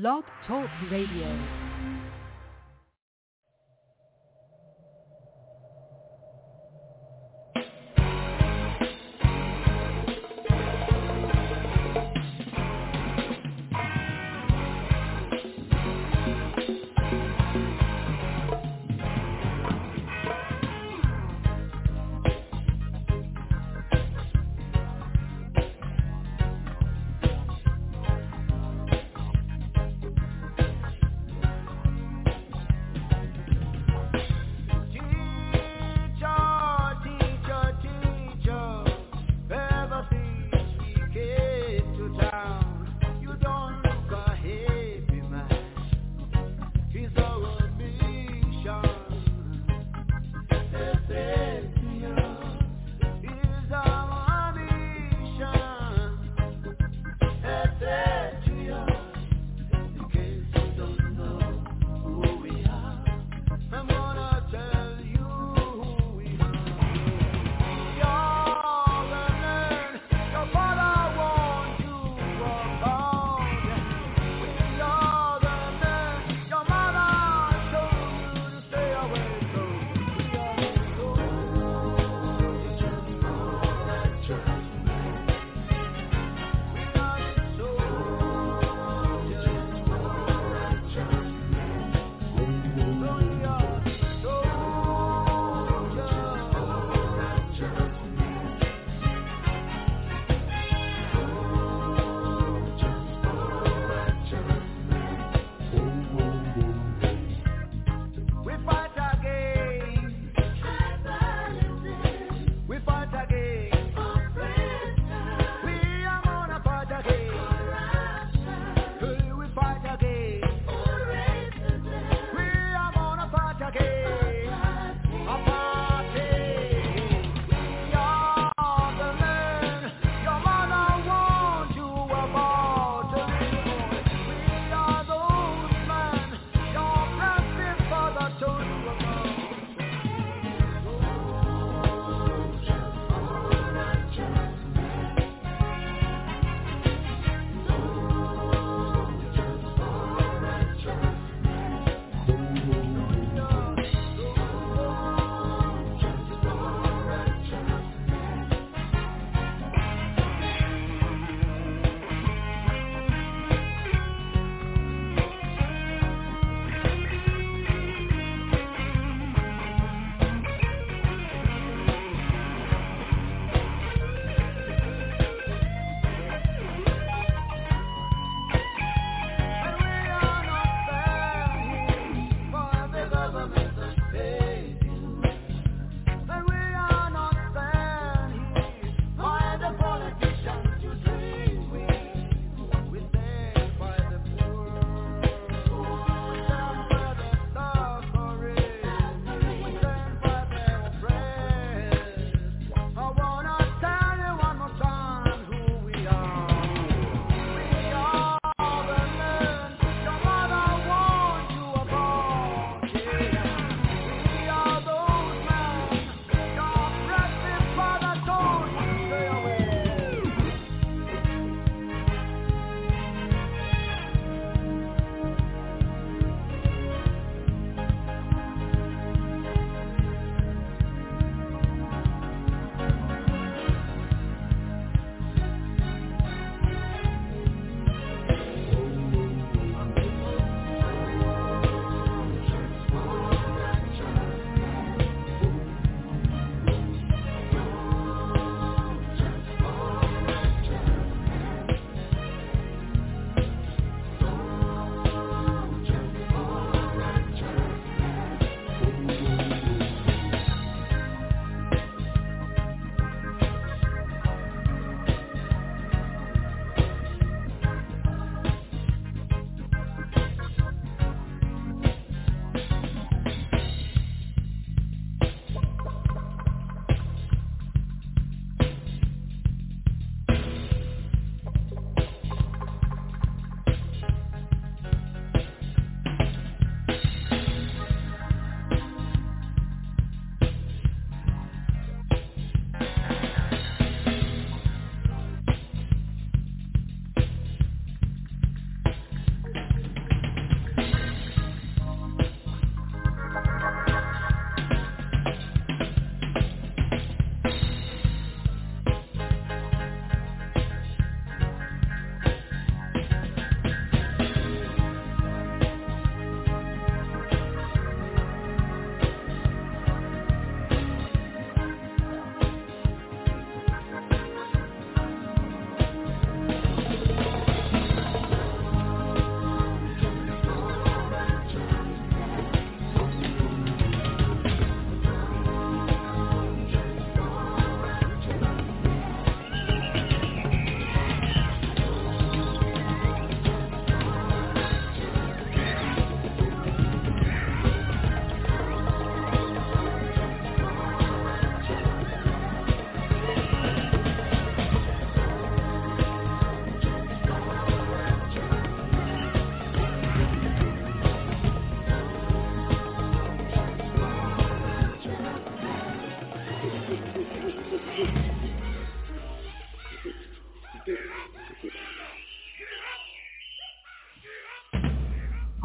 Blog Talk Radio.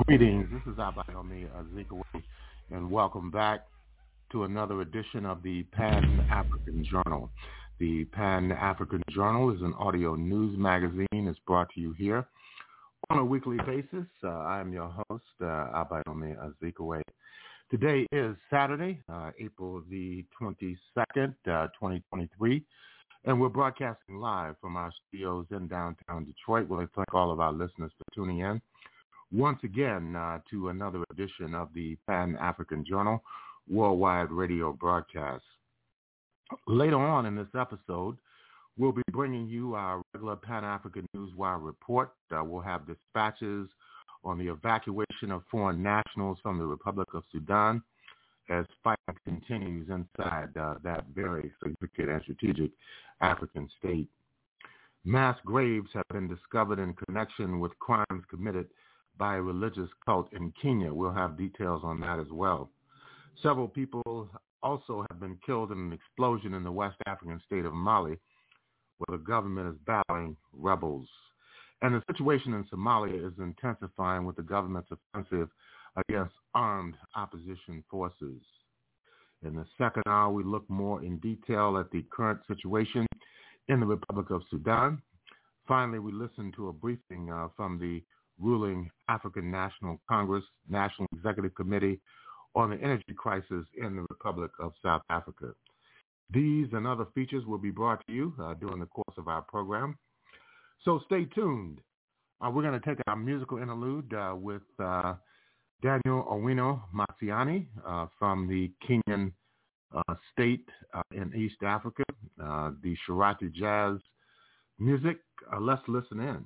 Greetings, this is Abayomi Azikwe, and welcome back to another edition of the Pan-African Journal. The Pan-African Journal is an audio news magazine. It's brought to you here on a weekly basis. I'm your host, Abayomi Azikwe. Today is Saturday, April the 22nd, 2023, and we're broadcasting live from our studios in downtown Detroit. We'd like to thank all of our listeners for tuning in once again to another edition of the Pan-African Journal Worldwide Radio Broadcast. Later on in this episode, we'll be bringing you our regular Pan-African Newswire report. We'll have dispatches on the evacuation of foreign nationals from the Republic of Sudan as fighting continues inside that very significant and strategic African state. Mass graves have been discovered in connection with crimes committed by a religious cult in Kenya. We'll have details on that as well. Several people also have been killed in an explosion in the West African state of Mali, where the government is battling rebels. And the situation in Somalia is intensifying with the government's offensive against armed opposition forces. In the second hour, we look more in detail at the current situation in the Republic of Sudan. Finally, we listen to a briefing from the ruling African National Congress National Executive Committee on the energy crisis in the Republic of South Africa. These and other features will be brought to you during the course of our program, so stay tuned. We're going to take our musical interlude with Daniel Owino Misiani from the Kenyan state in East Africa, the Shirati Jazz music. Let's listen in.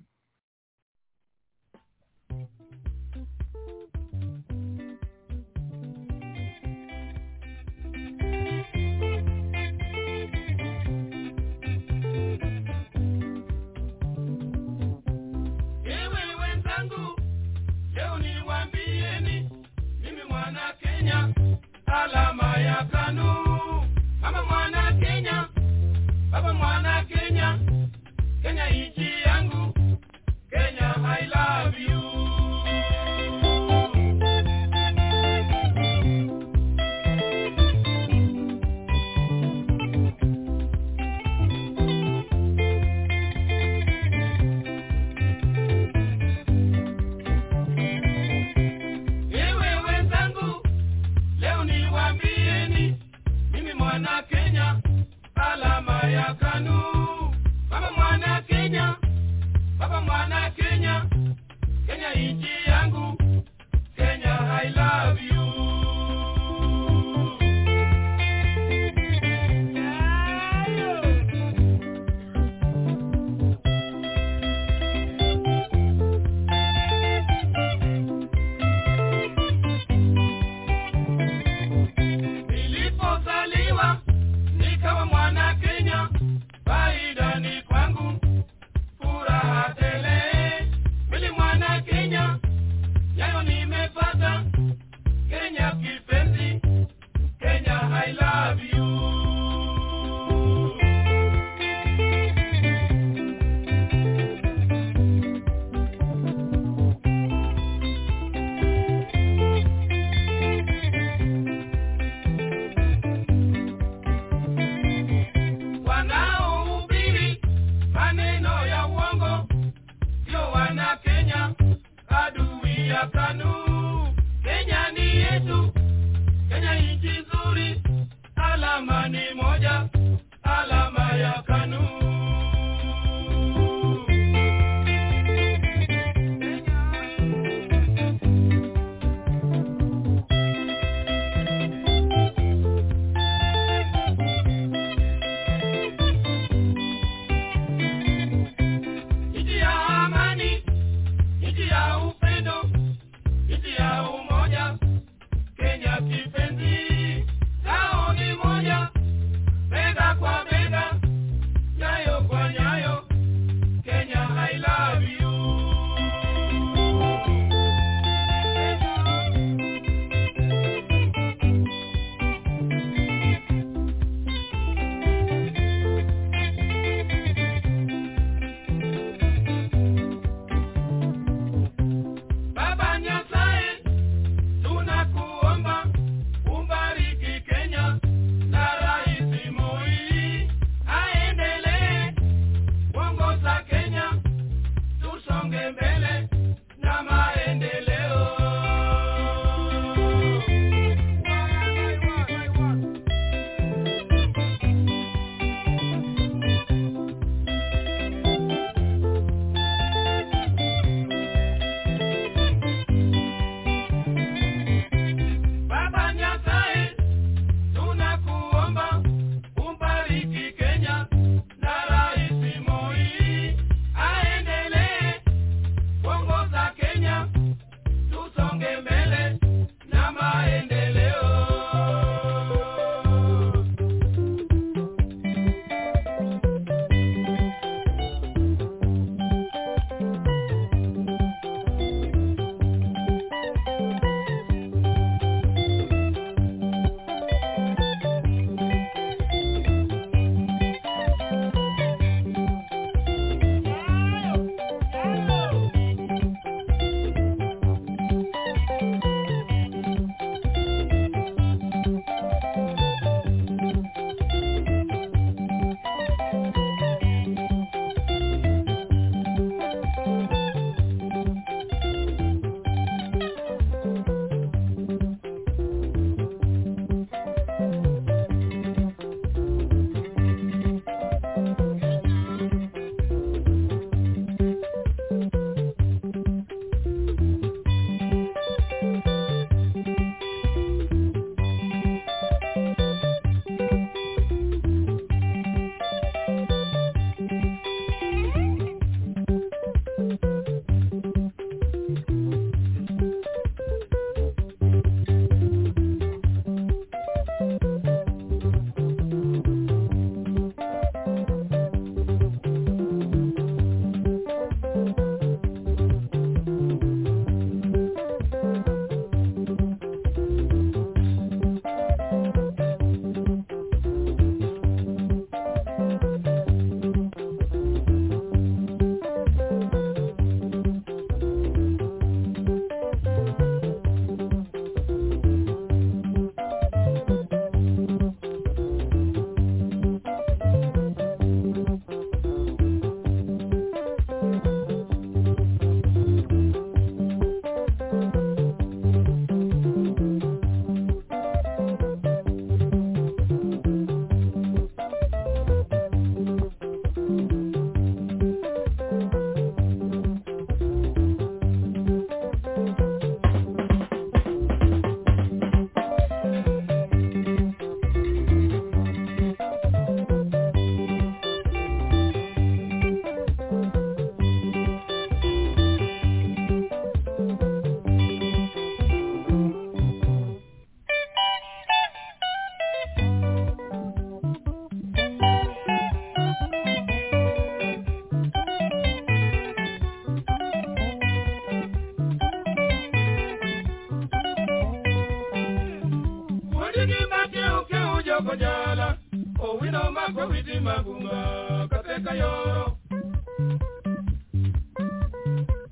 Nyala, Owino Misiani Magumba, Kateka Yoro.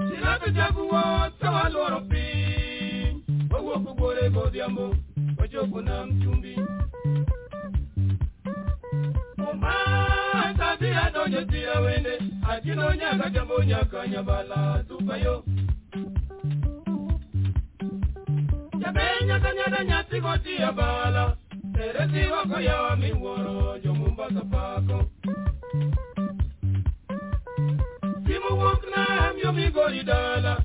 Shirati Jazz, Tawaloro Pin, Owokugore Godiambo, Ojokunam Chumbi. Oma, Sabia Donya Tiawende, Ajino Nyaka Jambo Nyaka Nyabala, Tupayo. Benya tanyada nyati koti ya bala Teresi wako ya miworo Jomumba sapako Timu wakna myomi goridala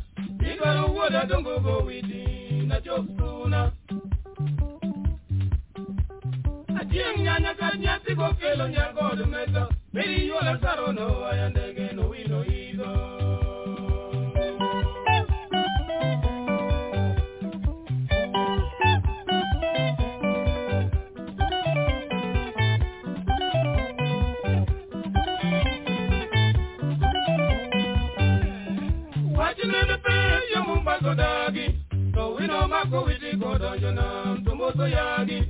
Igaro woda dongo go witi Na chokuna Ajieng nyanya kanyati gokelo nyagodu meta Meri yola sarono ayandege no wino izo Dagi, so we know Marco with the God on your name, Tomoto Yagi.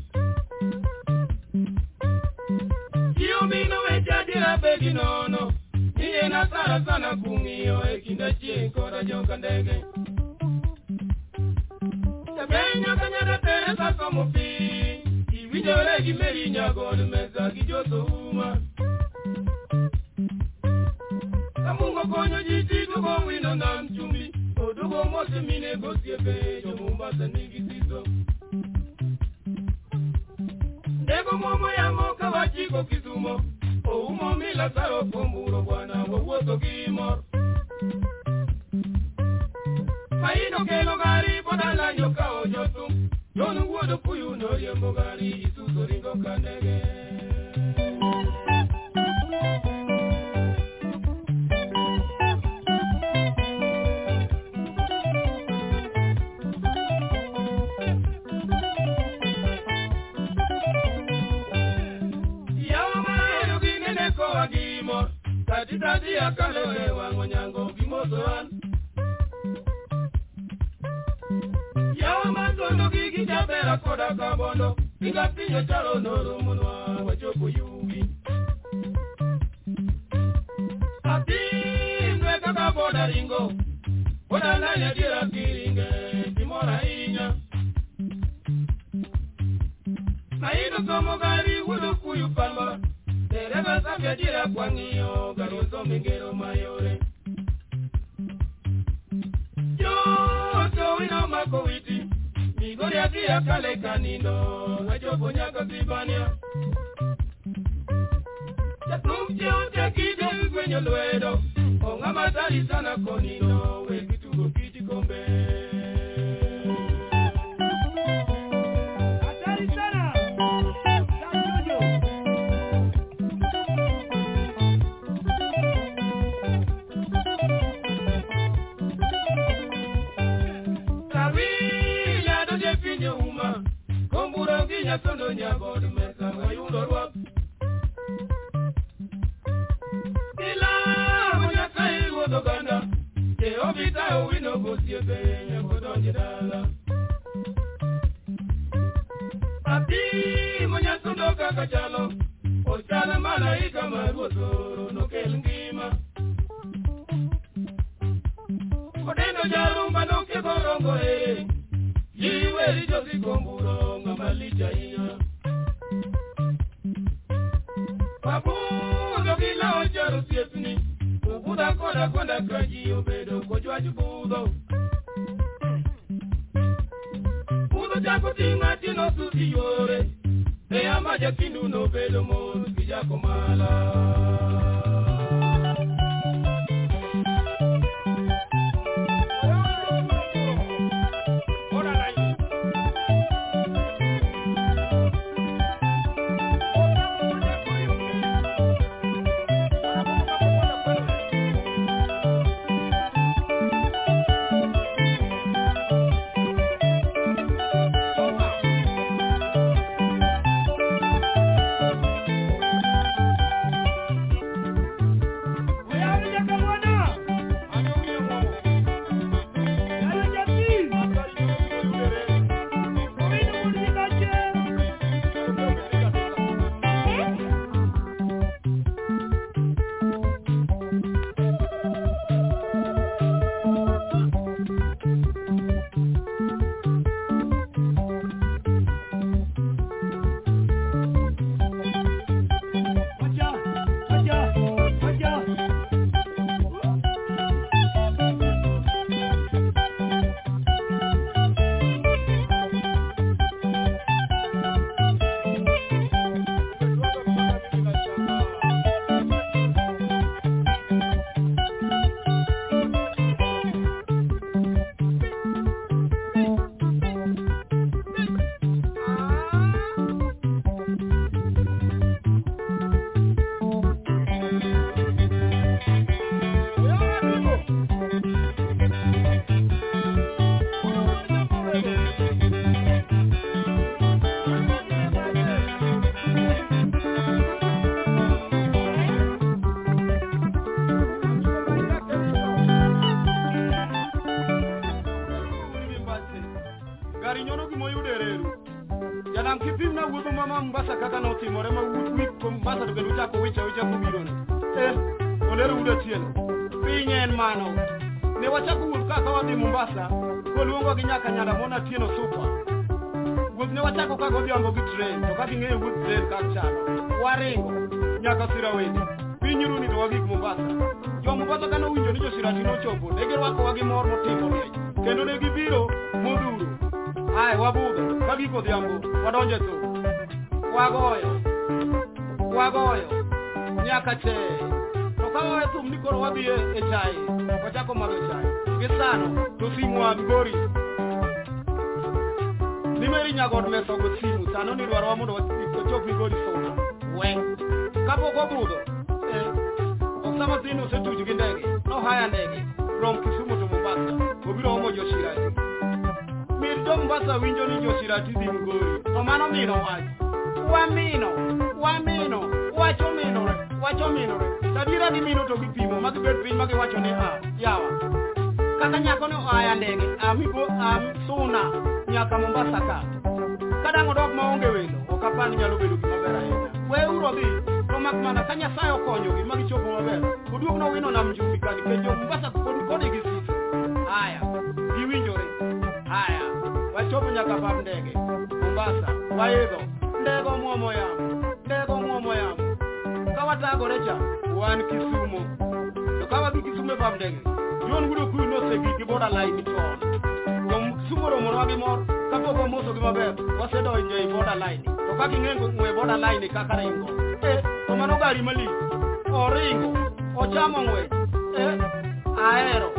You mean no Ejadira Beggy no no, Iena Sarasana Kumi or Ekinachi, Korajo Kandege. The Benya Canada Teresa Comopi, if we don't let him marry your God, Mesaki Josuma. Samungo Konyo Gigi to go in on them to me. Almost a minute goes your page, your Mumbas and Nigizizo. Never Momo Yamo Kawachiko Kizumo, O Mommy Lazaro Pomurowana, Wotokimo. Paino Kelogari, Podala Yoka, Yotum, Yonu Wodokuyu, no Yamogari, Susuringo Kanege. Tadi akalowe wangonyango kimozoan Yama tono gigi jabera koda kabono Ingapinyo chalo noro munwa wajoku yugi Ati nwe kaka boda ringo Boda lanya dira kiringe kimora inya Naino tomo gari ulu kuyu palma Tereba sabia dira kwangiyo Mingero Mayore. Yo, so we know Makowiti. Migoria Tia Kalekanino, I joke on Yakabania. The Plum John Jackie, the Gueno Luedo, Ongamatari Sana Conino, we get to go Kitty Combe. Gari nyono ki moyu dereru. Janam kipim na wudu mama mbasa kaka na oti morema wudu wiko mbasa duke duja ko wicha kubirone. Oleru wudu tieno. Pinyen mano. Ne wachaku wudu kaka wati mbasa. Koluongo ginyaka nyala mona tieno sopa. Wudu ne wachaku kaka odhiambo gitrain. Tokati ngeye wudu train kakchano. Warengo. Nyaka sirawedi. Pinyuru ni twagik Mombasa. Jo Mombasa kana winjo ni jo Shirati nochopo. Ne girwako wagi mor motimo ne. Kendo ne gibiro moduro. Ai wabudho kagik odhiambo wadonje tu. Wagoyo. Nyaka che. To kawo etu mnikoro wabi e chai. Wachako madho chai. Gisano to simu abgori. Nimeri nyagor meso go simu. Sano ni dwaro mondo wachopi gori sona. We. Kapo gobudho. Osama Dini osetuju gi ndege, nohaya ndege, from Kisumu to Mombasa, obiro omo jo Shirati. Mir jo Mombasa winjo ni jo Shirati dhi Migori, to mano mino wacho. Wacho minore. Sadira ni mino to gipimo, magibed piny magiwacho ne a, yawa. Kaka nyako ne ohaya ndege, suna, nyaka Mombasa ka. Kadang' odok maonge welo, okapani nyalo bedo gimaber ahinya. We uro dhi. Makmana kanya sayo konyo gi magichopo maber oduog no wino nam jumikani kejo Mombasa kodi gi sisi haya giwinjore haya wachopo nyaka pap ndege Mombasa waedo ndego muomo yamo kawatagoreta wan Kisumo to kawa gi Kisumo pap ndege yon gudo ku no segi gi boda line chon kom sumoro moro gi mor kapoko moso gi maber wasedo inje boda line to ka ginengo ngwe boda line kaka ringo mano gari mali oringo ochamo ngwe aero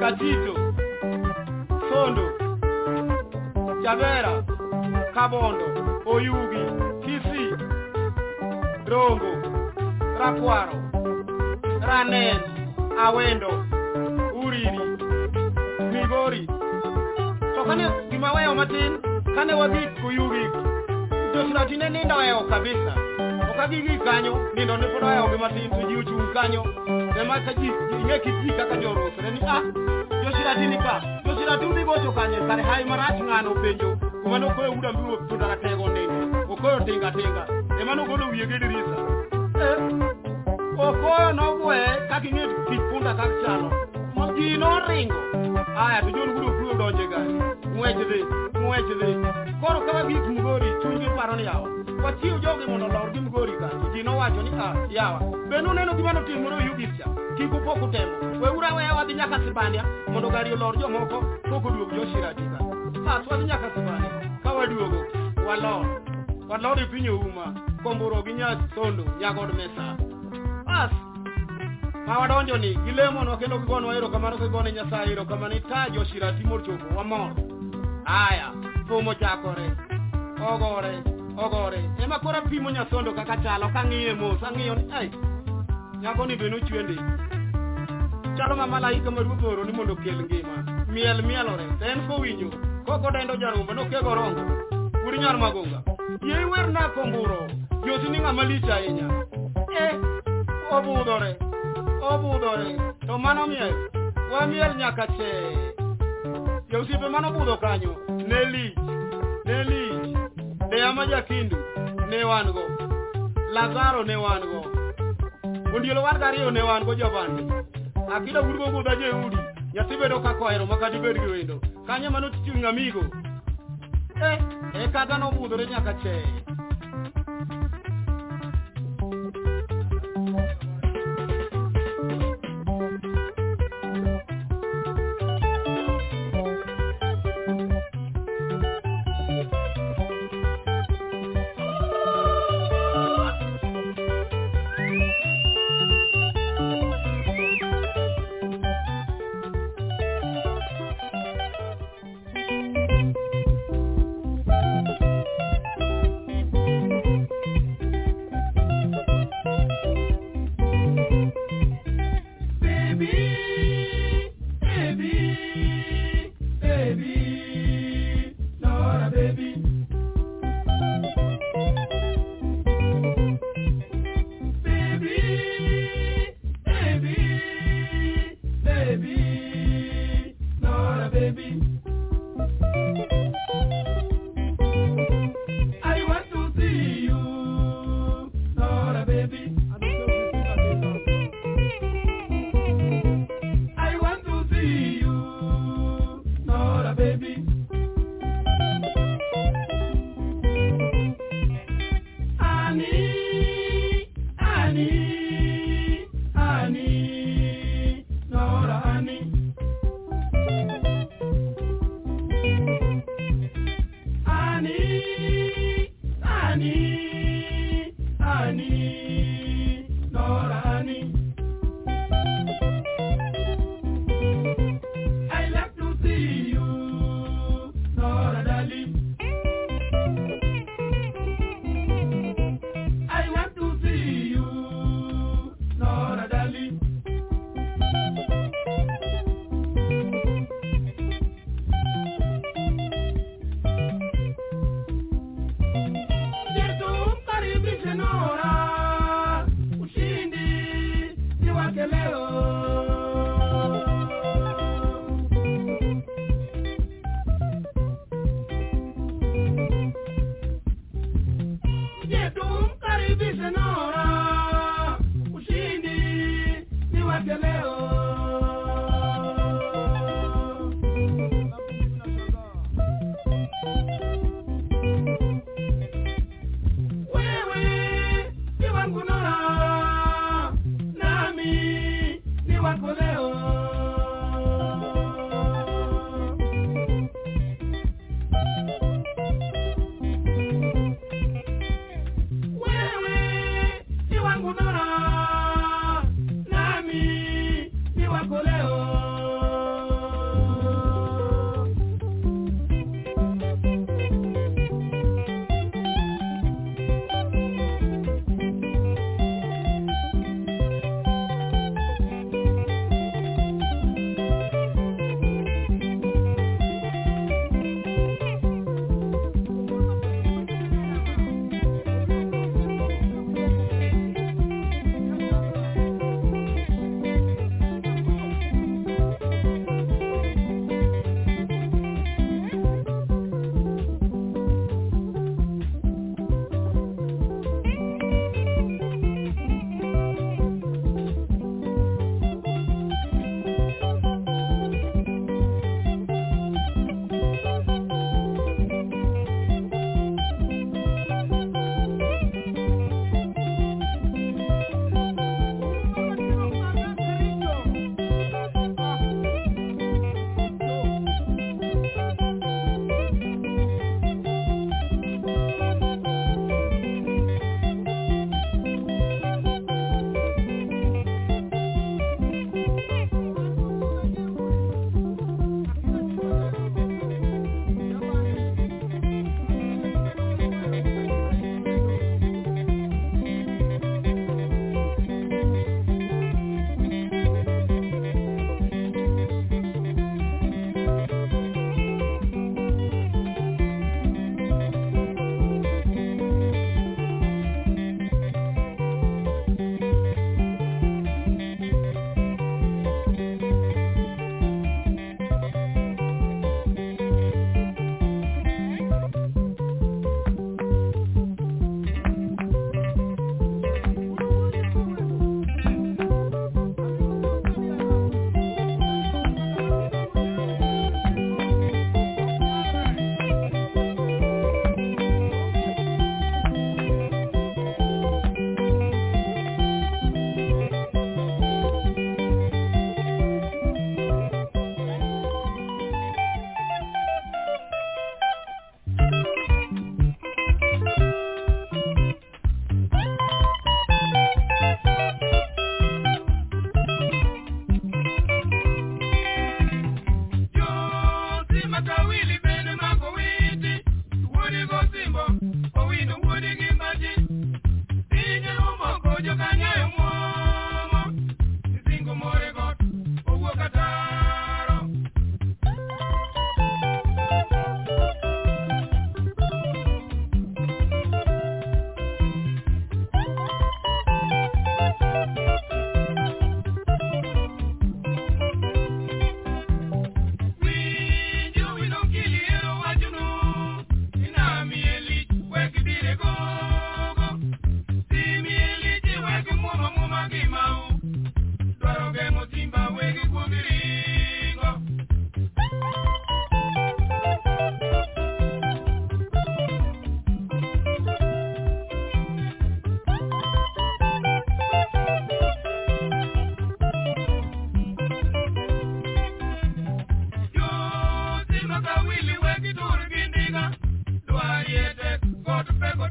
katito sondo chavera kabondo oyugi kisi rongo rakwaro ranen awendo uriri migori to kane gimaweyo matin kane wadhi kuyugi josna tinene ndaweyo kabisa kabili ganyo nindo ne podo ayo bimati tuju ganyo ne makaji yeki tika kajoro sene ni ah Josirati ndi bocho kanye sare hai marach ngano penjo kumano ko euda mbuo tudara tego nene okoyo tinga e mano godo wiye gedirisa okoyo no we kakinye tipunda kakchano moji no ringo aya tujon gudo gudo donje gani mueche de koro kama bi Migori tunje paroni yao Watiyo jogi mono laurgi Migori ka jino wacho ni ah yawa beno neno gimano timoro yugitcha kiko poko temo we ura we wadhi nyaka Sibania mondo gari lorjo moko poko duog jo Shirati ka ha twadhi nyaka Sibania ka waduogo walor ipinyo uma komboro gi nya sondo nyagod mesa as ha wadonjo ni gilemo no kendo gigono waero kamano gigone Nyasaye ro kamano itajo Shirati morchopo wamor aya pomo chakore ogore ema kora pimo nyasondo kaka chalo kangiye mos angiyo ni ai nyako ni beno chwende chalo mama lai kama ruboro ni mondo kel ngima mielore en ko winyo koko dendo jarumba no kego rongo uri nyar magonga ye werna komburo yoti ni ngama licha ahinya obudore to mano miel wa miel nyaka che yosipe mano budho kanyo neli ne amaja kindu ne wango lazaro ne wango ondielo war gariyo ne wango jobande akido gurgo goda je udi yatibedo ka koero makadi bergi wendo kanya mano tichung amigo kaka no budore nyaka che baby, not a baby.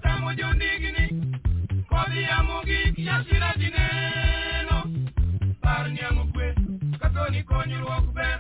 Otamu Jundigini, Kodiamugi, Yashira Dineno, Parniamukwe, Katoni Konyu Okber.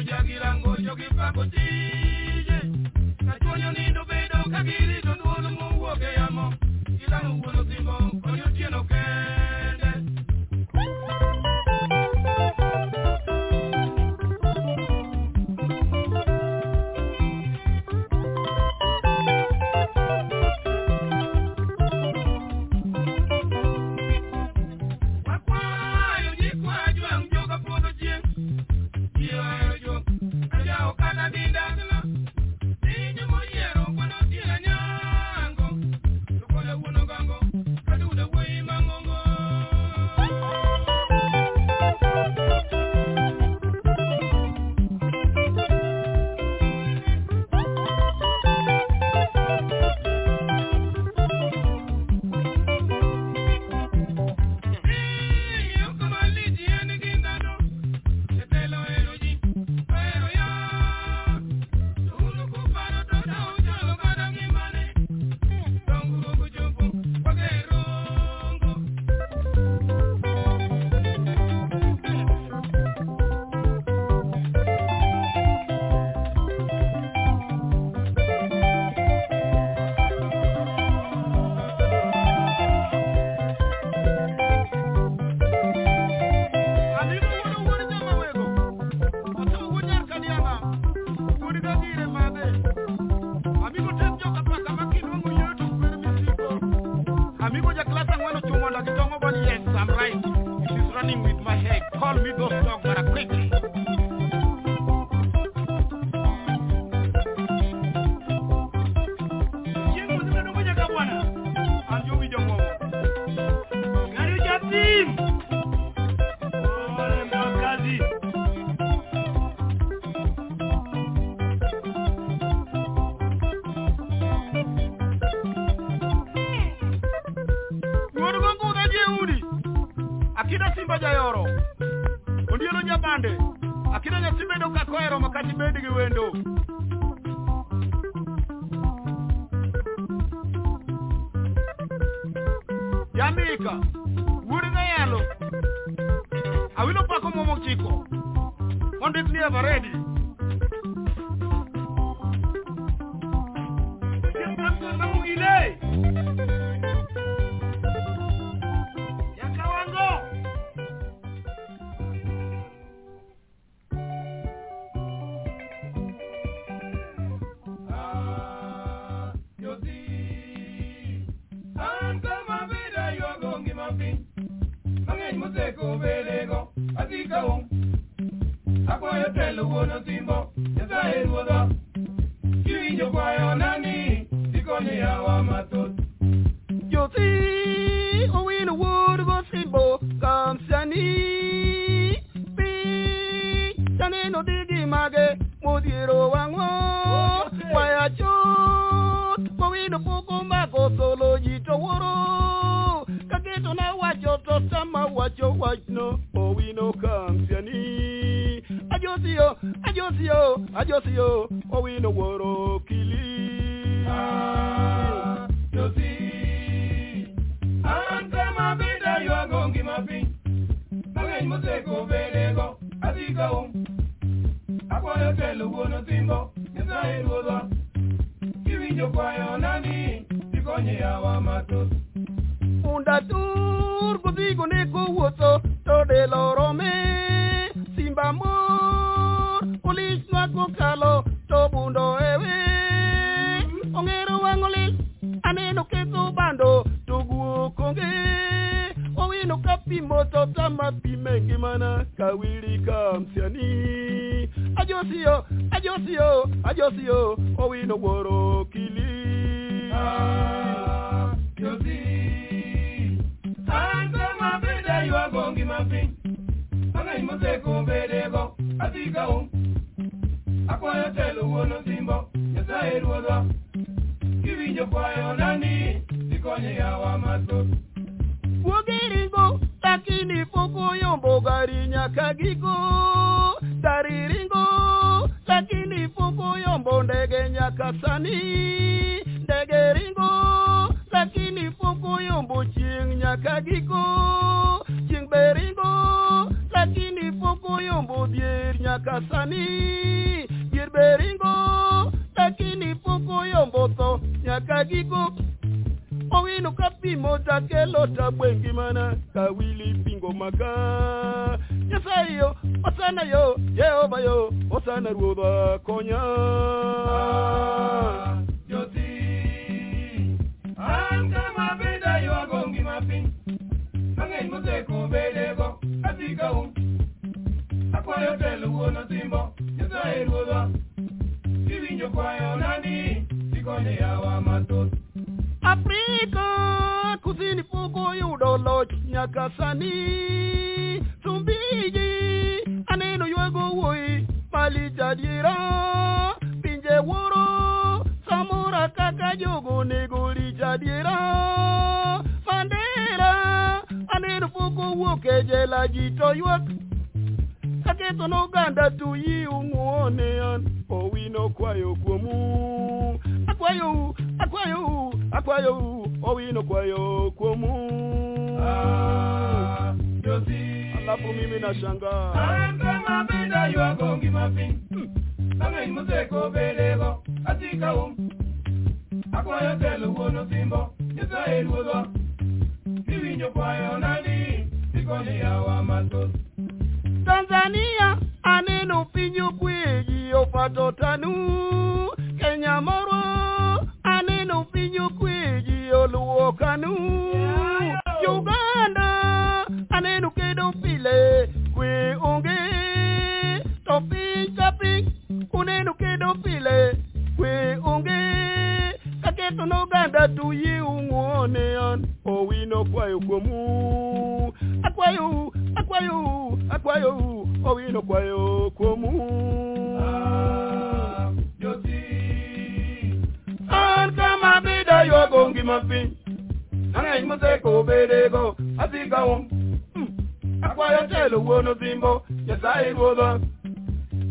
Jagirango, Jogi Pago DJ, Katoyo Nido Beda. Akiranya sibedo kakoero makati bedi giwendo. Jamaica, Wurina Yalo. Awilo pako momo chiko. Ondit never ready.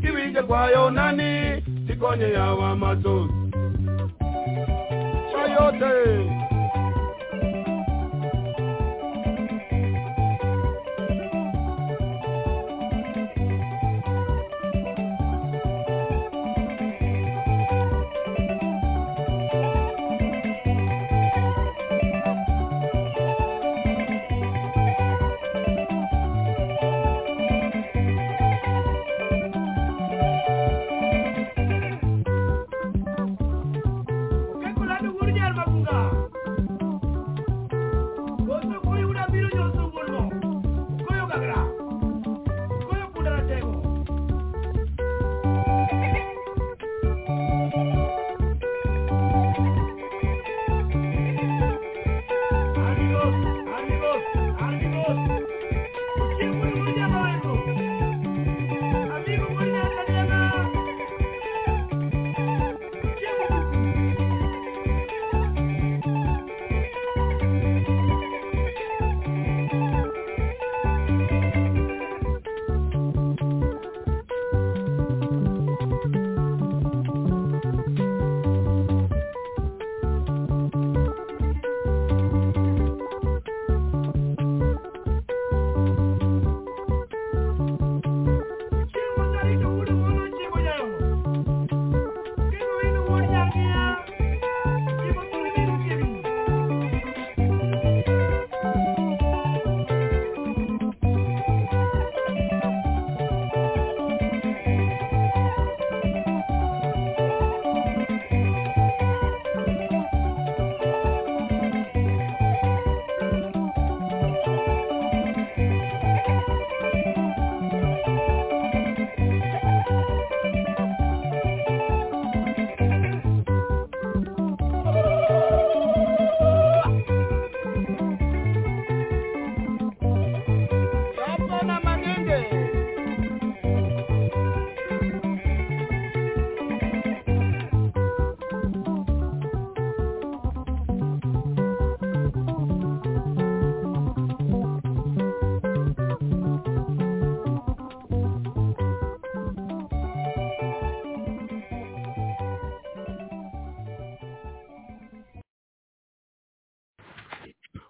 Kiwinge kwa yonani, tikonye ya wa mazozi. Chayote.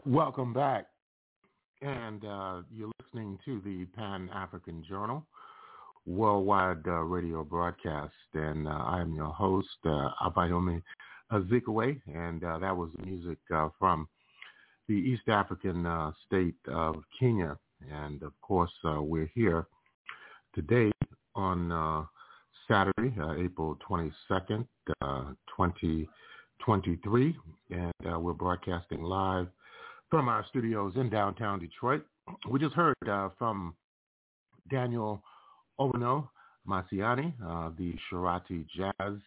Welcome back, and you're listening to the Pan-African Journal Worldwide Radio Broadcast, and I'm your host, Abayomi Azikwe, and that was the music from the East African state of Kenya, and of course, we're here today on Saturday, April 22nd, 2023, and we're broadcasting live from our studios in downtown Detroit. We just heard from Daniel Owino Misiani, the Shirati Jazz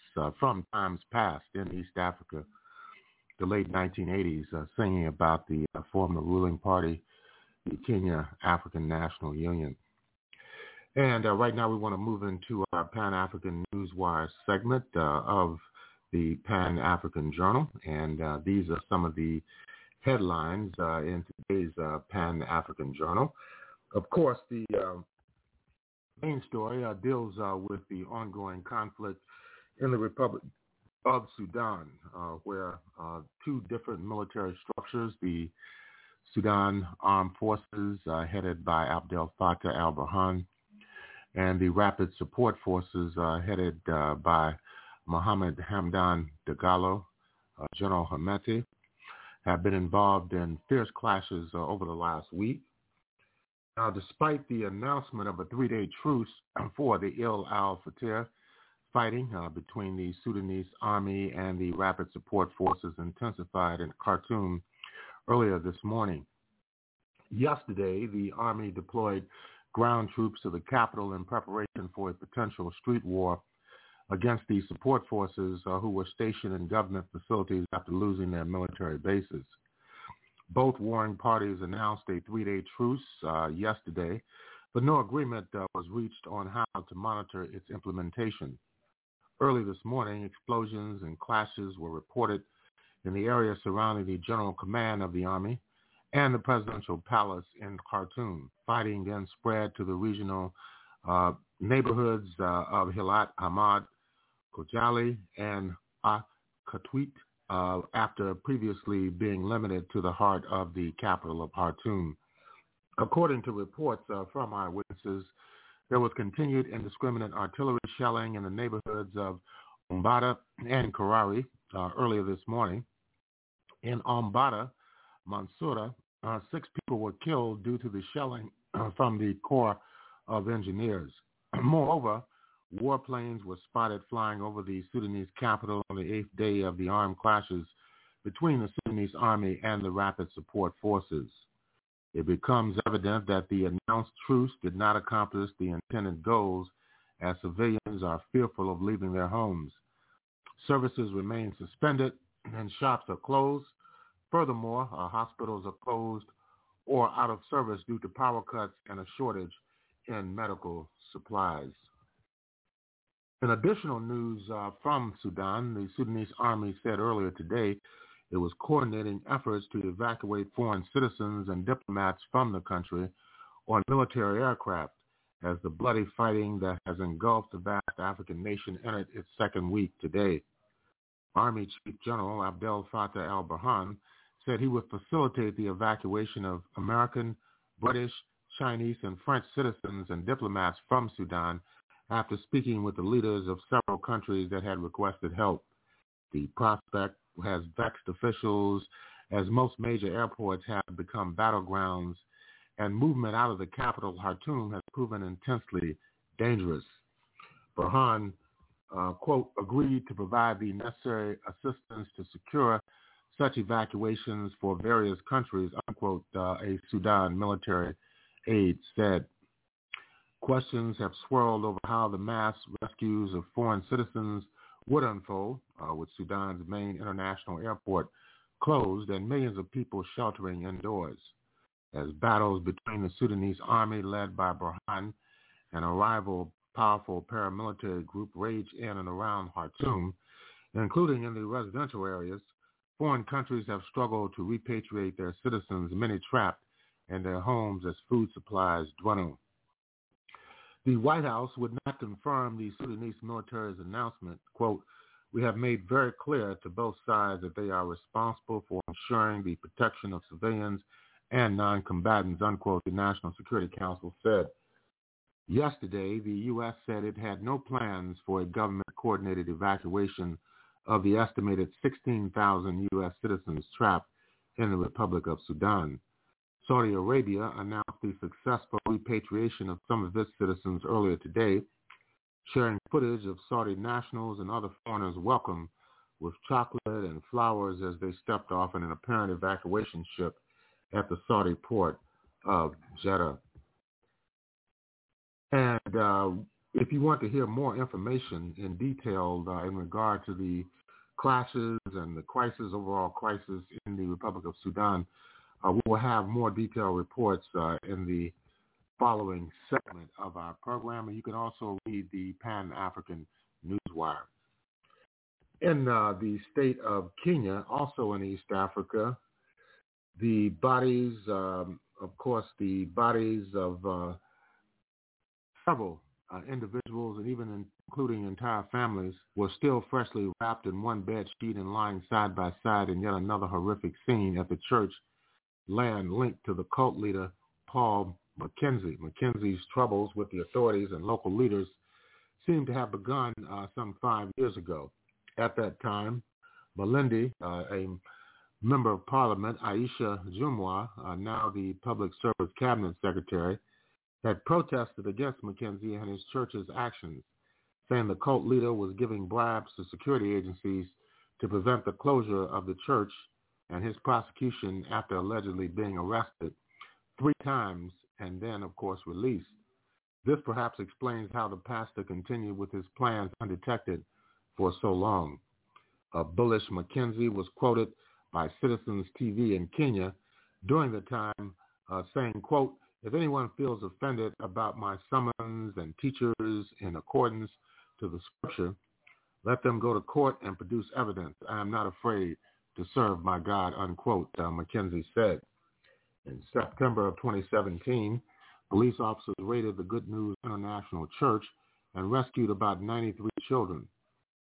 from times past in East Africa, the late 1980s, singing about the former ruling party, the Kenya African National Union. And right now we want to move into our Pan-African Newswire segment of the Pan-African Journal. And these are some of the headlines in today's Pan-African Journal. Of course, the main story deals with the ongoing conflict in the Republic of Sudan, where two different military structures, the Sudan Armed Forces, headed by Abdel Fattah Al-Burhan, and the Rapid Support Forces, headed by Mohamed Hamdan Dagalo, General Hemedti, have been involved in fierce clashes over the last week. Now, despite the announcement of a three-day truce for the Il al-Fatir fighting between the Sudanese army and the Rapid Support Forces intensified in Khartoum earlier this morning. Yesterday, the army deployed ground troops to the capital in preparation for a potential street war against the support forces who were stationed in government facilities after losing their military bases. Both warring parties announced a three-day truce yesterday, but no agreement was reached on how to monitor its implementation. Early this morning, explosions and clashes were reported in the area surrounding the General Command of the Army and the Presidential Palace in Khartoum. Fighting then spread to the regional neighborhoods of Hilat, Ahmad, Kojali, and Akatwit, after previously being limited to the heart of the capital of Khartoum. According to reports from eyewitnesses, there was continued indiscriminate artillery shelling in the neighborhoods of Umbada and Karari earlier this morning. In Umbada, Mansoura, 6 people were killed due to the shelling from the Corps of Engineers. Moreover, warplanes were spotted flying over the Sudanese capital on the 8th day of the armed clashes between the Sudanese army and the rapid support forces. It becomes evident that the announced truce did not accomplish the intended goals, as civilians are fearful of leaving their homes. Services remain suspended and shops are closed. Furthermore, hospitals are closed or out of service due to power cuts and a shortage in medical supplies. In additional news from Sudan, the Sudanese army said earlier today it was coordinating efforts to evacuate foreign citizens and diplomats from the country on military aircraft as the bloody fighting that has engulfed the vast African nation entered its second week today. Army Chief General Abdel Fattah Al-Burhan said he would facilitate the evacuation of American, British, Chinese, and French citizens and diplomats from Sudan after speaking with the leaders of several countries that had requested help. The prospect has vexed officials as most major airports have become battlegrounds, and movement out of the capital, Khartoum, has proven intensely dangerous. Burhan, quote, agreed to provide the necessary assistance to secure such evacuations for various countries, unquote, a Sudan military aide said. Questions have swirled over how the mass rescues of foreign citizens would unfold, with Sudan's main international airport closed and millions of people sheltering indoors. As battles between the Sudanese army led by Burhan and a rival powerful paramilitary group rage in and around Khartoum, including in the residential areas, foreign countries have struggled to repatriate their citizens, many trapped in their homes as food supplies dwindle. The White House would not confirm the Sudanese military's announcement, quote, we have made very clear to both sides that they are responsible for ensuring the protection of civilians and non-combatants, unquote, the National Security Council said. Yesterday, the U.S. said it had no plans for a government-coordinated evacuation of the estimated 16,000 U.S. citizens trapped in the Republic of Sudan. Saudi Arabia announced the successful repatriation of some of its citizens earlier today, sharing footage of Saudi nationals and other foreigners welcomed with chocolate and flowers as they stepped off in an apparent evacuation ship at the Saudi port of Jeddah. And if you want to hear more information in detail in regard to the clashes and the overall crisis in the Republic of Sudan, we will have more detailed reports in the following segment of our program. And you can also read the Pan-African Newswire. In the state of Kenya, also in East Africa, the bodies, of several individuals and even including entire families were still freshly wrapped in one bed sheet and lying side by side in yet another horrific scene at the church land linked to the cult leader Paul Mackenzie. Mackenzie's troubles with the authorities and local leaders seem to have begun some 5 years ago. At that time, Malindi, a member of parliament, Aisha Jumwa, now the public service cabinet secretary, had protested against Mackenzie and his church's actions, saying the cult leader was giving bribes to security agencies to prevent the closure of the church and his prosecution after allegedly being arrested 3 times and then, of course, released. This perhaps explains how the pastor continued with his plans undetected for so long. A bullish Mackenzie was quoted by Citizens TV in Kenya during the time saying, quote, if anyone feels offended about my summons and teachers in accordance to the scripture, let them go to court and produce evidence. I am not afraid to serve my God, unquote, Mackenzie said. In September of 2017, Police officers raided the Good News International Church and rescued about 93 children.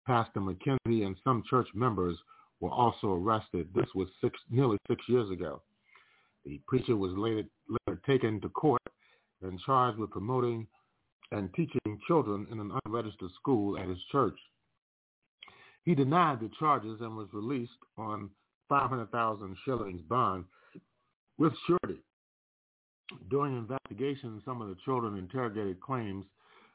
Pastor Mackenzie and some church members were also arrested. This was nearly 6 years ago. The preacher was later taken to court and charged with promoting and teaching children in an unregistered school at his church. He denied the charges and was released on 500,000 shillings bond with surety. During investigation, some of the children interrogated claims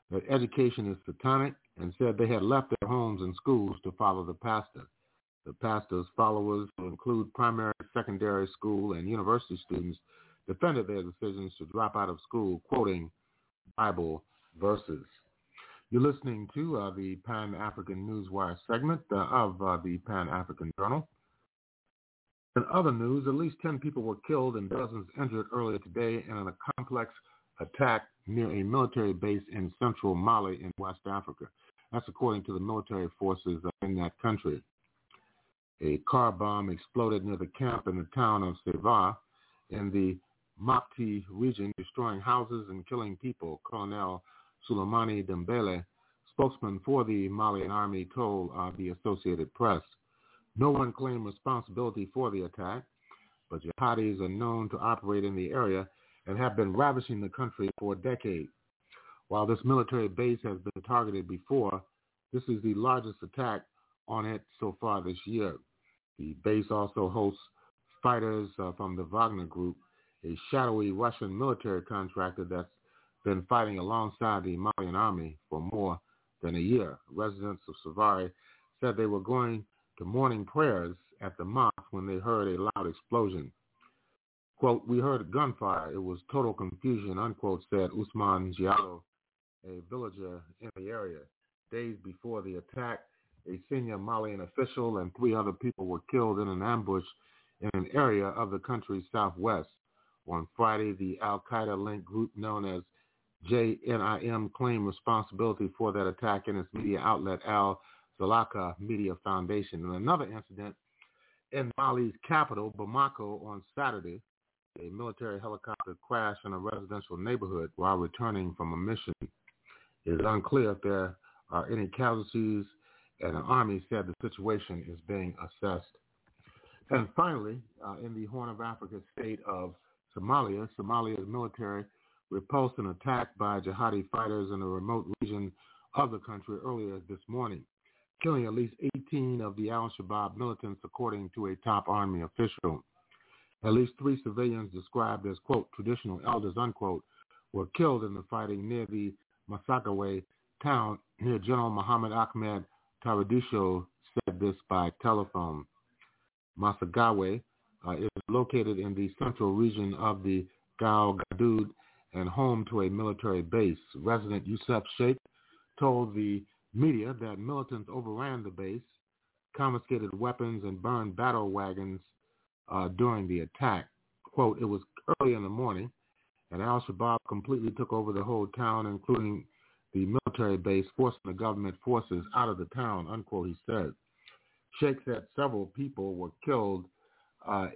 that education is satanic and said they had left their homes and schools to follow the pastor. The pastor's followers, who include primary, secondary school, and university students, defended their decisions to drop out of school, quoting Bible verses. You're listening to the Pan-African Newswire segment of the Pan-African Journal. In other news, at least 10 people were killed and dozens injured earlier today in a complex attack near a military base in central Mali in West Africa. That's according to the military forces in that country. A car bomb exploded near the camp in the town of Seva in the Mopti region, destroying houses and killing people. Colonel Soleimani Dembele, spokesman for the Malian army, told the Associated Press. No one claimed responsibility for the attack, but jihadis are known to operate in the area and have been ravaging the country for a decade. While this military base has been targeted before, this is the largest attack on it so far this year. The base also hosts fighters from the Wagner Group, a shadowy Russian military contractor that's been fighting alongside the Malian army for more than a year. Residents of Savari said they were going to morning prayers at the mosque when they heard a loud explosion. Quote, we heard gunfire. It was total confusion, unquote, said Usman Giallo, a villager in the area. Days before the attack, a senior Malian official and 3 other people were killed in an ambush in an area of the country's southwest. On Friday, the al-Qaeda-linked group known as JNIM claimed responsibility for that attack in its media outlet Al-Zalaka Media Foundation. In another incident in Mali's capital, Bamako, on Saturday, a military helicopter crashed in a residential neighborhood while returning from a mission. It is unclear if there are any casualties, and the Army said the situation is being assessed. And finally, in the Horn of Africa state of Somalia, Somalia's military repulsed an attack by jihadi fighters in a remote region of the country earlier this morning, killing at least 18 of the Al-Shabaab militants, according to a top army official. At least 3 civilians described as, quote, traditional elders, unquote, were killed in the fighting near the Masagawa town near General Muhammad Ahmed Taradisho said this by telephone. Masagawa is located in the central region of the Gao Gadoud and home to a military base. Resident Yusuf Sheikh told the media that militants overran the base, confiscated weapons, and burned battle wagons during the attack. Quote, it was early in the morning, and Al-Shabaab completely took over the whole town, including the military base, forcing the government forces out of the town, unquote, he said. Sheikh said several people were killed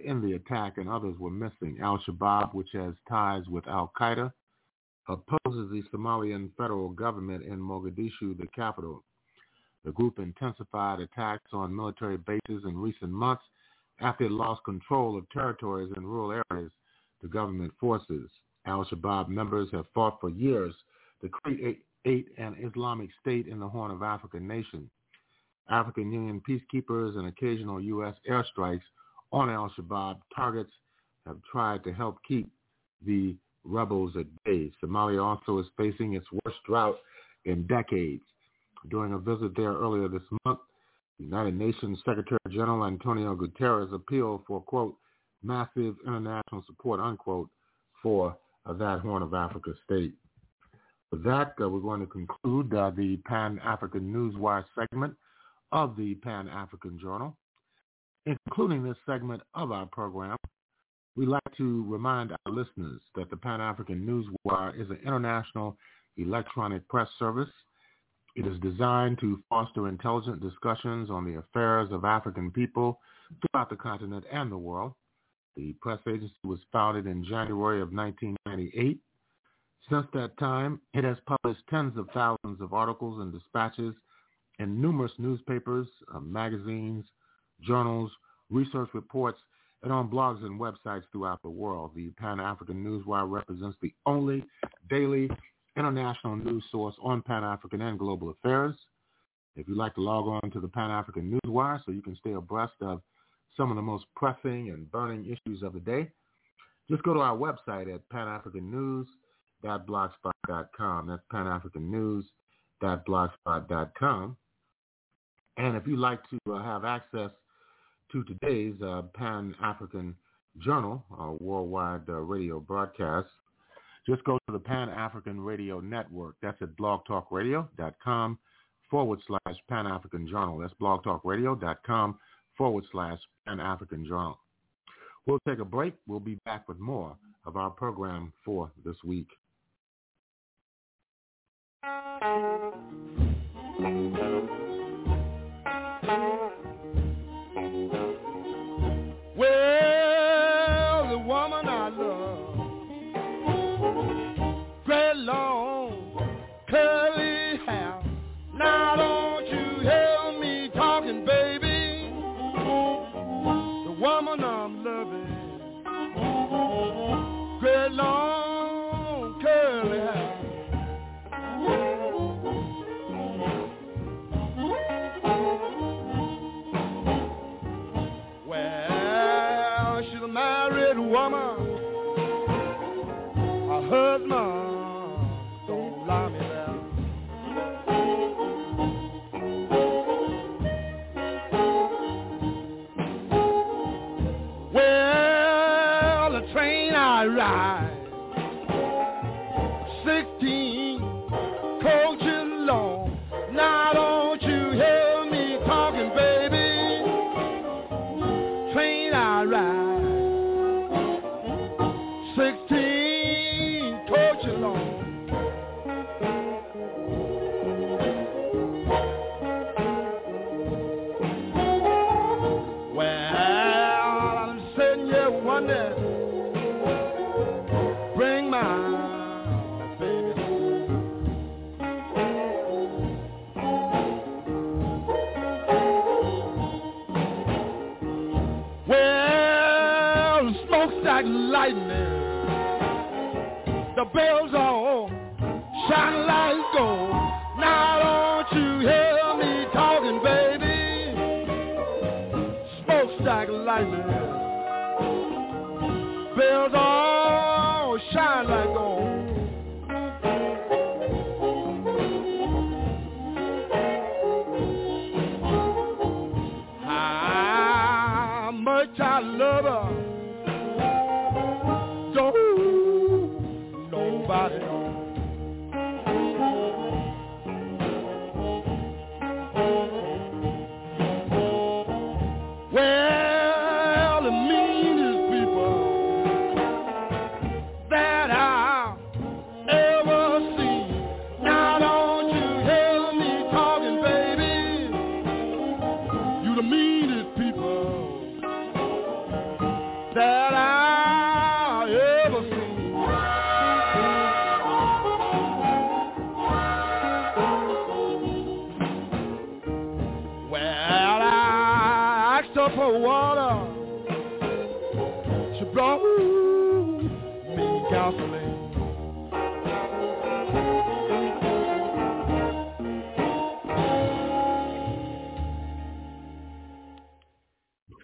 in the attack and others were missing. Al-Shabaab, which has ties with al-Qaeda, opposes the Somalian federal government in Mogadishu, the capital. The group intensified attacks on military bases in recent months after it lost control of territories in rural areas to government forces. Al-Shabaab members have fought for years to create an Islamic State in the Horn of Africa nation. African Union peacekeepers and occasional U.S. airstrikes on Al-Shabaab targets have tried to help keep the rebels at bay. Somalia also is facing its worst drought in decades. During a visit there earlier this month, the United Nations Secretary General Antonio Guterres appealed for, quote, massive international support, unquote, for that Horn of Africa state. With that, we're going to conclude the Pan-African Newswire segment of the Pan-African Journal. In concluding this segment of our program, we'd like to remind our listeners that the Pan-African Newswire is an international electronic press service. It is designed to foster intelligent discussions on the affairs of African people throughout the continent and the world. The press agency was founded in January of 1998. Since that time, it has published tens of thousands of articles and dispatches in numerous newspapers, magazines, journals, research reports, and on blogs and websites throughout the world. The Pan-African Newswire represents the only daily international news source on Pan-African and global affairs. If you'd like to log on to the Pan-African Newswire so you can stay abreast of some of the most pressing and burning issues of the day, just go to our website at panafricannews.blogspot.com. That's panafricannews.blogspot.com. And if you'd like to have access to today's Pan-African Journal, a worldwide radio broadcast, just go to the Pan-African Radio Network. That's at blogtalkradio.com/Pan-African Journal. That's blogtalkradio.com/Pan-African Journal. We'll take a break. We'll be back with more of our program for this week. Well, the woman I love, great long curly hair. Now don't you hear me talking, baby? The woman I'm loving, great long curly hair. The bells are on, shine like gold. Now don't you hear me talking, baby? Smokestack lightning. Bells all shine like gold. How much I love her.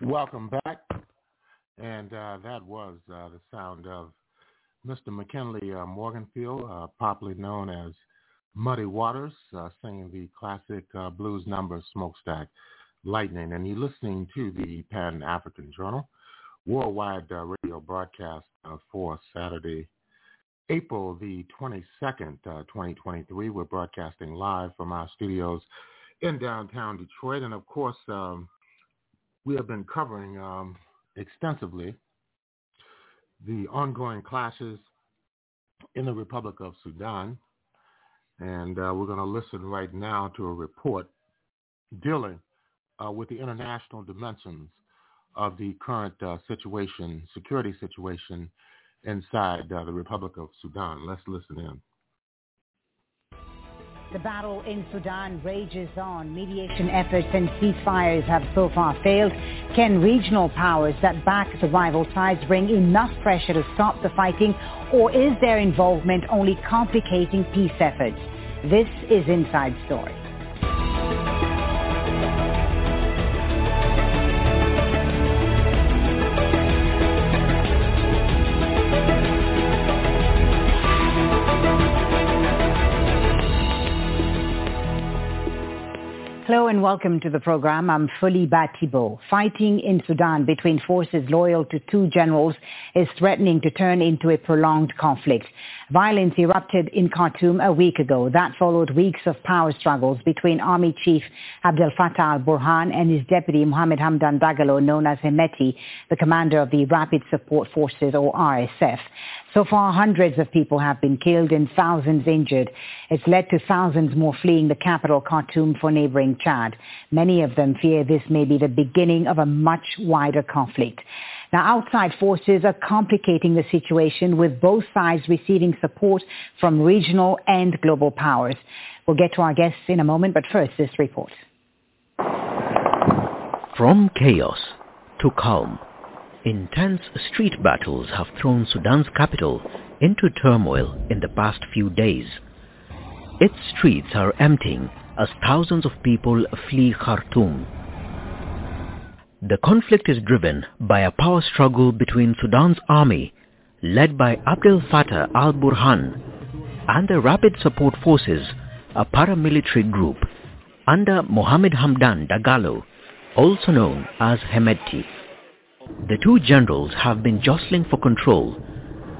Welcome back, and that was the sound of Mr. McKinley Morganfield, popularly known as Muddy Waters, singing the classic blues number Smokestack Lightning, and you're listening to the Pan-African Journal, worldwide radio broadcast for Saturday, April the 22nd, 2023. We're broadcasting live from our studios in downtown Detroit, and of course, we have been covering extensively the ongoing clashes in the Republic of Sudan, and we're going to listen right now to a report dealing with the international dimensions of the current situation, security situation inside the Republic of Sudan. Let's listen in. The battle in Sudan rages on. Mediation efforts and ceasefires have so far failed. Can regional powers that back the rival sides bring enough pressure to stop the fighting, or is their involvement only complicating peace efforts? This is Inside Story. Hello and welcome to the program. I'm Folly Bah Thibault. Fighting in Sudan between forces loyal to two generals is threatening to turn into a prolonged conflict. Violence erupted in Khartoum a week ago. That followed weeks of power struggles between Army Chief Abdel Fattah Al-Burhan and his deputy Mohamed Hamdan Dagalo, known as Hemedti, the commander of the Rapid Support Forces, or RSF. So far, hundreds of people have been killed and thousands injured. It's led to thousands more fleeing the capital, Khartoum, for neighboring Chad. Many of them fear this may be the beginning of a much wider conflict. Now, outside forces are complicating the situation, with both sides receiving support from regional and global powers. We'll get to our guests in a moment, but first, this report. From chaos to calm. Intense street battles have thrown Sudan's capital into turmoil in the past few days. Its streets are emptying as thousands of people flee Khartoum. The conflict is driven by a power struggle between Sudan's army, led by Abdel Fattah al-Burhan, and the Rapid Support Forces, a paramilitary group under Mohamed Hamdan Dagalo, also known as Hemedti. The two generals have been jostling for control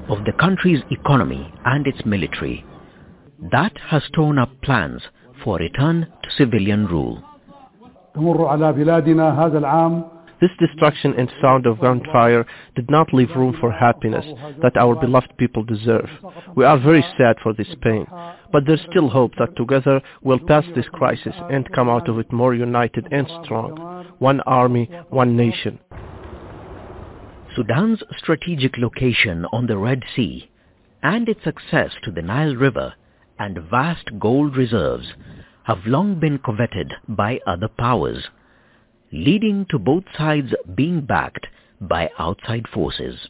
of the country's economy and its military. That has torn up plans for a return to civilian rule. This destruction and sound of gunfire did not leave room for happiness that our beloved people deserve. We are very sad for this pain, but there's still hope that together we'll pass this crisis and come out of it more united and strong. One army, one nation. Sudan's strategic location on the Red Sea and its access to the Nile River and vast gold reserves have long been coveted by other powers, leading to both sides being backed by outside forces.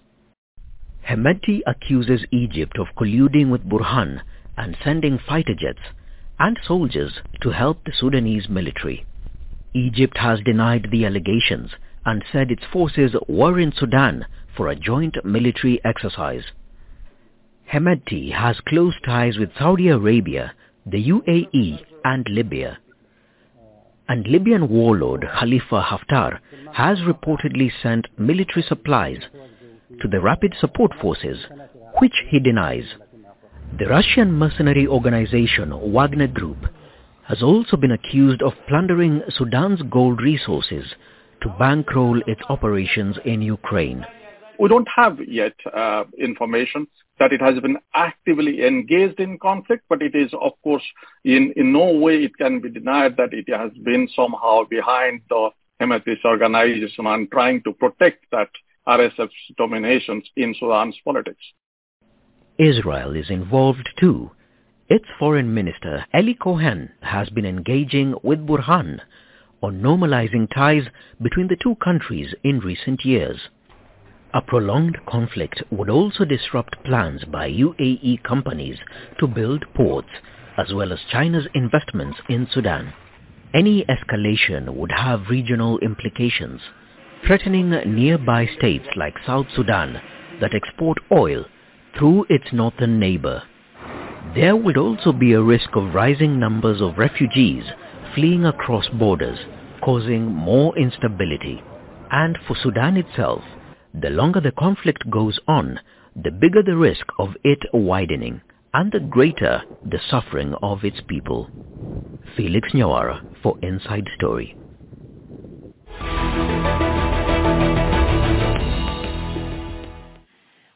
Hemedti accuses Egypt of colluding with Burhan and sending fighter jets and soldiers to help the Sudanese military. Egypt has denied the allegations and said its forces were in Sudan for a joint military exercise. Hemedti has close ties with Saudi Arabia, the UAE and Libya. And Libyan warlord Khalifa Haftar has reportedly sent military supplies to the Rapid Support Forces, which he denies. The Russian mercenary organization Wagner Group has also been accused of plundering Sudan's gold resources to bankroll its operations in Ukraine. We don't have yet information that it has been actively engaged in conflict, but it is, of course, in no way it can be denied that it has been somehow behind the Hemedti organization and trying to protect that RSF's dominations in Sudan's politics. Israel is involved too. Its foreign minister, Eli Cohen, has been engaging with Burhan on normalizing ties between the two countries in recent years. A prolonged conflict would also disrupt plans by UAE companies to build ports, as well as China's investments in Sudan. Any escalation would have regional implications, threatening nearby states like South Sudan that export oil through its northern neighbor. There would also be a risk of rising numbers of refugees fleeing across borders, causing more instability. And for Sudan itself, the longer the conflict goes on, the bigger the risk of it widening and the greater the suffering of its people. Felix Nyawara for Inside Story.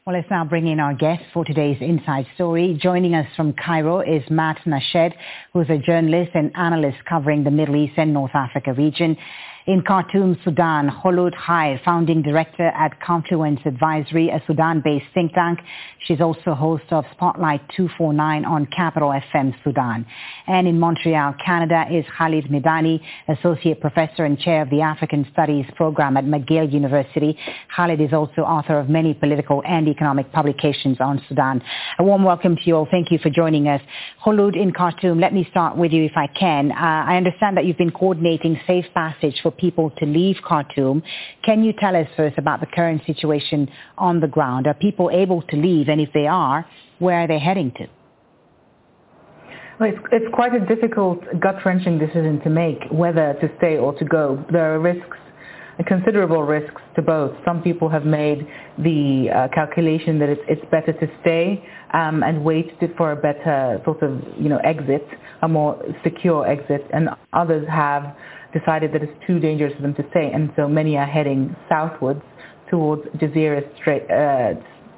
Well, let's now bring in our guest for today's Inside Story. Joining us from Cairo is Matt Nashed, who is a journalist and analyst covering the Middle East and North Africa region. In Khartoum, Sudan, Khulood Hayel, founding director at Confluence Advisory, a Sudan-based think tank. She's also host of Spotlight 249 on Capital FM Sudan. And in Montreal, Canada, is Khalid Medani, associate professor and chair of the African Studies program at McGill University. Khalid is also author of many political and economic publications on Sudan. A warm welcome to you all. Thank you for joining us. Khulood, in Khartoum, let me start with you if I can. I understand that you've been coordinating safe passage for people to leave Khartoum. Can you tell us first about the current situation on the ground? Are people able to leave? And if they are, where are they heading to? Well, it's quite a difficult, gut-wrenching decision to make, whether to stay or to go. There are risks, considerable risks to both. Some people have made the calculation that it's better to stay and wait for a better sort of, exit, a more secure exit, and others have decided that it's too dangerous for them to stay, and so many are heading southwards towards Jazeera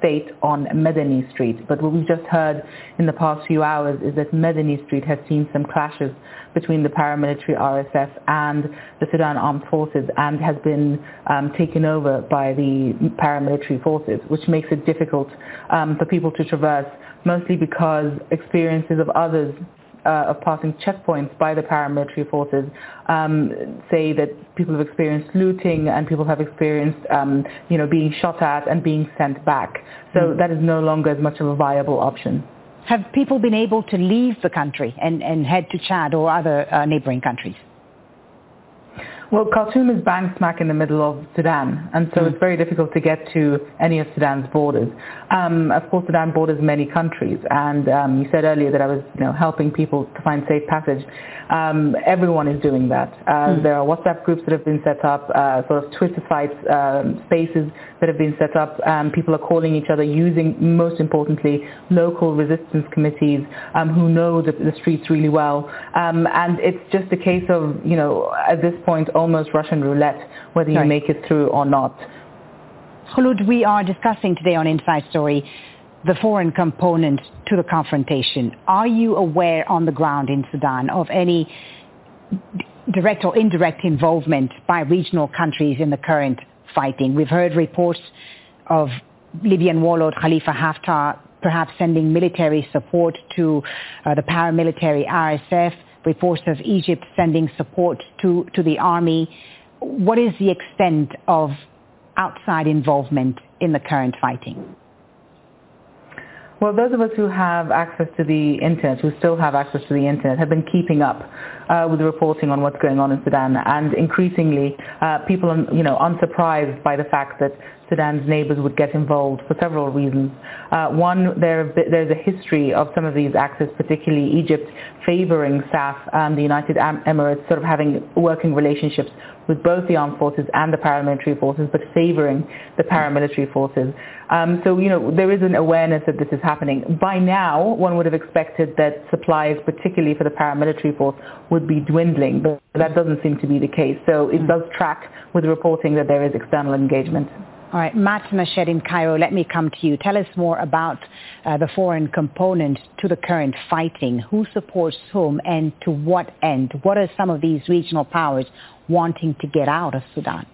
State on Madani Street. But what we've just heard in the past few hours is that Madani Street has seen some clashes between the paramilitary RSF and the Sudan Armed Forces, and has been taken over by the paramilitary forces, which makes it difficult for people to traverse, mostly because experiences of others of passing checkpoints by the paramilitary forces say that people have experienced looting, and people have experienced being shot at and being sent back. So that is no longer as much of a viable option. Have people been able to leave the country and head to Chad or other neighboring countries? Well, Khartoum is bang smack in the middle of Sudan, and so it's very difficult to get to any of Sudan's borders. Of course, Sudan borders many countries, and you said earlier that I was helping people to find safe passage. Everyone is doing that. There are WhatsApp groups that have been set up, sort of Twitter sites, spaces that have been set up. People are calling each other, using, most importantly, local resistance committees who know the streets really well. And it's just a case of, at this point, almost Russian roulette, whether you make it through or not. Khulood, we are discussing today on Inside Story the foreign component to the confrontation. Are you aware on the ground in Sudan of any direct or indirect involvement by regional countries in the current fighting? We've heard reports of Libyan warlord Khalifa Haftar perhaps sending military support to the paramilitary RSF, reports of Egypt sending support to the army. What is the extent of outside involvement in the current fighting? Well, those of us who have access to the internet, who still have access to the internet, have been keeping up with the reporting on what's going on in Sudan, and increasingly people are unsurprised by the fact that Sudan's neighbors would get involved for several reasons. One, there's a history of some of these actors, particularly Egypt, favoring SAF and the United Emirates, sort of having working relationships with both the armed forces and the paramilitary forces, but favoring the paramilitary forces. So, there is an awareness that this is happening. By now, one would have expected that supplies, particularly for the paramilitary force, would be dwindling, but that doesn't seem to be the case. So it does track with reporting that there is external engagement. All right, Matt Nashed in Cairo, let me come to you. Tell us more about the foreign component to the current fighting. Who supports whom and to what end? What are some of these regional powers wanting to get out of Sudan?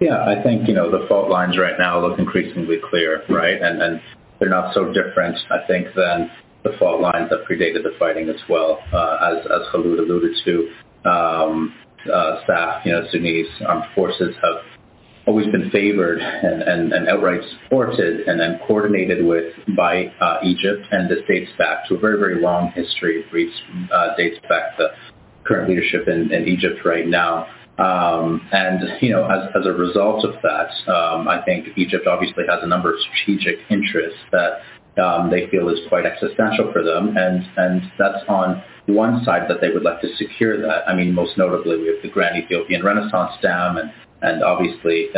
Yeah, I think, the fault lines right now look increasingly clear, right? And they're not so different, I think, than the fault lines that predated the fighting as well, as Khulood alluded to. SAF, Sudanese armed forces have always been favored and outright supported and then coordinated with by Egypt, and this dates back to a very, very long history. It dates back to current leadership in Egypt right now. As a result of that, I think Egypt obviously has a number of strategic interests that they feel is quite existential for them, and that's on one side that they would like to secure that. I mean, most notably, we have the Grand Ethiopian Renaissance Dam, and obviously,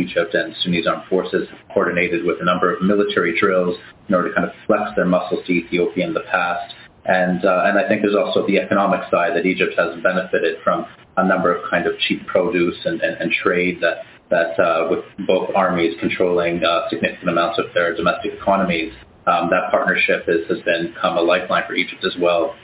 Egypt and Sudanese armed forces have coordinated with a number of military drills in order to kind of flex their muscles to Ethiopia in the past. And I think there's also the economic side that Egypt has benefited from a number of kind of cheap produce and trade that that with both armies controlling significant amounts of their domestic economies, that partnership has then become a lifeline for Egypt as well,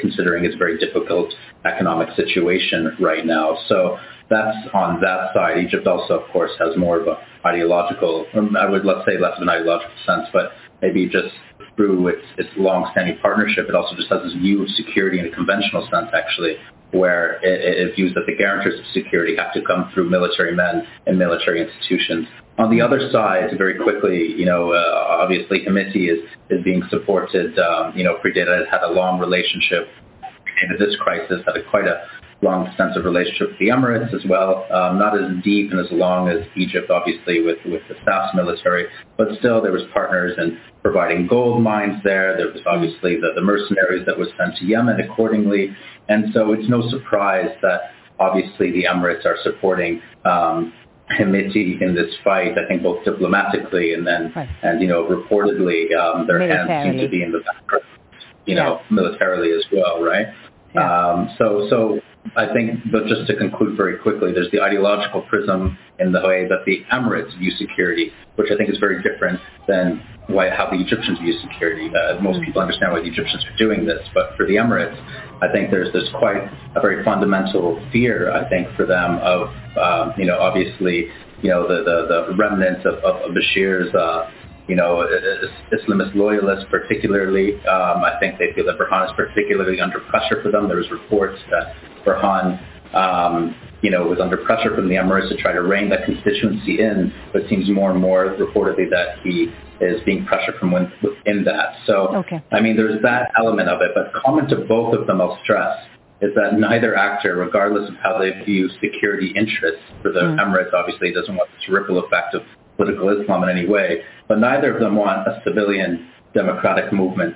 considering its very difficult economic situation right now. So that's on that side. Egypt also, of course, has more of an ideological, I would say less of an ideological sense, but maybe just through its long-standing partnership, it also just has this view of security in a conventional sense, actually, where it views that the guarantors of security have to come through military men and military institutions. On the other side, very quickly, obviously Hemedti is being supported. Predated had a long relationship. Predated this crisis, had quite a long extensive relationship with the Emirates as well, not as deep and as long as Egypt, obviously, with the SAF's military, but still there was partners in providing gold mines there. There was obviously the mercenaries that were sent to Yemen accordingly. And so it's no surprise that obviously the Emirates are supporting Hemedti in this fight, I think both diplomatically and then, reportedly their hands seem to be in the background, militarily as well, right? Yeah. So I think, but just to conclude very quickly, there's the ideological prism in the way that the Emirates view security, which I think is very different than how the Egyptians view security. Most people understand why the Egyptians are doing this, but for the Emirates, I think there's quite a very fundamental fear, I think, for them of, the remnants of Bashir's, Islamist loyalists particularly. I think they feel that Burhan is particularly under pressure for them. There was reports that Burhan, was under pressure from the Emirates to try to rein that constituency in, but it seems more and more reportedly that he is being pressured from within that. So, there's that element of it, but common to both of them, I'll stress, is that neither actor, regardless of how they view security interests, for the Emirates, obviously, doesn't want this ripple effect of political Islam in any way, but neither of them want a civilian democratic movement.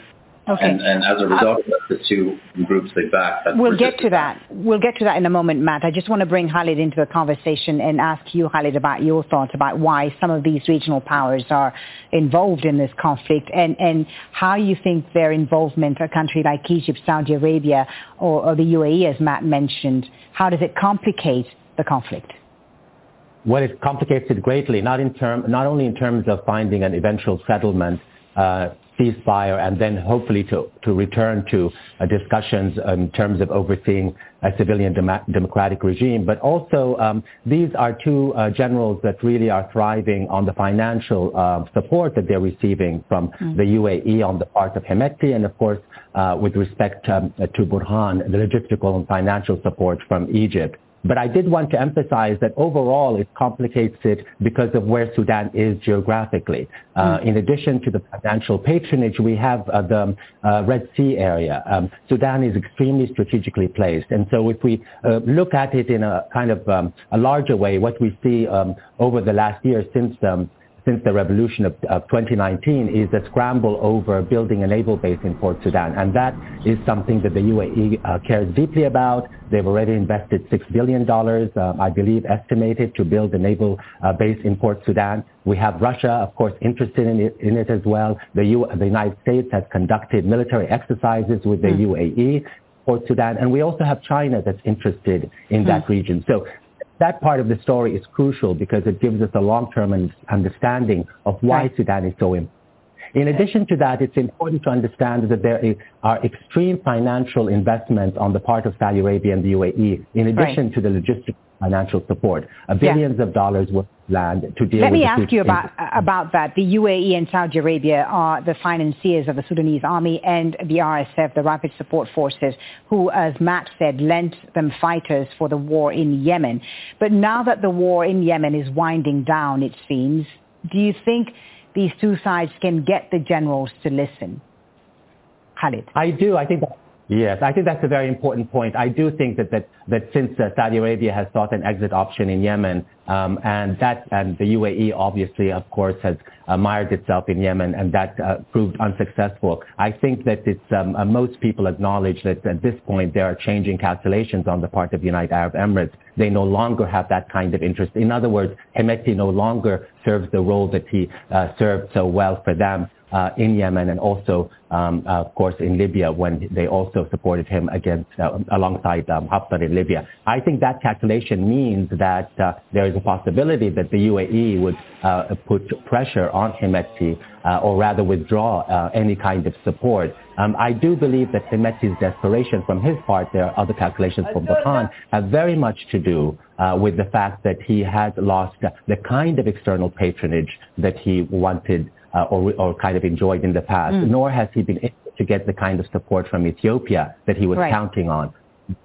Okay. And as a result of that, the two groups they back. We'll get to that. We'll get to that in a moment, Matt. I just want to bring Khalid into the conversation and ask you, Khalid, about your thoughts about why some of these regional powers are involved in this conflict and how you think their involvement, a country like Egypt, Saudi Arabia, or the UAE, as Matt mentioned, how does it complicate the conflict? Well, it complicates it greatly, not only in terms of finding an eventual settlement, ceasefire, and then hopefully to return to discussions in terms of overseeing a civilian democratic regime, but also these are two generals that really are thriving on the financial support that they're receiving from the UAE on the part of Hemedti, and of course, with respect to Burhan, the logistical and financial support from Egypt. But I did want to emphasize that overall it complicates it because of where Sudan is geographically. In addition to the financial patronage, we have the Red Sea area. Sudan is extremely strategically placed. And so if we look at it in a kind of a larger way, what we see over the last year since the revolution of 2019 is a scramble over building a naval base in Port Sudan. And that is something that the UAE cares deeply about. They've already invested $6 billion, I believe, estimated to build a naval base in Port Sudan. We have Russia, of course, interested in it as well. The United States has conducted military exercises with the UAE, Port Sudan. And we also have China that's interested in that region. So that part of the story is crucial because it gives us a long-term understanding of why Sudan is so important. In addition to that, it's important to understand that there are extreme financial investments on the part of Saudi Arabia and the UAE, in addition to the logistical financial support. Billions of dollars worth of land to deal with. Let me ask you about that. The UAE and Saudi Arabia are the financiers of the Sudanese army and the RSF, the Rapid Support Forces, who, as Matt said, lent them fighters for the war in Yemen. But now that the war in Yemen is winding down, it seems, do you think these two sides can get the generals to listen? Khalid. I do. I think that's a very important point. I do think that since Saudi Arabia has sought an exit option in Yemen, and the UAE obviously, of course, has mired itself in Yemen, and that proved unsuccessful. I think that it's most people acknowledge that at this point there are changing calculations on the part of the United Arab Emirates. They no longer have that kind of interest. In other words, Hemedti no longer serves the role that he served so well for them. in Yemen, and also, of course, in Libya, when they also supported him against alongside Haftar in Libya. I think that calculation means that there is a possibility that the UAE would put pressure on Hemedti, or rather withdraw any kind of support. I do believe that Hemedti's desperation from his part, there are other calculations from Burhan, have very much to do with the fact that he has lost the kind of external patronage that he wanted or kind of enjoyed in the past, nor has he been able to get the kind of support from Ethiopia that he was counting on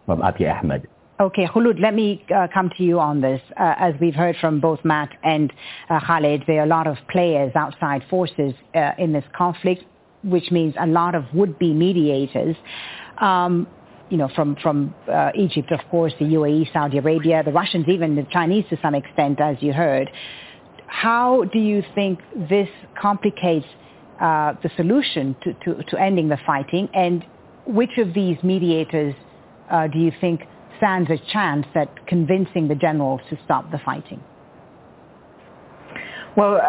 from Abiy Ahmed. Okay, Khulud, let me come to you on this. As we've heard from both Matt and Khalid, there are a lot of players, outside forces in this conflict, which means a lot of would-be mediators, from Egypt, of course, the UAE, Saudi Arabia, the Russians, even the Chinese to some extent, as you heard. How do you think this complicates the solution to ending the fighting? And which of these mediators do you think stands a chance at convincing the generals to stop the fighting? Well,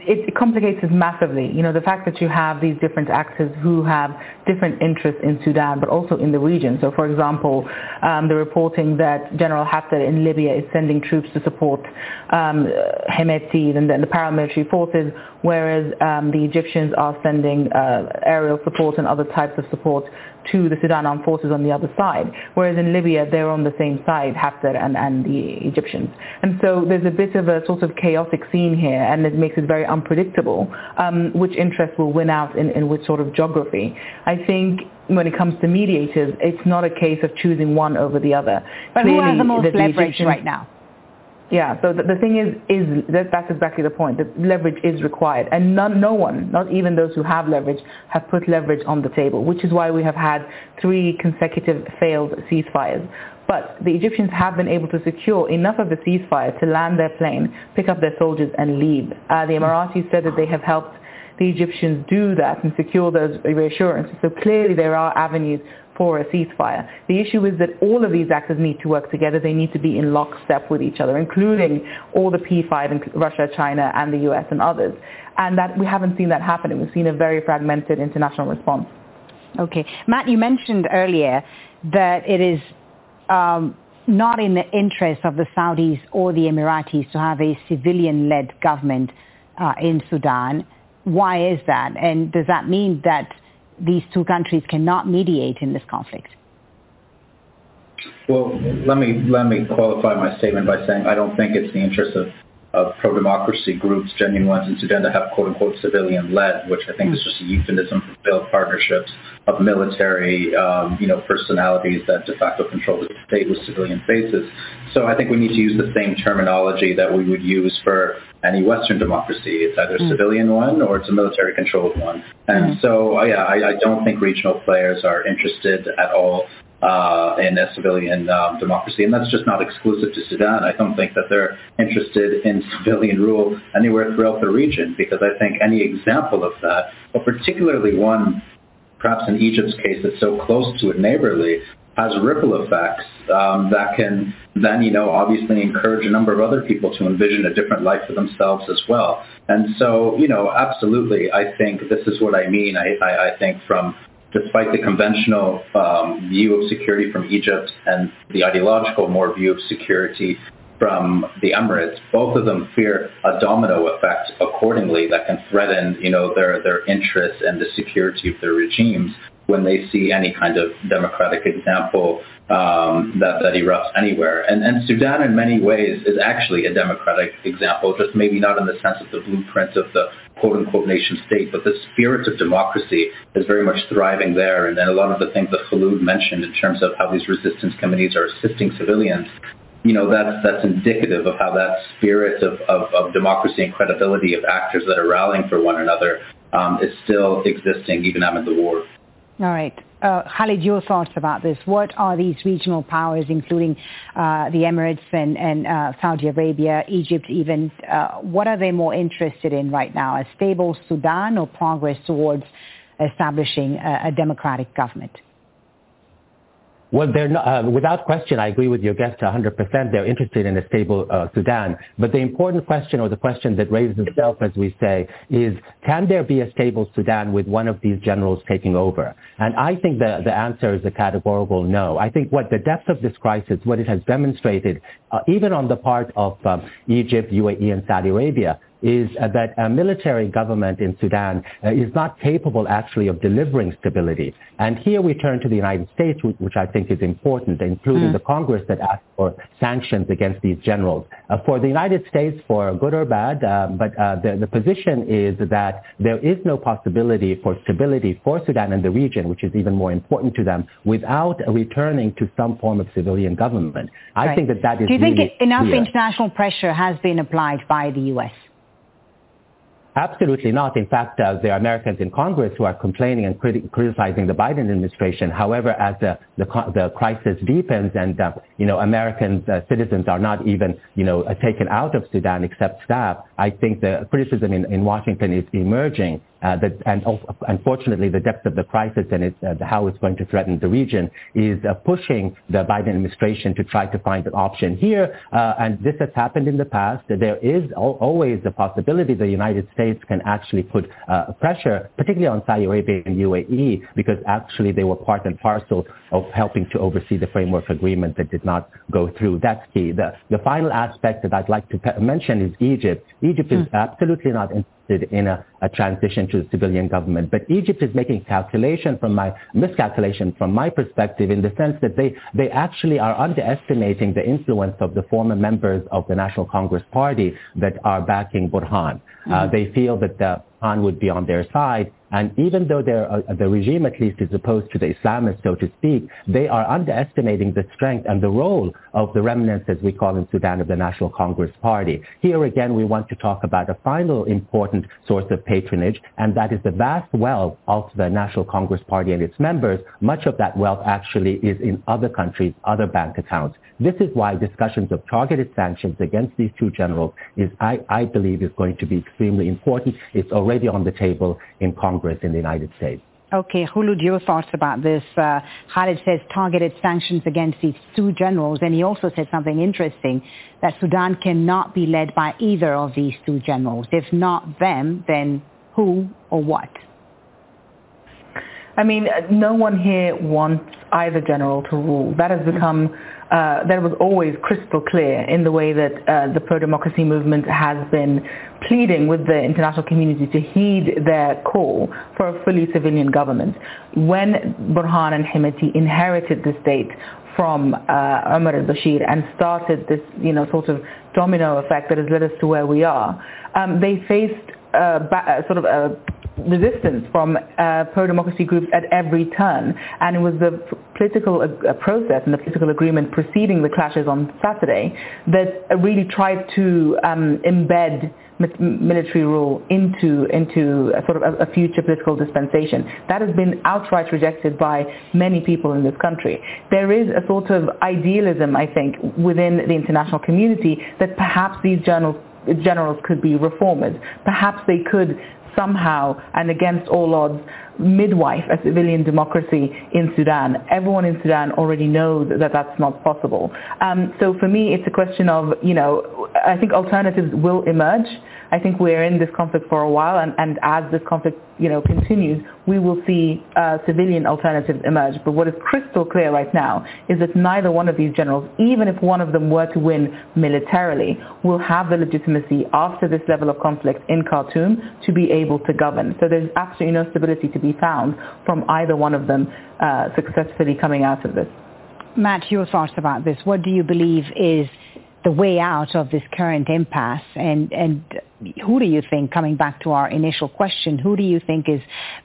it complicates it massively. You know, the fact that you have these different actors who have different interests in Sudan, but also in the region. So, for example, the reporting that General Haftar in Libya is sending troops to support Hemedti and the paramilitary forces, whereas the Egyptians are sending aerial support and other types of support to the Sudan armed forces on the other side, whereas in Libya they're on the same side, Haftar and the Egyptians. And so there's a bit of a sort of chaotic scene here, and it makes it very unpredictable which interest will win out in which sort of geography. I think when it comes to mediators, it's not a case of choosing one over the other. But clearly, who has the most leverage right now? Yeah, so the thing is that's exactly the point, that leverage is required. And no one, not even those who have leverage, have put leverage on the table, which is why we have had 3 consecutive failed ceasefires. But the Egyptians have been able to secure enough of the ceasefire to land their plane, pick up their soldiers, and leave. The Emiratis said that they have helped the Egyptians do that and secure those reassurances. So clearly there are avenues for a ceasefire. The issue is that all of these actors need to work together. They need to be in lockstep with each other, including all the P5, and Russia, China, and the US, and others. And that we haven't seen that happening. We've seen a very fragmented international response. Okay. Matt, you mentioned earlier that it is not in the interest of the Saudis or the Emiratis to have a civilian-led government in Sudan. Why is that? And does that mean that these 2 countries cannot mediate in this conflict? Well, let me qualify my statement by saying I don't think it's the interest of pro-democracy groups, genuine ones in Sudan, to have quote-unquote civilian-led, which I think is just a euphemism for failed partnerships of military, personalities that de facto control the state with civilian bases. So I think we need to use the same terminology that we would use for any Western democracy. It's either a civilian one or it's a military-controlled one. And so, I don't think regional players are interested at all in a civilian democracy. And that's just not exclusive to Sudan. I don't think that they're interested in civilian rule anywhere throughout the region, because I think any example of that, but particularly one, perhaps in Egypt's case, that's so close to it neighborly, has ripple effects that can then, obviously encourage a number of other people to envision a different life for themselves as well. And so, absolutely, I think this is what I mean. I think from, despite the conventional view of security from Egypt and the ideological more view of security from the Emirates, both of them fear a domino effect accordingly that can threaten, their interests and the security of their regimes when they see any kind of democratic example that erupts anywhere. And Sudan in many ways is actually a democratic example, just maybe not in the sense of the blueprint of the quote-unquote nation state, but the spirit of democracy is very much thriving there. And then a lot of the things that Khulud mentioned in terms of how these resistance committees are assisting civilians, that's indicative of how that spirit of democracy and credibility of actors that are rallying for one another is still existing even amid the war. All right. Khalid, your thoughts about this. What are these regional powers, including the Emirates and Saudi Arabia, Egypt even, what are they more interested in right now? A stable Sudan or progress towards establishing a democratic government? Well, they're not, without question, I agree with your guest 100%. They're interested in a stable Sudan. But the important question, or the question that raises itself, as we say, is can there be a stable Sudan with one of these generals taking over? And I think the answer is a categorical no. I think what the depth of this crisis, what it has demonstrated, even on the part of Egypt, UAE, and Saudi Arabia, is that a military government in Sudan is not capable actually of delivering stability. And here we turn to the United States, which I think is important, including the Congress that asked for sanctions against these generals. For the United States, for good or bad, but the position is that there is no possibility for stability for Sudan and the region, which is even more important to them, without returning to some form of civilian government. Right. I think that is. Do you think enough international pressure has been applied by the U.S.? Absolutely not. In fact, there are Americans in Congress who are complaining and criticizing the Biden administration. However, as the crisis deepens and American citizens are not even taken out of Sudan except staff, I think the criticism in Washington is emerging. Unfortunately, the depth of the crisis and how it's going to threaten the region is pushing the Biden administration to try to find an option here. And this has happened in the past. There is always the possibility the United States can actually put pressure, particularly on Saudi Arabia and UAE, because actually they were part and parcel of helping to oversee the framework agreement that did not go through. That's key. The final aspect that I'd like to mention is Egypt. Egypt is absolutely not interested in a transition to a civilian government. But Egypt is making miscalculation from my perspective, in the sense that they actually are underestimating the influence of the former members of the National Congress Party that are backing Burhan. They feel that Burhan would be on their side. And even though the regime at least is opposed to the Islamists, so to speak, they are underestimating the strength and the role of the remnants, as we call in Sudan, of the National Congress Party. Here again, we want to talk about a final important source of patronage, and that is the vast wealth of the National Congress Party and its members. Much of that wealth actually is in other countries, other bank accounts. This is why discussions of targeted sanctions against these two generals I believe is going to be extremely important. It's already on the table in Congress in the United States. Okay, Khulud, your thoughts about this. Khalid says targeted sanctions against these two generals, and he also said something interesting, that Sudan cannot be led by either of these two generals. If not them, then who or what? I mean, no one here wants either general to rule. That has become... that was always crystal clear in the way that the pro-democracy movement has been pleading with the international community to heed their call for a fully civilian government. When Burhan and Hemedti inherited the state from Omar al-Bashir and started this, sort of domino effect that has led us to where we are, they faced resistance from pro-democracy groups at every turn, and it was the political process and the political agreement preceding the clashes on Saturday that really tried to embed military rule into a sort of a future political dispensation. That has been outright rejected by many people in this country. There is a sort of idealism, I think, within the international community that perhaps these generals could be reformers. Perhaps they could somehow, and against all odds, midwife a civilian democracy in Sudan. Everyone in Sudan already knows that that's not possible. So for me, it's a question of, I think alternatives will emerge. I think we're in this conflict for a while, and as this conflict, continues, we will see civilian alternatives emerge. But what is crystal clear right now is that neither one of these generals, even if one of them were to win militarily, will have the legitimacy after this level of conflict in Khartoum to be able to govern. So there's absolutely no stability to be found from either one of them successfully coming out of this. Matt, your thoughts about this. What do you believe is the way out of this current impasse, and who do you think, coming back to our initial question, who do you think is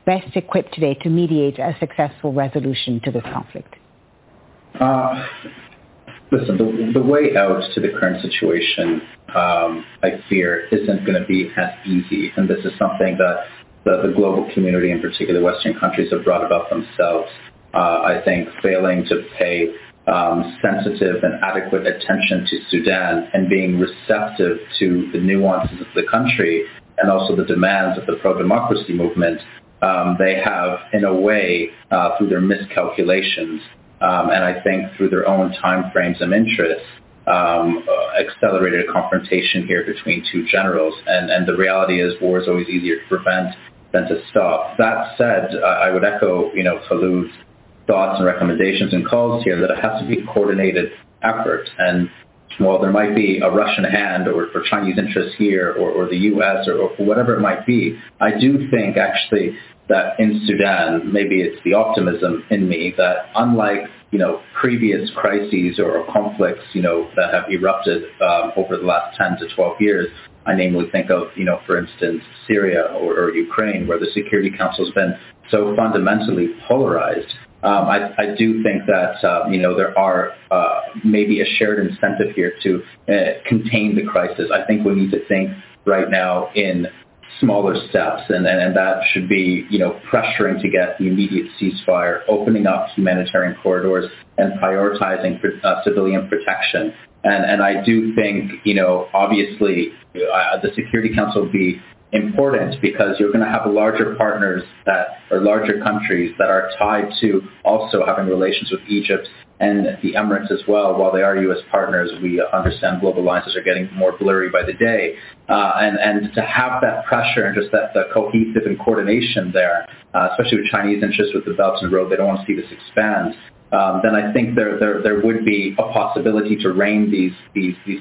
best equipped today to mediate a successful resolution to this conflict? Listen, the way out to the current situation, I fear, isn't going to be as easy, and this is something that the global community, in particular Western countries, have brought about themselves. I think failing to pay sensitive and adequate attention to Sudan and being receptive to the nuances of the country and also the demands of the pro-democracy movement, they have, in a way, through their miscalculations, and I think through their own timeframes and interests, accelerated a confrontation here between two generals. And the reality is war is always easier to prevent than to stop. That said, I would echo, Khaloud's thoughts and recommendations and calls here that it has to be a coordinated effort. And while there might be a Russian hand or Chinese interest here or the U.S. or whatever it might be, I do think actually that in Sudan, maybe it's the optimism in me that unlike, previous crises or conflicts, that have erupted over the last 10 to 12 years, I namely think of, for instance, Syria or Ukraine, where the Security Council has been so fundamentally polarized. I do think that, there are maybe a shared incentive here to contain the crisis. I think we need to think right now in smaller steps, and that should be, pressuring to get the immediate ceasefire, opening up humanitarian corridors, and prioritizing civilian protection. And I do think, obviously, the Security Council will be important because you're going to have larger partners that are larger countries that are tied to also having relations with Egypt and the Emirates as well. While they are U.S. partners, we understand global alliances are getting more blurry by the day. And to have that pressure and just that the cohesive and coordination there, especially with Chinese interests with the Belt and Road, they don't want to see this expand. Then I think there would be a possibility to rein these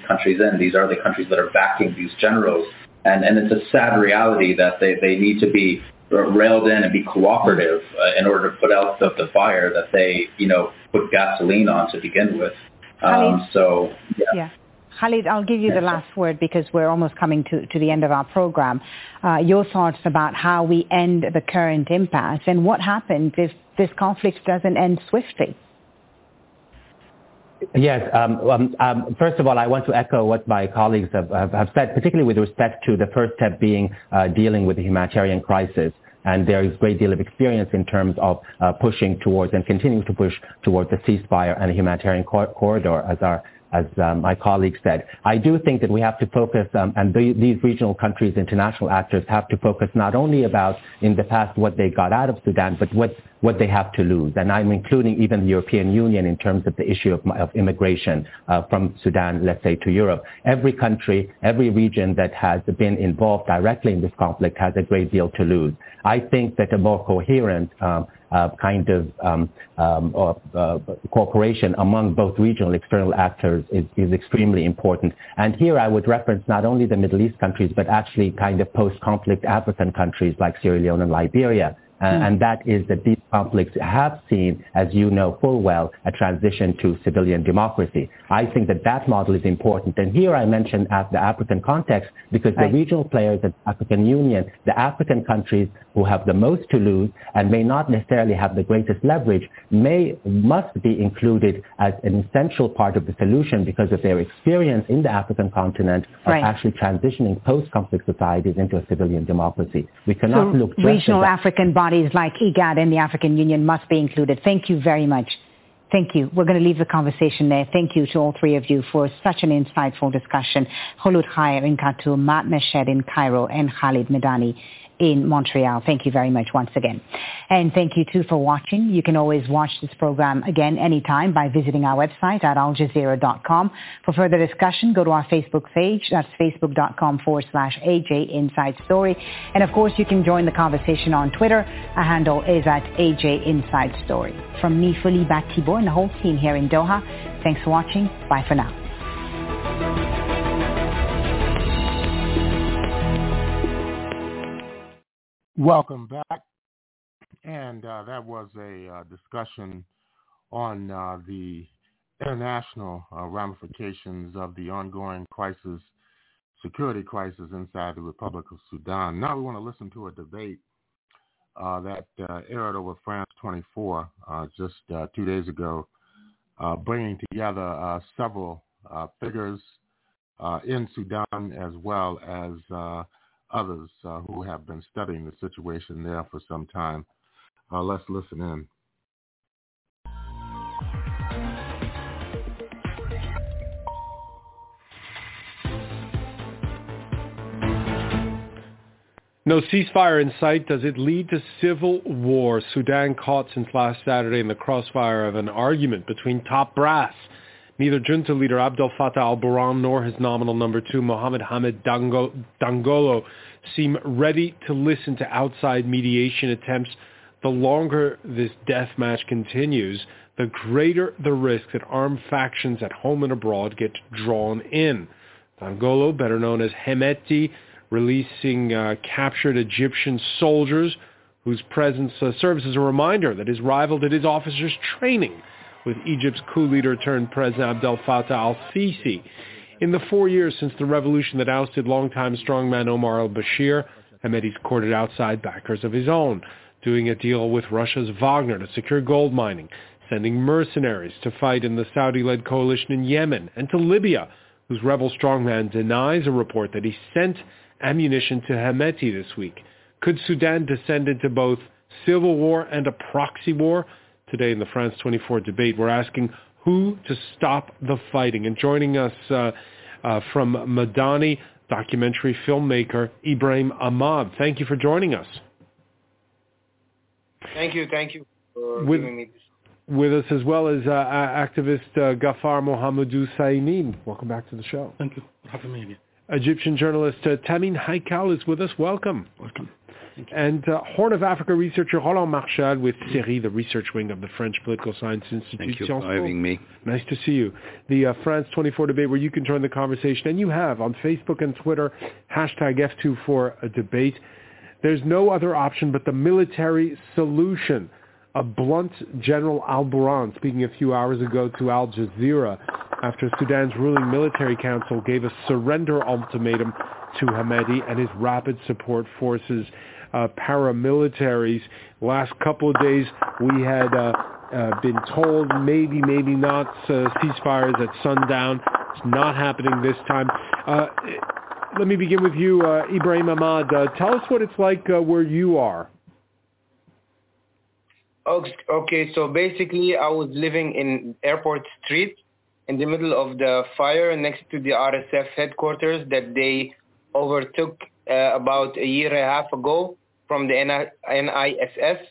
countries in. These are the countries that are backing these generals. And it's a sad reality that they need to be railed in and be cooperative in order to put out the fire that they, put gasoline on to begin with. Khalid, I'll give you the last word because we're almost coming to the end of our program. Your thoughts about how we end the current impasse and what happens if this conflict doesn't end swiftly. Yes. First of all, I want to echo what my colleagues have said, particularly with respect to the first step being dealing with the humanitarian crisis. And there is a great deal of experience in terms of pushing towards and continuing to push towards the ceasefire and the humanitarian corridor, as my colleague said. I do think that we have to focus, and these regional countries, international actors, have to focus not only about, in the past, what they got out of Sudan, but what they have to lose. And I'm including even the European Union in terms of the issue of immigration from Sudan, let's say, to Europe. Every country, every region that has been involved directly in this conflict has a great deal to lose. I think that a more coherent cooperation among both regional and external actors is extremely important. And here I would reference not only the Middle East countries, but actually kind of post-conflict African countries like Sierra Leone and Liberia. And that is that these conflicts have seen, as you know full well, a transition to civilian democracy. I think that model is important. And here I mentioned the African context because the regional players of the African Union, the African countries who have the most to lose and may not necessarily have the greatest leverage, must be included as an essential part of the solution because of their experience in the African continent of actually transitioning post-conflict societies into a civilian democracy. We cannot look just regional African bodies like IGAD and the African Union must be included. Thank you very much. Thank you. We're going to leave the conversation there. Thank you to all three of you for such an insightful discussion. Khulood Hayel in Khartoum, Matt Nashed in Cairo, and Khalid Medani in Montreal. Thank you very much once again. And thank you too for watching. You can always watch this program again anytime by visiting our website at aljazeera.com. For further discussion, go to our Facebook page. That's facebook.com/AJ Inside Story. And of course, you can join the conversation on Twitter. Our handle is @AJ Inside Story. From me, Folly Bah Thibault, and the whole team here in Doha, thanks for watching. Bye for now. Welcome back, and that was a discussion on the international ramifications of the ongoing crisis, security crisis inside the Republic of Sudan. Now we want to listen to a debate that aired over France 24 just 2 days ago, bringing together several figures in Sudan as well as others who have been studying the situation there for some time. Let's listen in. No ceasefire in sight. Does it lead to civil war? Sudan caught since last Saturday in the crossfire of an argument between top brass. Neither junta leader Abdel Fattah Al-Burhan nor his nominal number two, Mohamed Hamdan Dagalo, seem ready to listen to outside mediation attempts. The longer this death match continues, the greater the risk that armed factions at home and abroad get drawn in. Dagalo, better known as Hemedti, releasing captured Egyptian soldiers whose presence serves as a reminder that his rival did his officers training with Egypt's coup leader turned President Abdel Fattah al-Sisi. In the 4 years since the revolution that ousted longtime strongman Omar al-Bashir, Hemedti's courted outside backers of his own, doing a deal with Russia's Wagner to secure gold mining, sending mercenaries to fight in the Saudi-led coalition in Yemen, and to Libya, whose rebel strongman denies a report that he sent ammunition to Hemedti this week. Could Sudan descend into both civil war and a proxy war? Today in the France 24 debate, we're asking who to stop the fighting. And joining us from Madani, documentary filmmaker Ibrahim Ahmad. Thank you for joining us. Thank you for giving me this. With us as well as activist Gaffar Mohamedou Saemin. Welcome back to the show. Thank you for having me again. Egyptian journalist Tamim Haikal is with us. Welcome. Welcome. And Horn of Africa researcher Roland Marchal with CERI, the research wing of the French Political Science Institute. Thank you for having me. Nice to see you. The France 24 debate, where you can join the conversation, and you have on Facebook and Twitter, hashtag F24Debate. There's no other option but the military solution. A blunt General Al-Burhan, speaking a few hours ago to Al Jazeera, after Sudan's ruling military council gave a surrender ultimatum to Hemedti and his rapid support forces, paramilitaries. Last couple of days, we had been told maybe not ceasefires at sundown. It's not happening this time. Let me begin with you, Ibrahim Ahmad. Tell us what it's like where you are. Okay, so basically I was living in Airport Street in the middle of the fire next to the RSF headquarters that they overtook about a year and a half ago from the NISS.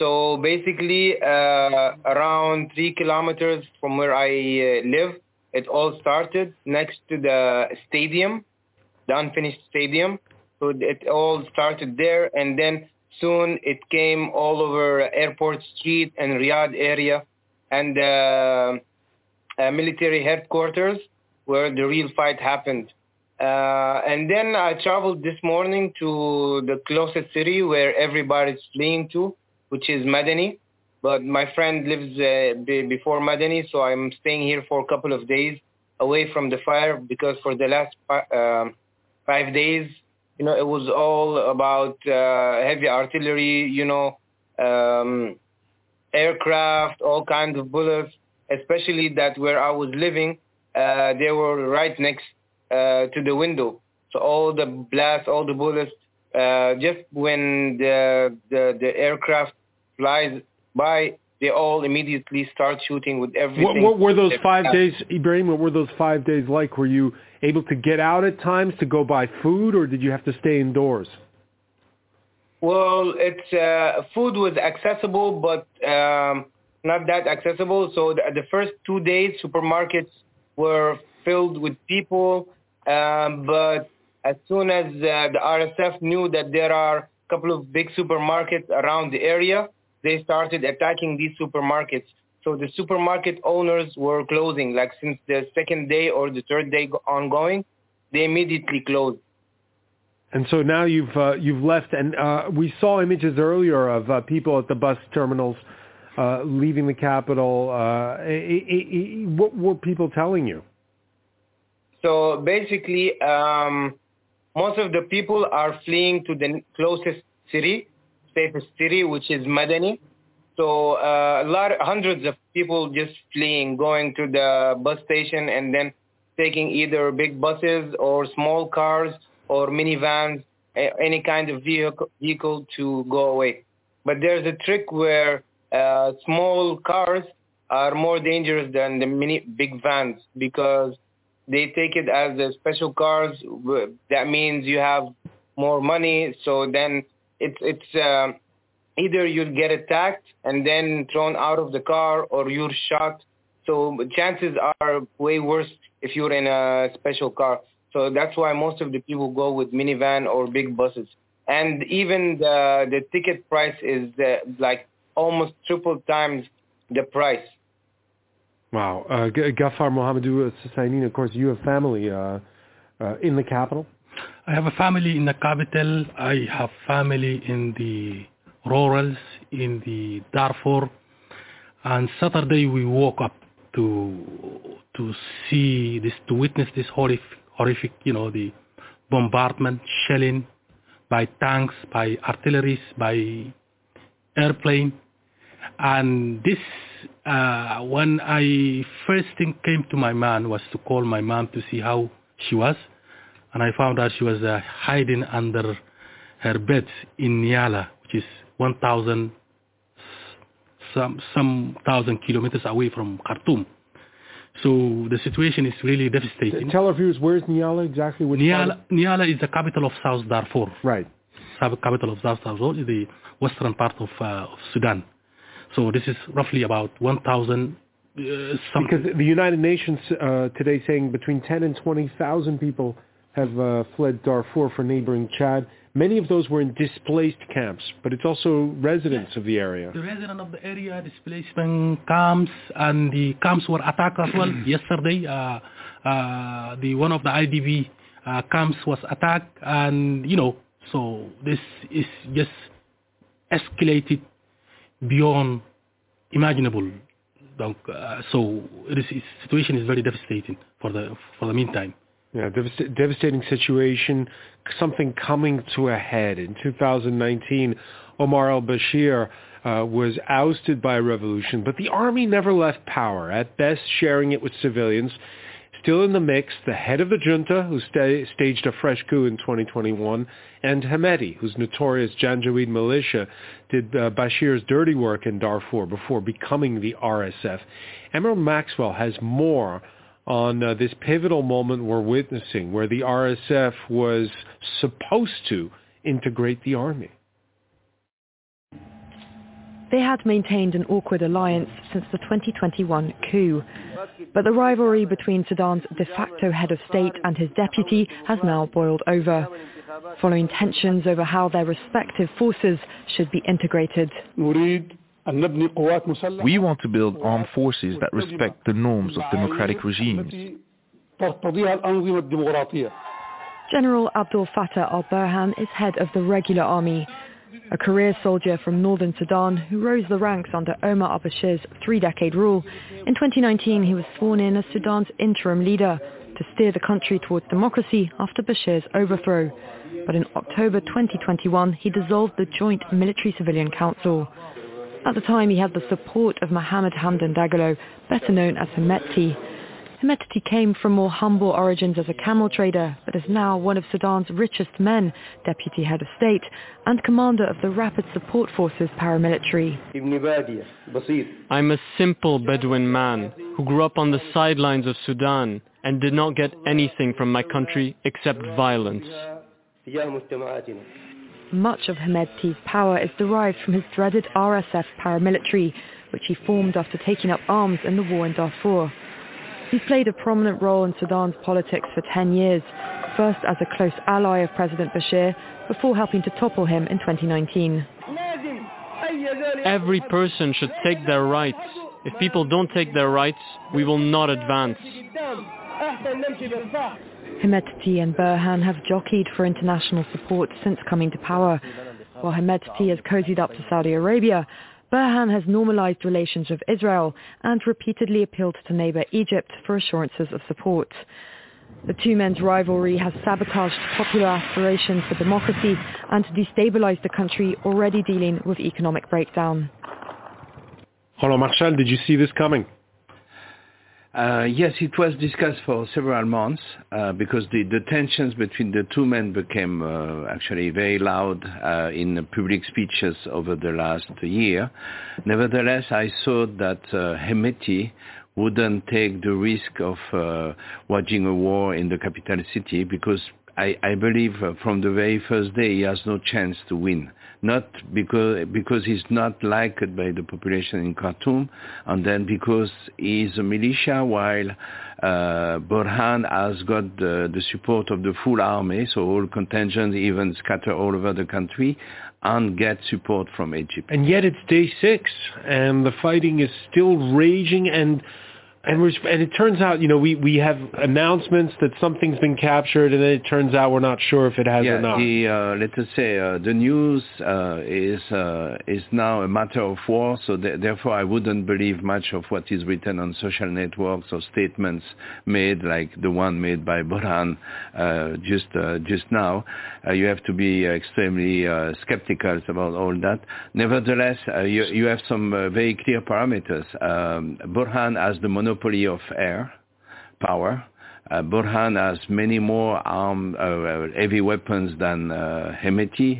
So basically around 3 kilometers from where I live, it all started next to the stadium, the unfinished stadium. So it all started there, and then soon it came all over Airport Street and Riyadh area and military headquarters where the real fight happened. And then I traveled this morning to the closest city where everybody's fleeing to, which is Madani. But my friend lives before Madani, so I'm staying here for a couple of days away from the fire, because for the last 5 days, you know, it was all about heavy artillery, you know, aircraft, all kinds of bullets, especially that where I was living, they were right next to the window. So all the blasts, all the bullets, just when the aircraft flies by, they all immediately start shooting with everything. What were those 5 days, Ibrahim, what were those 5 days like? Were you able to get out at times to go buy food, or did you have to stay indoors? Well, it's food was accessible, but not that accessible. So the first 2 days, supermarkets were filled with people. But as soon as the RSF knew that there are a couple of big supermarkets around the area, they started attacking these supermarkets. So the supermarket owners were closing, like since the second day or the third day ongoing, they immediately closed. And so now you've left, and we saw images earlier of people at the bus terminals leaving the capital. What were people telling you? So basically, most of the people are fleeing to the closest city, safest city, which is Madani. So hundreds of people just fleeing, going to the bus station and then taking either big buses or small cars or minivans, any kind of vehicle to go away. But there's a trick where small cars are more dangerous than the big vans, because they take it as the special cars. That means you have more money. So then it's either you'll get attacked and then thrown out of the car, or you're shot. So chances are way worse if you're in a special car. So that's why most of the people go with minivan or big buses. And even the ticket price is like almost triple times the price. Wow. Gaffar Mohamedou Saemin, of course, you have family in the capital? I have a family in the capital. I have family in the rurals, in the Darfur. And Saturday we woke up to see this, to witness this horrific, the bombardment, shelling by tanks, by artilleries, by airplane. And this, when I first thing came to my mind was to call my mom to see how she was. And I found out she was hiding under her bed in Nyala, which is 1,000, some 1,000 kilometers away from Khartoum. So the situation is really devastating. Tell our viewers, where's Nyala exactly? Nyala is the capital of South Darfur. Right. Capital of South Darfur is the western part of Sudan. So this is roughly about 1,000 something. Because the United Nations today saying between 10 and 20,000 people have fled Darfur for neighboring Chad. Many of those were in displaced camps, but it's also residents of the area. The residents of the area, displacement camps, and the camps were attacked as well. Yesterday, one of the IDB camps was attacked, and, so this is just escalated beyond imaginable. So the situation is very devastating for the meantime. Yeah, devastating situation, something coming to a head. In 2019, Omar al-Bashir was ousted by a revolution, but the army never left power, at best sharing it with civilians. Still in the mix, the head of the junta, who staged a fresh coup in 2021, and Hemedti, whose notorious Janjaweed militia did Bashir's dirty work in Darfur before becoming the RSF. Emeril Maxwell has more on this pivotal moment we're witnessing, where the RSF was supposed to integrate the army. They had maintained an awkward alliance since the 2021 coup, but the rivalry between Sudan's de facto head of state and his deputy has now boiled over, following tensions over how their respective forces should be integrated. We want to build armed forces that respect the norms of democratic regimes. General Abdel Fattah Al-Burhan is head of the regular army, a career soldier from northern Sudan who rose the ranks under Omar al-Bashir's three-decade rule. In 2019, he was sworn in as Sudan's interim leader to steer the country towards democracy after Bashir's overthrow. But in October 2021, he dissolved the Joint Military-Civilian Council. At the time, he had the support of Mohamed Hamdan Dagalo, better known as Hemedti. Hemedti came from more humble origins as a camel trader, but is now one of Sudan's richest men, deputy head of state, and commander of the Rapid Support Forces paramilitary. I'm a simple Bedouin man who grew up on the sidelines of Sudan and did not get anything from my country except violence. Much of Hemedti's power is derived from his dreaded RSF paramilitary, which he formed after taking up arms in the war in Darfur. He's played a prominent role in Sudan's politics for 10 years, first as a close ally of President Bashir, before helping to topple him in 2019. Every person should take their rights. If people don't take their rights, we will not advance. Hemedti and Burhan have jockeyed for international support since coming to power. While Hemedti has cozied up to Saudi Arabia, Burhan has normalized relations with Israel and repeatedly appealed to neighbor Egypt for assurances of support. The two men's rivalry has sabotaged popular aspirations for democracy and destabilized the country already dealing with economic breakdown. Roland Marchal, did you see this coming? Yes, it was discussed for several months because the tensions between the two men became actually very loud in public speeches over the last year. Nevertheless, I thought that Hemedti wouldn't take the risk of waging a war in the capital city because I believe from the very first day he has no chance to win. Not because he's not liked by the population in Khartoum, and then because he's a militia, while Burhan has got the support of the full army, so all contingents even scatter all over the country, and get support from Egypt. And yet it's day 6, and the fighting is still raging, and it turns out, you know, we have announcements that something's been captured, and then it turns out we're not sure if it has or not. The news is now a matter of war, so therefore I wouldn't believe much of what is written on social networks or statements made like the one made by Burhan just now. You have to be extremely skeptical about all that. Nevertheless, you have some very clear parameters. Burhan has the monopoly of air power. Burhan has many more armed heavy weapons than Hemedti.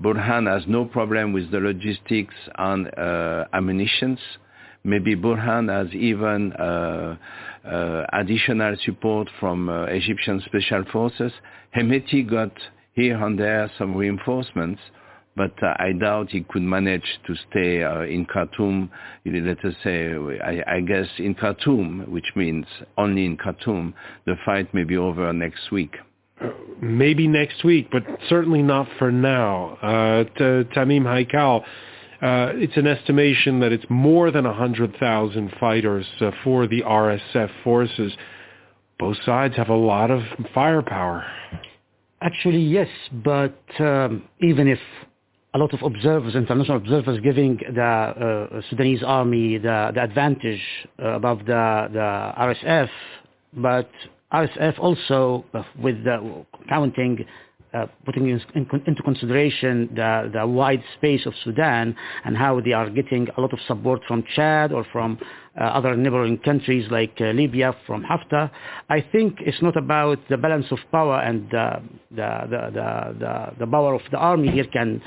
Burhan has no problem with the logistics and ammunitions. Maybe Burhan has even additional support from Egyptian special forces. Hemedti got here and there some reinforcements, but I doubt he could manage to stay in Khartoum, let us say, I guess in Khartoum, which means only in Khartoum, the fight may be over next week. Maybe next week, but certainly not for now. Tamim Haikal, it's an estimation that it's more than 100,000 fighters for the RSF forces. Both sides have a lot of firepower. Actually, yes, but even if a lot of observers, international observers, giving the Sudanese army the advantage above the RSF, but RSF also, with counting, putting into consideration the wide space of Sudan and how they are getting a lot of support from Chad or from other neighboring countries like Libya, from Haftar. I think it's not about the balance of power, and the power of the army here can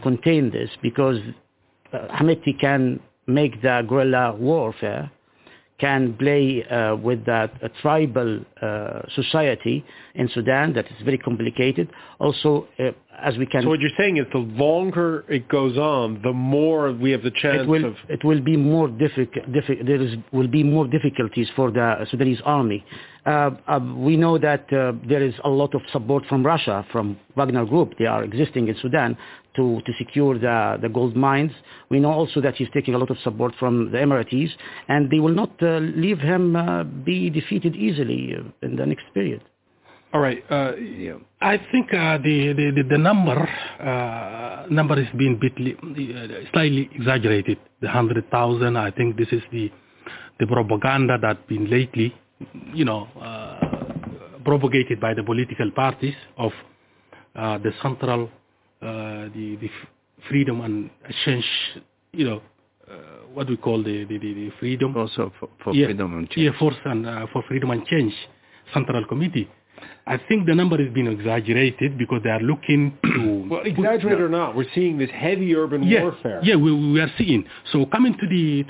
contain this, because Hemedti can make the guerrilla warfare, can play with that tribal society in Sudan that is very complicated. Also, as we can... So what you're saying is the longer it goes on, the more we have the chance of... It will be more difficult. There will be more difficulties for the Sudanese army. We know that there is a lot of support from Russia, from Wagner Group. They are existing in Sudan to secure the gold mines. We know also that he's taking a lot of support from the Emiratis, and they will not leave him be defeated easily in the next period. All right. I think the number has been slightly exaggerated. The 100,000. I think this is the propaganda that's been lately, propagated by the political parties of the central, the freedom and exchange, what we call the freedom. Also for freedom and change. Yeah, for freedom and change, central committee. I think the number has been exaggerated because they are looking to... Well, exaggerated or not, we're seeing this heavy urban warfare. Yeah, we are seeing. So coming to the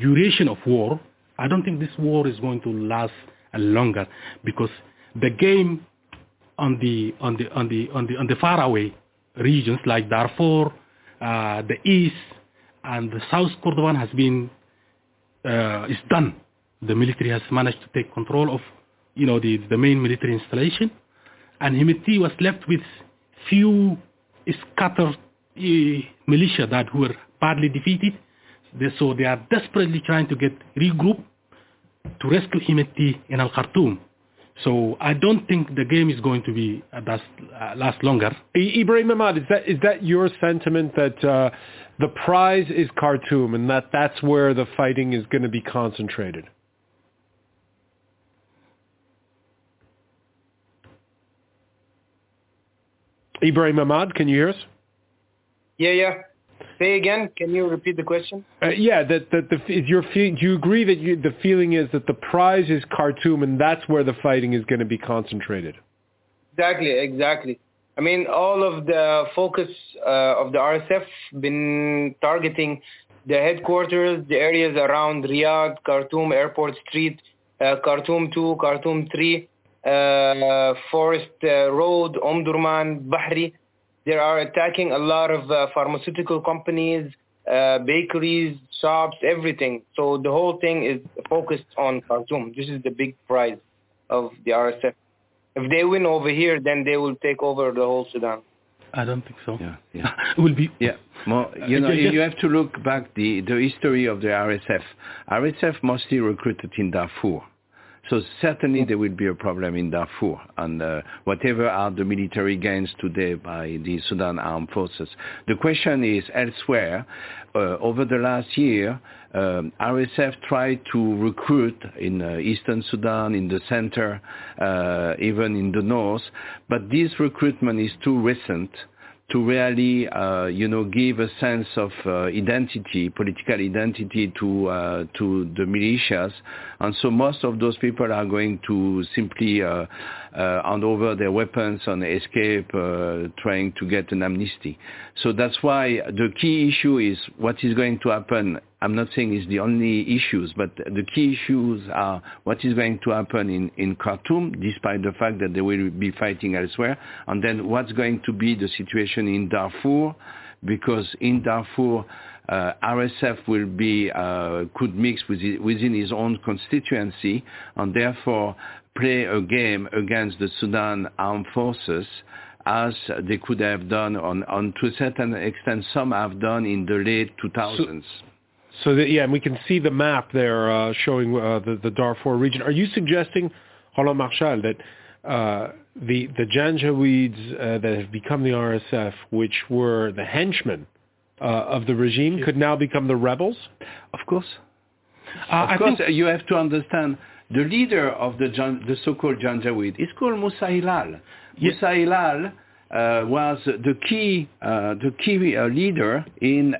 duration of war, I don't think this war is going to last longer, because the game on the faraway regions like Darfur, the East, and the South Kordofan has been is done. The military has managed to take control of the main military installation, and Hemedti was left with few scattered militia that were badly defeated. So they are desperately trying to get regrouped to rescue Hemedti in Al-Khartoum. So I don't think the game is going to be last longer. Ibrahim Ahmad, is that your sentiment that the prize is Khartoum, and that's where the fighting is going to be concentrated? Ibrahim Ahmad, can you hear us? Yeah. Say again. Can you repeat the question? Do you agree that the feeling is that the prize is Khartoum, and that's where the fighting is going to be concentrated? Exactly. I mean, all of the focus of the RSF been targeting the headquarters, the areas around Riyadh, Khartoum Airport Street, Khartoum 2, Khartoum 3. Forest Road, Omdurman, Bahri. They are attacking a lot of pharmaceutical companies, bakeries, shops, everything. So the whole thing is focused on Khartoum. This is the big prize of the RSF. If they win over here, then they will take over the whole Sudan. I don't think so. Yeah. It will be. Yeah. More, you have to look back the history of the RSF. RSF mostly recruited in Darfur. So certainly there will be a problem in Darfur, and whatever are the military gains today by the Sudan Armed Forces. The question is elsewhere. Over the last year, RSF tried to recruit in eastern Sudan, in the center, even in the north, but this recruitment is too recent to really, give a sense of identity, political identity to the militias. And so most of those people are going to simply hand over their weapons and escape, trying to get an amnesty. So that's why the key issue is what is going to happen. I'm not saying it's the only issues, but the key issues are what is going to happen in Khartoum, despite the fact that they will be fighting elsewhere, and then what's going to be the situation in Darfur, because in Darfur, RSF will be could mix within his own constituency, and therefore play a game against the Sudan Armed Forces, as they could have done, on to a certain extent, some have done in the late 2000s. So, and we can see the map there showing the Darfur region. Are you suggesting, Roland Marchal, that the Janjaweeds that have become the RSF, which were the henchmen of the regime, could now become the rebels? Of course. I think you have to understand, the leader of the so-called Janjaweed is called Moussa Hilal. Yes. Moussa Hilal was the key leader in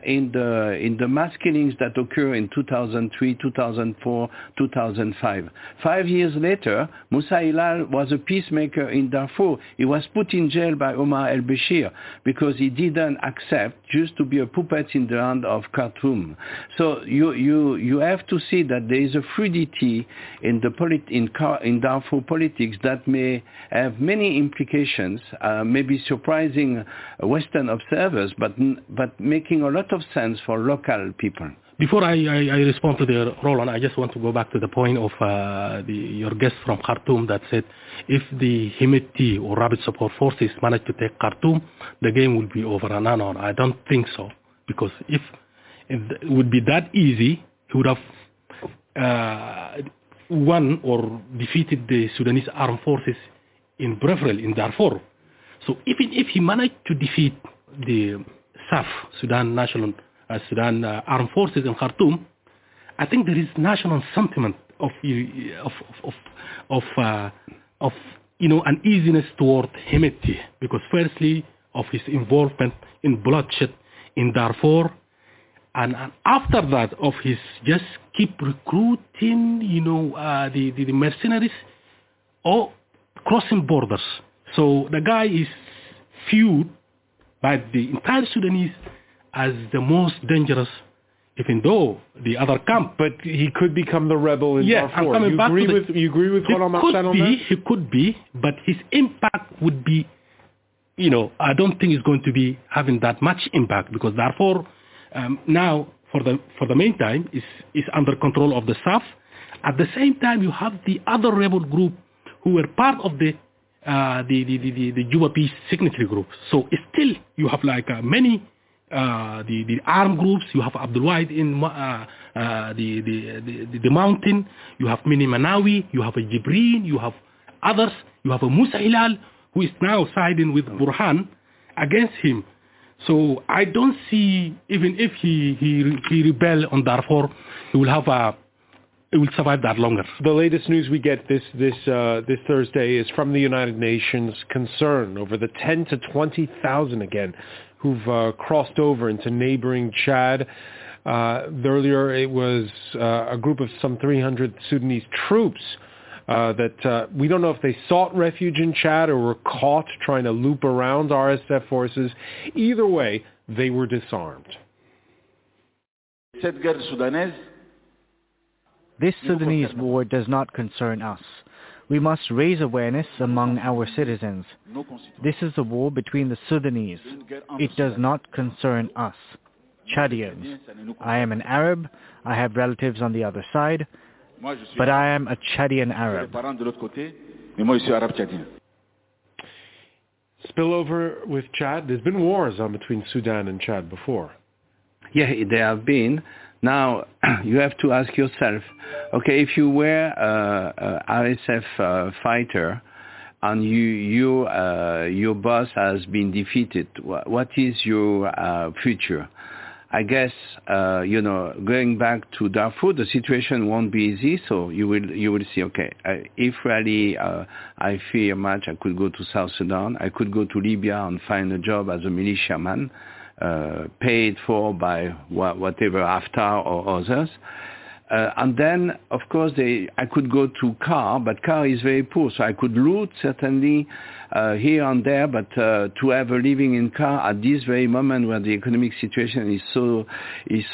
the mass killings that occur in 2003, 2004, 2005. 5 years later, Moussa Hilal was a peacemaker in Darfur. He was put in jail by Omar al-Bashir because he didn't accept just to be a puppet in the hand of Khartoum. So you have to see that there is a fluidity in Darfur politics that may have many implications, maybe surprising Western observers, but making a lot of sense for local people. Before I respond to the Roland, I just want to go back to the point of your guest from Khartoum that said if the Hemedti or Rapid Support Forces manage to take Khartoum, the game will be over and on. I don't think so, because if it would be that easy, he would have won or defeated the Sudanese armed forces in Brazzaville, in Darfur. So even if he managed to defeat the SAF, Sudan Armed Forces in Khartoum, I think there is national sentiment of an easiness toward Hemedti, because firstly of his involvement in bloodshed in Darfur, and after that of his just keep recruiting the mercenaries or crossing borders. So the guy is viewed by the entire Sudanese as the most dangerous, even though the other camp. But he could become the rebel in Darfur. You agree with Roland Marchal on that? He could be, but his impact would be, I don't think it's going to be having that much impact, because Darfur now, for the meantime, is under control of the SAF. At the same time, you have the other rebel group who were part of the Juba Peace Signatory Group. So still you have many the armed groups. You have Abdul Wahid in the mountain. You have Mini Manawi. You have a Jibril. You have others. You have a Moussa Hilal who is now siding with Burhan against him. So I don't see, even if he rebels on Darfur, he will have it will survive that longer. The latest news we get this Thursday is from the United Nations concern over the 10 to 20,000 again who've crossed over into neighboring Chad. Earlier it was a group of some 300 Sudanese troops that we don't know if they sought refuge in Chad or were caught trying to loop around RSF forces. Either way, they were disarmed. This Sudanese war does not concern us. We must raise awareness among our citizens. This is a war between the Sudanese. It does not concern us, Chadians. I am an Arab. I have relatives on the other side, but I am a Chadian Arab. Spillover with Chad. There's been wars on between Sudan and Chad before. Yeah, there have been. Now, you have to ask yourself, okay, if you were an RSF fighter and your boss has been defeated, what is your future? I guess, going back to Darfur, the situation won't be easy, so you will see, okay, if really I fear much, I could go to South Sudan, I could go to Libya and find a job as a militiaman, paid for by whatever Haftar or others. And then, of course, I could go to Kar, but Kar is very poor, so I could loot certainly here and there, but to have a living in Kar at this very moment where the economic situation is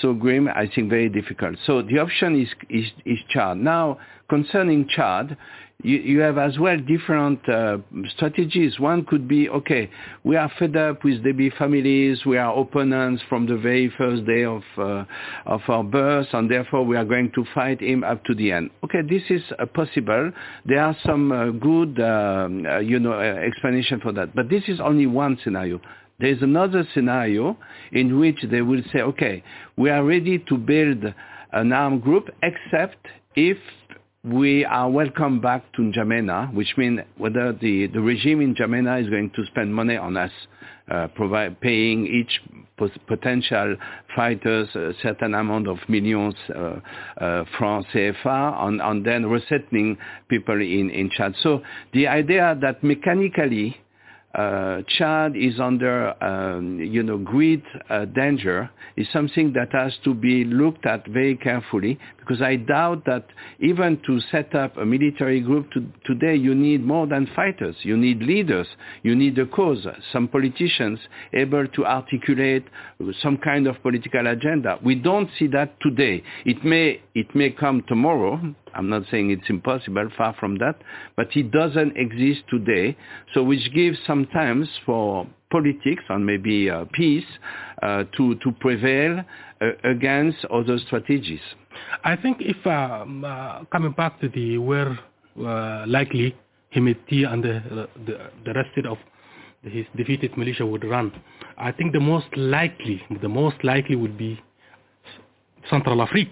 so grim, I think very difficult. So the option is Chad. Now, concerning Chad, you have as well different strategies. One could be, okay, we are fed up with Deby families, we are opponents from the very first day of our birth, and therefore we are going to fight him up to the end. Okay, this is possible. There are some good, explanation for that. But this is only one scenario. There is another scenario in which they will say, okay, we are ready to build an armed group, except if we are welcome back to N'Djamena, which means whether the regime in N'Djamena is going to spend money on us, paying each potential fighters a certain amount of millions francs CFA, and then resettling people in Chad. So the idea that mechanically Chad is under, great danger is something that has to be looked at very carefully, because I doubt that even to set up a military group today, you need more than fighters. You need leaders. You need a cause. Some politicians able to articulate some kind of political agenda. We don't see that today. It may come tomorrow. I'm not saying it's impossible, far from that, but it doesn't exist today, so which gives sometimes for politics and maybe peace to prevail against other strategies. I think if coming back to the where likely Hemedti and the rest of his defeated militia would run, I think the most likely would be Central Africa,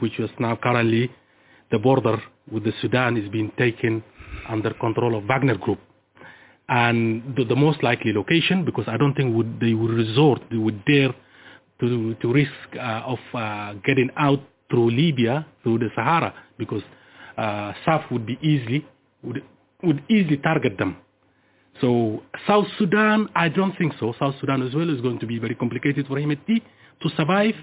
which is now currently the border with the Sudan is being taken under control of Wagner Group, and the most likely location, because I don't think they would dare to risk of getting out through Libya, through the Sahara, because South would easily target them. So South Sudan, I don't think so. South Sudan as well is going to be very complicated for Hemedti to survive.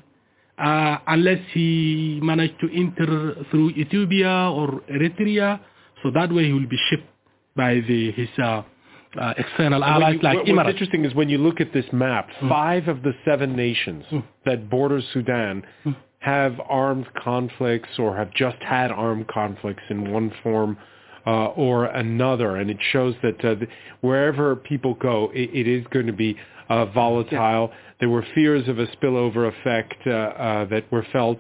Unless he managed to enter through Ethiopia or Eritrea, so that way he will be shipped by his external allies like Emirates. What's interesting is when you look at this map, 5 of the 7 nations that border Sudan have armed conflicts or have just had armed conflicts in one form or another, and it shows that wherever people go, it is going to be volatile. Yeah. There were fears of a spillover effect that were felt,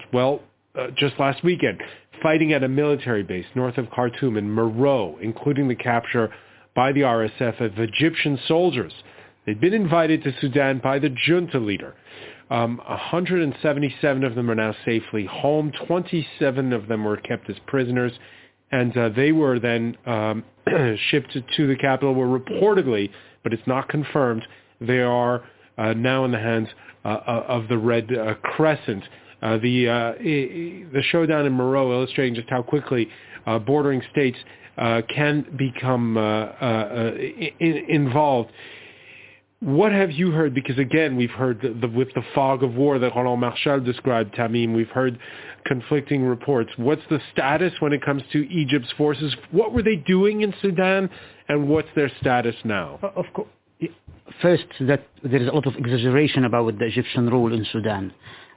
just last weekend. Fighting at a military base north of Khartoum in Meroe, including the capture by the RSF of Egyptian soldiers. They'd been invited to Sudan by the junta leader. 177 of them are now safely home. 27 of them were kept as prisoners. And they were then shipped to the capital, where reportedly, but it's not confirmed, they are now in the hands of the Red Crescent. The showdown in Meroe illustrating just how quickly bordering states can become involved. What have you heard? Because again, we've heard with the fog of war that Roland Marchal described, Tamim, we've heard conflicting reports. What's the status when it comes to Egypt's forces? What were they doing in Sudan, and what's their status now? Of course, first, that there is a lot of exaggeration about the Egyptian role in Sudan.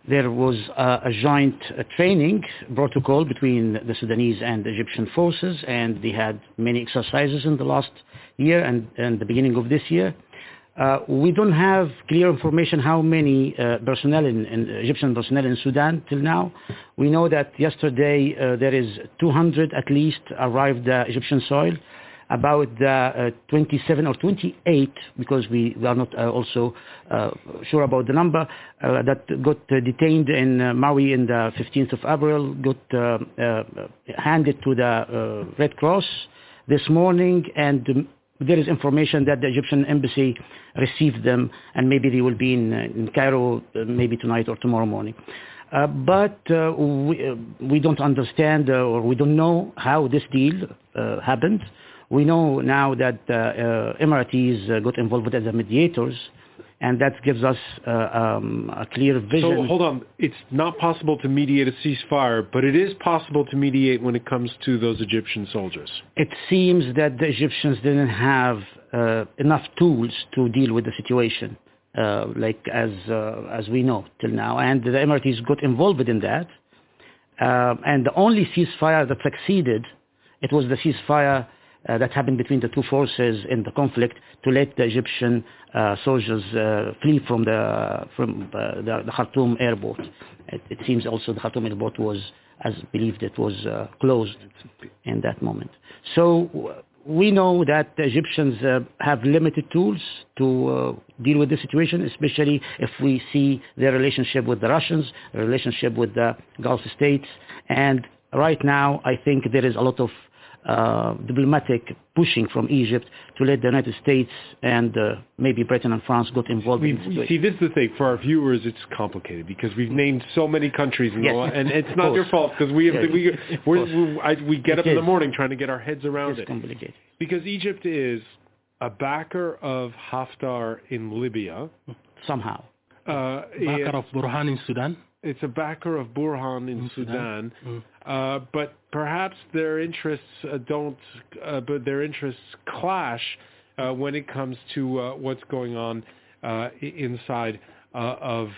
there was a joint training protocol between the Sudanese and Egyptian forces, and they had many exercises in the last year and the beginning of this year. We don't have clear information how many personnel in Egyptian personnel in Sudan till now. We know that yesterday there is 200 at least arrived Egyptian soil, about 27 or 28, because we are not also sure about the number, that got detained in Maui in the 15th of April, got handed to the Red Cross this morning, and there is information that the Egyptian embassy received them, and maybe they will be in Cairo maybe tonight or tomorrow morning. But we don't understand or we don't know how this deal happened. We know now that Emiratis got involved as the mediators, and that gives us a clear vision. So hold on. It's not possible to mediate a ceasefire, but it is possible to mediate when it comes to those Egyptian soldiers. It seems that the Egyptians didn't have enough tools to deal with the situation, as we know till now. And the Emiratis got involved in that. And the only ceasefire that succeeded, it was the ceasefire that happened between the two forces in the conflict to let the Egyptian soldiers flee from the Khartoum airport. It seems also the Khartoum airport was, as believed, it was closed in that moment. So we know that the Egyptians have limited tools to deal with the situation, especially if we see their relationship with the Russians, their relationship with the Gulf states. And right now, I think there is a lot of diplomatic pushing from Egypt to let the United States and maybe Britain and France get involved in the situation. See, this is the thing. For our viewers, it's complicated because we've named so many countries, and it's not your fault because we get up in the morning trying to get our heads around it. It's complicated. Because Egypt is a backer of Haftar in Libya. Somehow. Backer of Burhan in Sudan. It's a backer of Burhan in Sudan. But perhaps their interests clash when it comes to what's going on inside of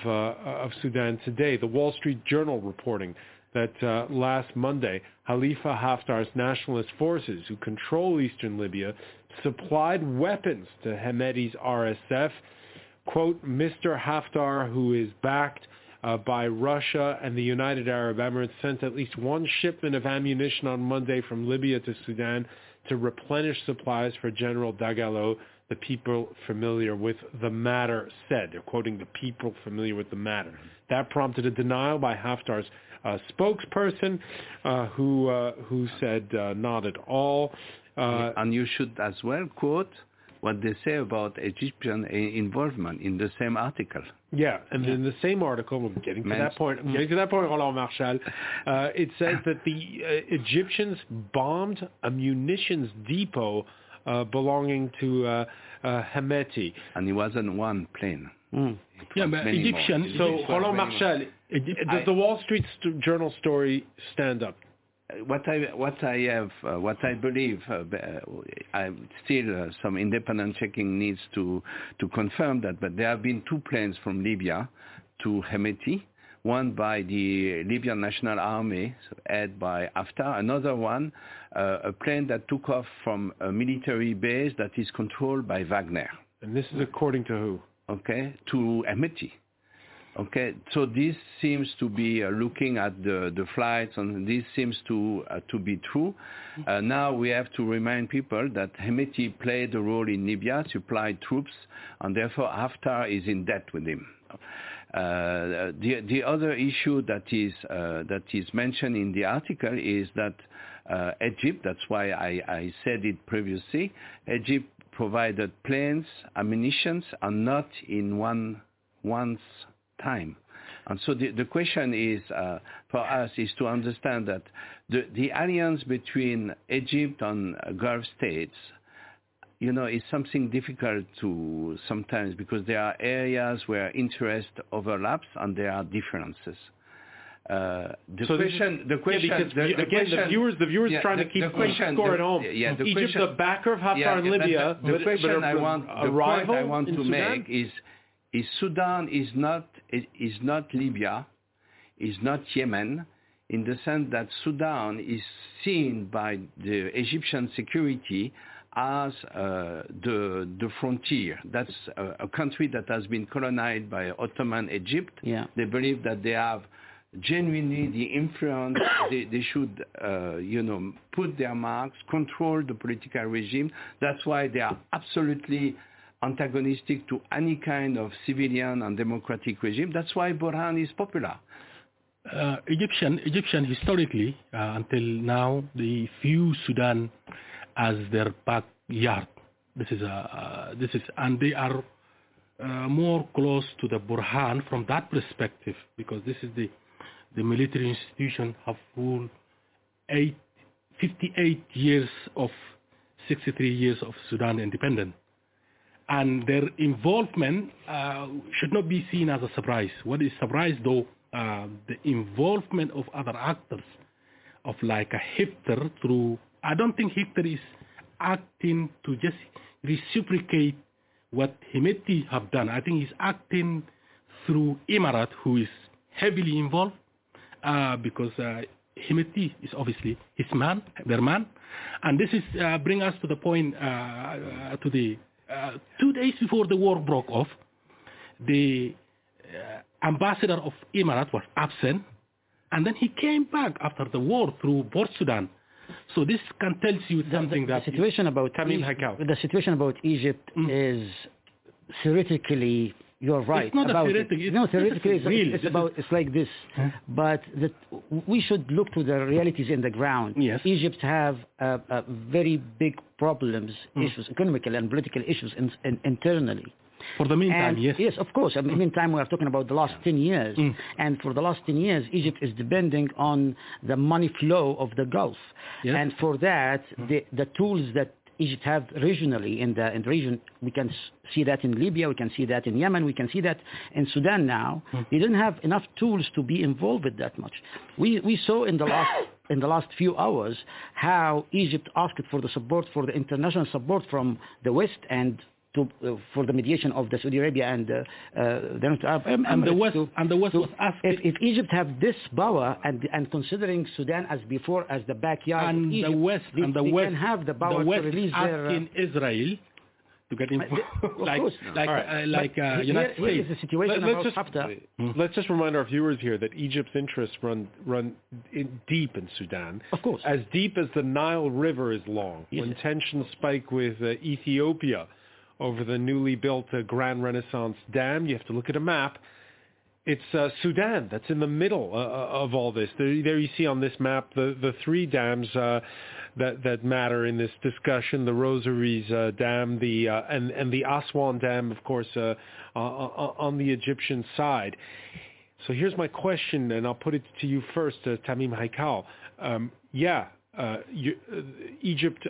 Sudan today. The Wall Street Journal reporting that last Monday, Khalifa Haftar's nationalist forces, who control eastern Libya, supplied weapons to Hemedti's RSF. Quote, Mr. Haftar, who is backed by Russia and the United Arab Emirates, sent at least one shipment of ammunition on Monday from Libya to Sudan to replenish supplies for General Dagalo, the people familiar with the matter said. They're quoting the people familiar with the matter. That prompted a denial by Haftar's spokesperson, who said not at all. And you should as well quote what they say about Egyptian involvement in the same article. Yeah, and in the same article, I'm getting to that point, Roland Marchal, it says that the Egyptians bombed a munitions depot belonging to Hemedti. And it wasn't one plane. Yeah, but Egyptian. So Roland Marchal, does the Wall Street Journal story stand up? What I believe, some independent checking needs to confirm that. But there have been two planes from Libya to Hemedti, one by the Libyan National Army, led by Haftar, another one, a plane that took off from a military base that is controlled by Wagner. And this is according to who? Okay, to Hemedti. Okay, so this seems to be looking at the flights, and this seems to be true. Now we have to remind people that Hemedti played a role in Libya, supplied troops, and therefore Haftar is in debt with him. The other issue that is mentioned in the article is that Egypt, that's why I said it previously, Egypt provided planes, ammunitions, and not in one's time. And so the question is, for us, is to understand that the alliance between Egypt and Gulf states, is something difficult to sometimes, because there are areas where interest overlaps and there are differences. The viewers trying to keep the score at home. Yeah, Egypt's a backer of Haftar in Libya. The point I want to make is Sudan is not Libya, is not Yemen, in the sense that Sudan is seen by the Egyptian security as the frontier. That's a country that has been colonized by Ottoman Egypt. Yeah. They believe that they have genuinely the influence. They should, put their marks, control the political regime. That's why they are absolutely antagonistic to any kind of civilian and democratic regime. That's why Burhan is popular. Egyptian historically, until now, they view Sudan as their backyard. And they are more close to the Burhan from that perspective, because this is the military institution have ruled 58 years of 63 years of Sudan independence. And their involvement should not be seen as a surprise. What is surprise, though, the involvement of other actors, of like a Haftar through... I don't think Haftar is acting to just reciprocate what Hemedti have done. I think he's acting through Emirat, who is heavily involved, because Hemedti is obviously his man, their man. And this is bring us to the point, to the... 2 days before the war broke off, the ambassador of Emirat was absent, and then he came back after the war through Port Sudan. So this can tell you something that... The situation about Egypt is theoretically... You're right. It's not about a theoretic. It's like this. Huh? But we should look to the realities in the ground. Yes. Egypt have very big problems, issues, economical and political issues internally. For the meantime, yes. Yes, of course. In the meantime, we are talking about the last 10 years. Mm. And for the last 10 years, Egypt is depending on the money flow of the Gulf. Yes. And for that, the tools that Egypt have regionally in the region. We can see that in Libya, we can see that in Yemen, we can see that in Sudan now. They don't have enough tools to be involved with that much. We saw in the last few hours how Egypt asked for the support, for the international support from the West and for the mediation of the Saudi Arabia and the North Arab Emirates. And the West was asking... If Egypt have this power and considering Sudan as before as the backyard and of Egypt, the West can have the power to release their... asking Israel to get involved. United States. Here is the situation about Haftar. Let's just remind our viewers here that Egypt's interests run deep in Sudan. Of course. As deep as the Nile River is long. Yes. When tensions spike with Ethiopia... over the newly built Grand Renaissance Dam. You have to look at a map. It's Sudan that's in the middle of all this. There you see on this map the three dams that matter in this discussion, the Rosaries Dam and the Aswan Dam, of course, on the Egyptian side. So here's my question, and I'll put it to you first, Tamim Haikal. Egypt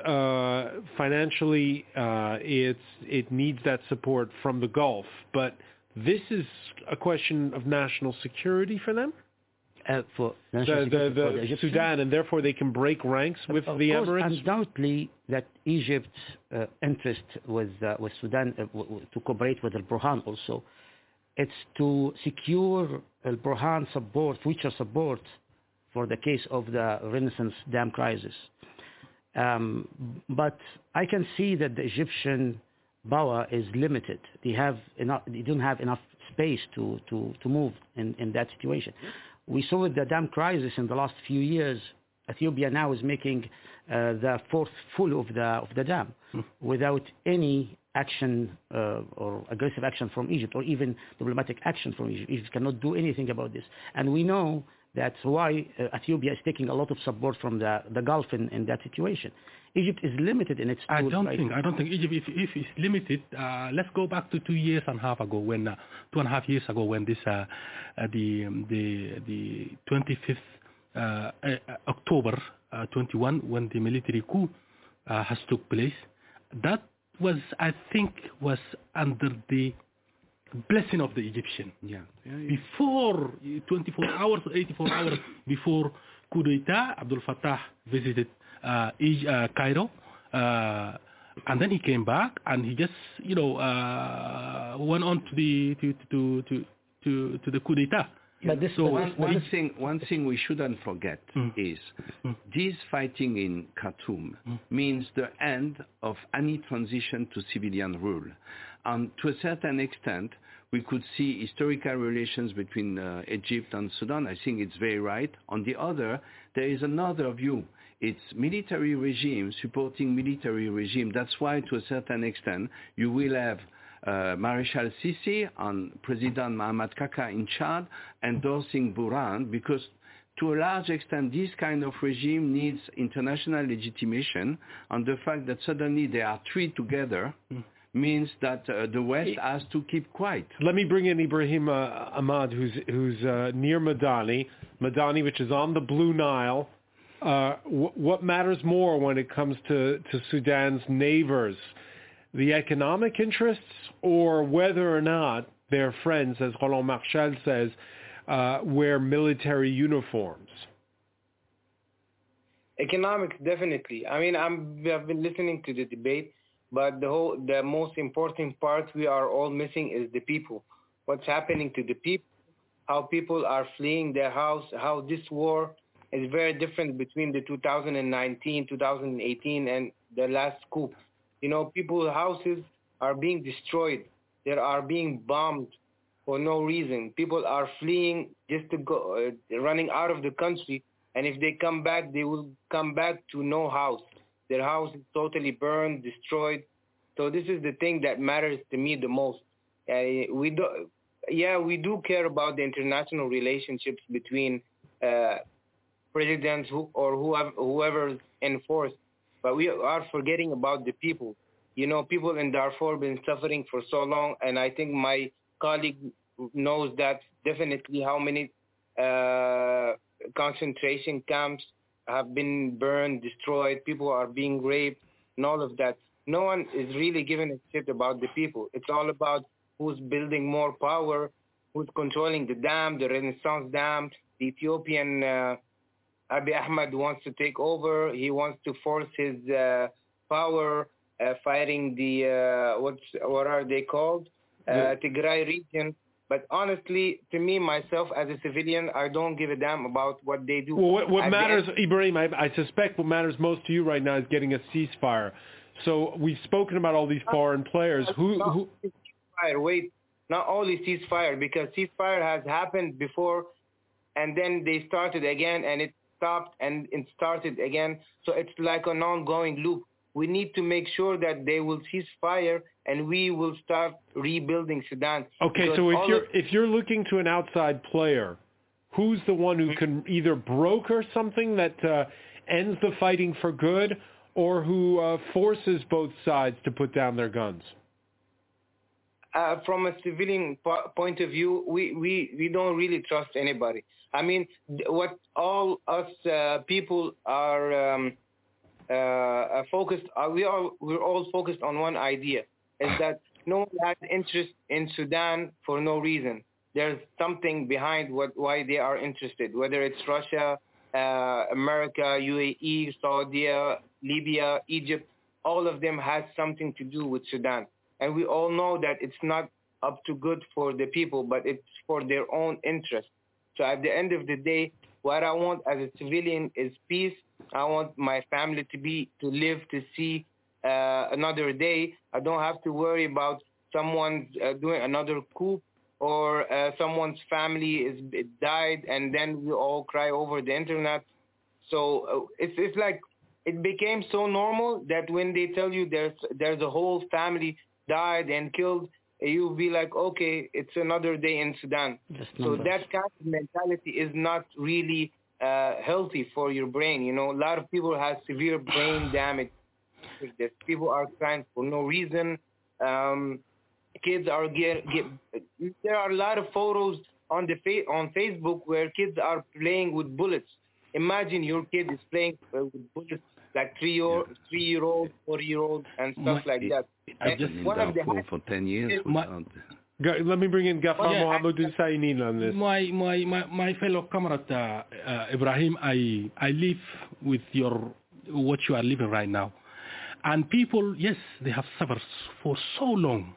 financially, it needs that support from the Gulf, but this is a question of national security for them? For the Sudan, and therefore they can break ranks with the Emirates? Of course, undoubtedly that Egypt's interest with Sudan to cooperate with Al-Burhan also, it's to secure Al-Burhan support, future support, for the case of the Renaissance Dam crisis. But I can see that the Egyptian power is limited. They don't have enough space to move in that situation. We saw with the dam crisis in the last few years, Ethiopia now is making the fourth full of the dam without any action or aggressive action from Egypt or even diplomatic action from Egypt. Egypt cannot do anything about this. And we know that's why Ethiopia is taking a lot of support from the Gulf in that situation. Egypt is limited in its tools. I don't think Egypt, if it's limited, let's go back to 2.5 years ago when this the 25th October 21, when the military coup has took place. That was, I think, under the blessing of the Egyptian. Before 24 hours or 84 hours before coup d'etat, Abdel Fattah visited Cairo, and then he came back and he just went on to the coup d'etat. But this, so one thing we shouldn't forget is this fighting in Khartoum means the end of any transition to civilian rule. And to a certain extent, we could see historical relations between Egypt and Sudan. I think it's very right. On the other, there is another view. It's military regime supporting military regime. That's why, to a certain extent, you will have Marshal Sisi and President Mohamed Kaka in Chad endorsing Burhan, because to a large extent this kind of regime needs international legitimation, and the fact that suddenly there are three together means that the West has to keep quiet. Let me bring in Ibrahim Ahmad, who's near Madani, which is on the Blue Nile. What matters more when it comes to Sudan's neighbors? The economic interests, or whether or not they're friends, as Roland Marchal says, wear military uniforms? Economics, definitely. I mean, I've been listening to the debate, but the most important part we are all missing is the people. What's happening to the people, how people are fleeing their house, how this war is very different between the 2019, 2018, and the last coup. You know, people's houses are being destroyed. They are being bombed for no reason. People are fleeing just to go, running out of the country. And if they come back, they will come back to no house. Their house is totally burned, destroyed. So this is the thing that matters to me the most. We do care about the international relationships between presidents whoever's in force. But we are forgetting about the people. You know, people in Darfur have been suffering for so long, and I think my colleague knows that definitely how many concentration camps have been burned, destroyed, people are being raped, and all of that. No one is really giving a shit about the people. It's all about who's building more power, who's controlling the dam, the Renaissance Dam, the Ethiopian... Abiy Ahmed wants to take over. He wants to force his power, fighting the Tigray region. But honestly, to me, myself as a civilian, I don't give a damn about what they do. Well, what matters, Ibrahim, I suspect what matters most to you right now is getting a ceasefire. So we've spoken about all these foreign players. Not only ceasefire, because ceasefire has happened before. And then they started again, and it stopped, and it started again. So it's like an ongoing loop. We need to make sure that they will cease fire, and we will start rebuilding Sudan. Okay, so if you're looking to an outside player, who's the one who can either broker something that ends the fighting for good, or who forces both sides to put down their guns? From a civilian point of view, we don't really trust anybody. I mean, what all us people are focused, we're all focused on one idea, is that no one has interest in Sudan for no reason. There's something behind why they are interested, whether it's Russia, America, UAE, Saudi, Libya, Egypt. All of them has something to do with Sudan. And we all know that it's not up to good for the people, but it's for their own interest. So at the end of the day, what I want as a civilian is peace. I want my family to live, to see another day. I don't have to worry about someone doing another coup, or someone's family is died, and then we all cry over the internet. So it's like it became so normal that when they tell you there's a whole family died and killed, you'll be like, okay, it's another day in Sudan. So that kind of mentality is not really healthy for your brain. You know, a lot of people have severe brain damage. People are crying for no reason. Kids are there are a lot of photos on Facebook where kids are playing with bullets. Imagine your kid is playing with bullets, like three-year-old, 4-year-old, and stuff like that. I've just been down for 10 years. Let me bring in Gaffar Mohamedou Saemin on this. My fellow comrade, Ibrahim, I live with what you are living right now. And people, yes, they have suffered for so long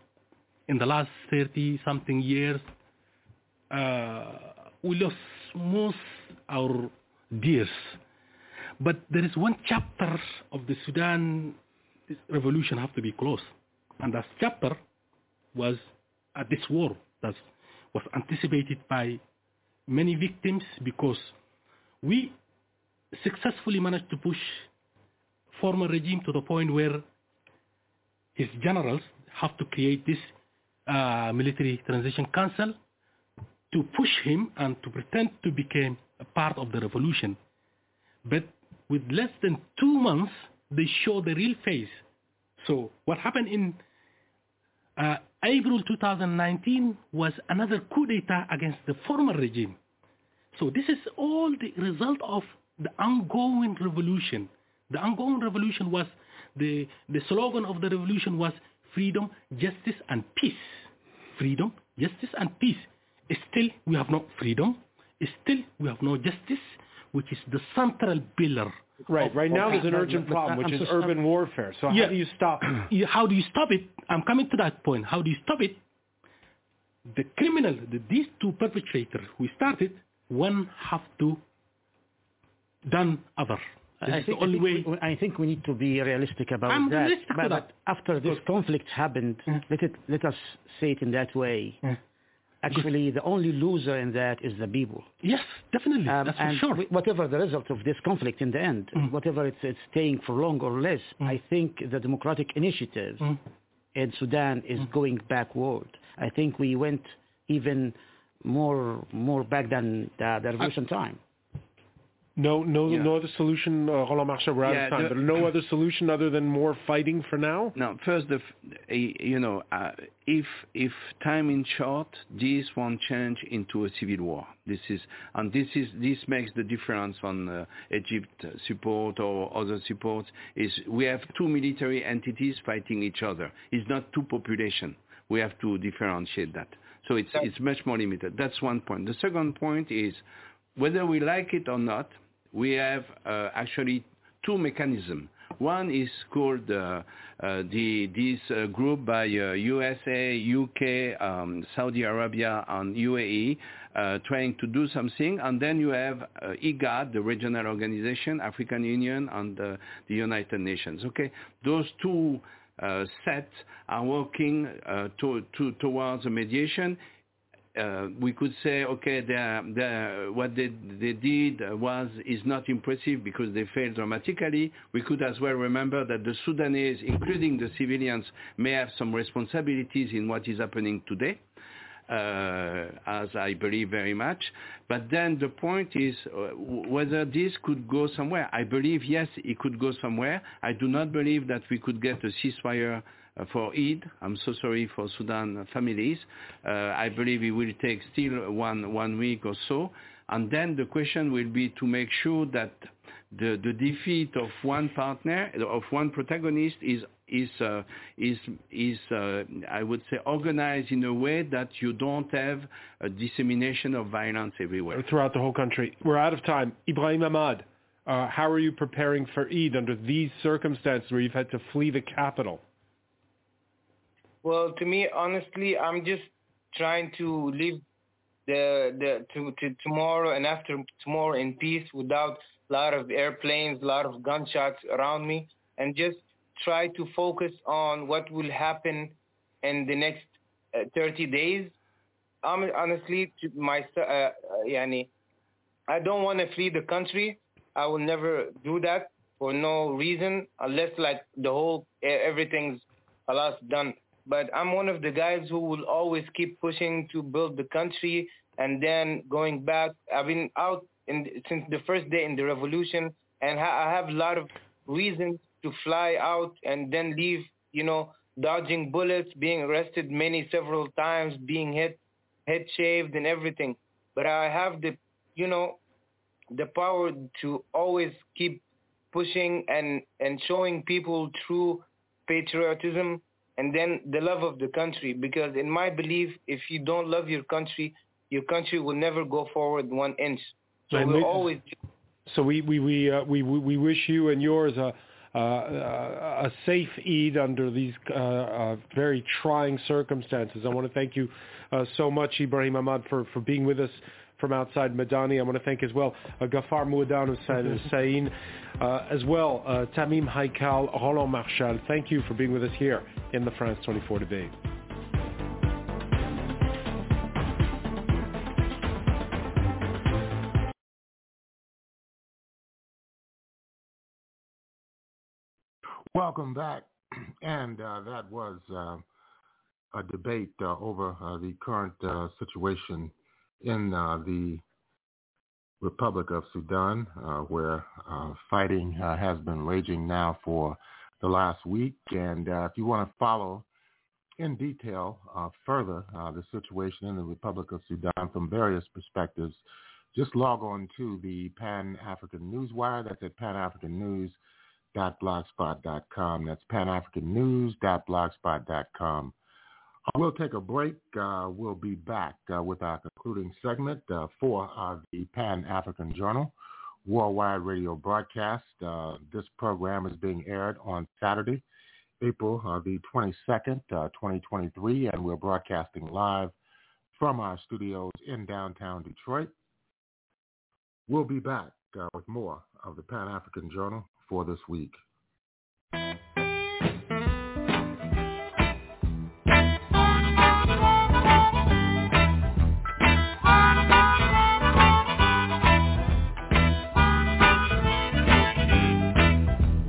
in the last 30-something years. we lost most our dears. But there is one chapter of the Sudan revolution have to be closed. And that chapter was at this war that was anticipated by many victims, because we successfully managed to push former regime to the point where his generals have to create this military transition council to push him and to pretend to become a part of the revolution. But with less than 2 months, they show the real face. So what happened in April 2019 was another coup d'etat against the former regime. So this is all the result of the ongoing revolution. The ongoing revolution was, the slogan of the revolution was freedom, justice, and peace. Freedom, justice, and peace. Still, we have no freedom. Still, we have no justice, which is the central pillar. Right. Right now, there's an urgent problem, which is urban warfare. So how do you stop it? How do you stop it? I'm coming to that point. How do you stop it? The criminal, these two perpetrators who started, one have to done other. I think we need to be realistic about that. But after this conflict happened, let us say it in that way. Yeah. Actually, the only loser in that is the people. Yes, definitely. That's for sure. Whatever the result of this conflict in the end, whatever it's staying for long or less, I think the democratic initiative in Sudan is going backward. I think we went even more back than the revolution time. No other solution, Roland Marchal, we're out of time, but no other solution other than more fighting for now? No, first, if time is short, this won't change into a civil war. This makes the difference on Egypt support or other supports. Is we have two military entities fighting each other. It's not two populations. We have to differentiate that. So it's much more limited. That's one point. The second point is, whether we like it or not, we have actually two mechanisms. One is called this group by USA, UK, Saudi Arabia, and UAE, trying to do something. And then you have IGAD, the regional organization, African Union, and the United Nations. Okay, those two sets are working towards a mediation. We could say, okay, what they did is not impressive because they failed dramatically. We could as well remember that the Sudanese, including the civilians, may have some responsibilities in what is happening today, as I believe very much. But then the point is whether this could go somewhere. I believe, yes, it could go somewhere. I do not believe that we could get a ceasefire for Eid. I'm so sorry for Sudan families. I believe it will take still one week or so. And then the question will be to make sure that the defeat of one partner, of one protagonist is I would say, organized in a way that you don't have a dissemination of violence everywhere. Throughout the whole country. We're out of time. Ibrahim Ahmad, how are you preparing for Eid under these circumstances where you've had to flee the capital? Well, to me, honestly, I'm just trying to live to tomorrow and after tomorrow in peace without a lot of airplanes, a lot of gunshots around me, and just try to focus on what will happen in the next 30 days. Honestly, I don't want to flee the country. I will never do that for no reason, unless like everything's done. But I'm one of the guys who will always keep pushing to build the country and then going back. I've been out since the first day in the revolution, and I have a lot of reasons to fly out and then leave, dodging bullets, being arrested several times, being hit, head shaved and everything. But I have the power to always keep pushing and showing people true patriotism and then the love of the country, because in my belief, if you don't love your country will never go forward one inch. So we'll always. So we wish you and yours a safe Eid under these very trying circumstances. I want to thank you so much, Ibrahim Ahmad, for being with us from outside Madani. I want to thank as well Gaffar Mohamedou Saemin, as well Tamim Haikal, Roland Marchal. Thank you for being with us here in the France 24 today. Welcome back. And that was a debate over the current situation in the Republic of Sudan, where fighting has been raging now for the last week. And if you want to follow in detail further the situation in the Republic of Sudan from various perspectives, just log on to the Pan-African Newswire. That's at panafricannews.blogspot.com. That's panafricannews.blogspot.com. We'll take a break. We'll be back with our concluding segment for the Pan-African Journal Worldwide Radio Broadcast. This program is being aired on Saturday, April the 22nd, 2023, and we're broadcasting live from our studios in downtown Detroit. We'll be back with more of the Pan-African Journal for this week.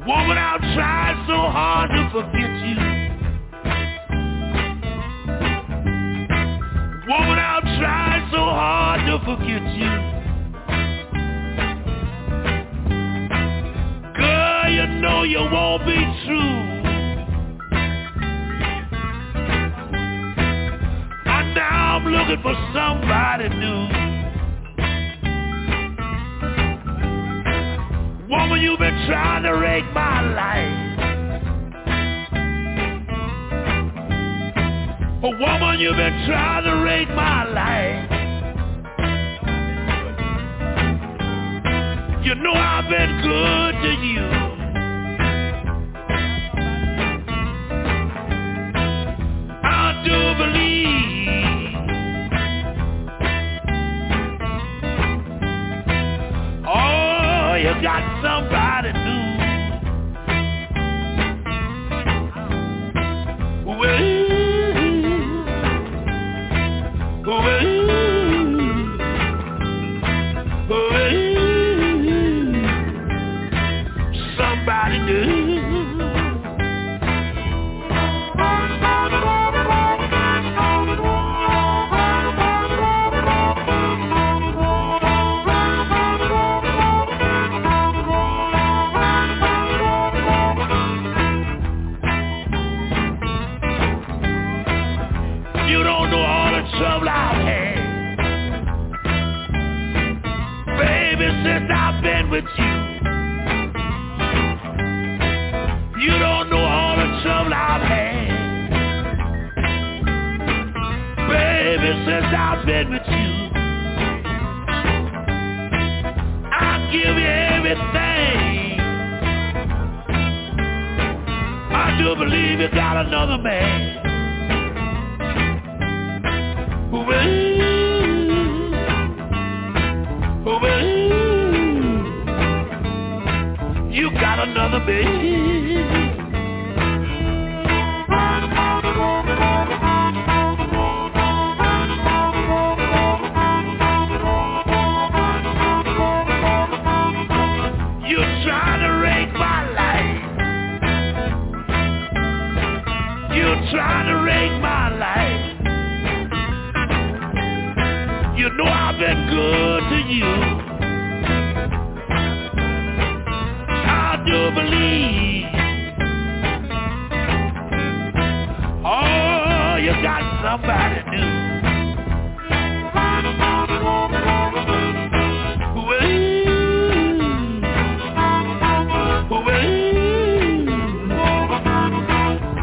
Woman, I'll try so hard to forget you. Woman, I'll try so hard to forget you. Girl, you know you won't be true. And now I'm looking for somebody new. Woman, you've been trying to wreck my life. Oh, woman, you've been trying to wreck my life. You know I've been good to you. I do believe you got somebody new. Well, somebody new. With you, you don't know all the trouble I've had, baby. Since I've been with you, I give you everything. I do believe you got another man. You got another baby. You try to rake my life. You know I've been good to you. To believe, oh, you got somebody new.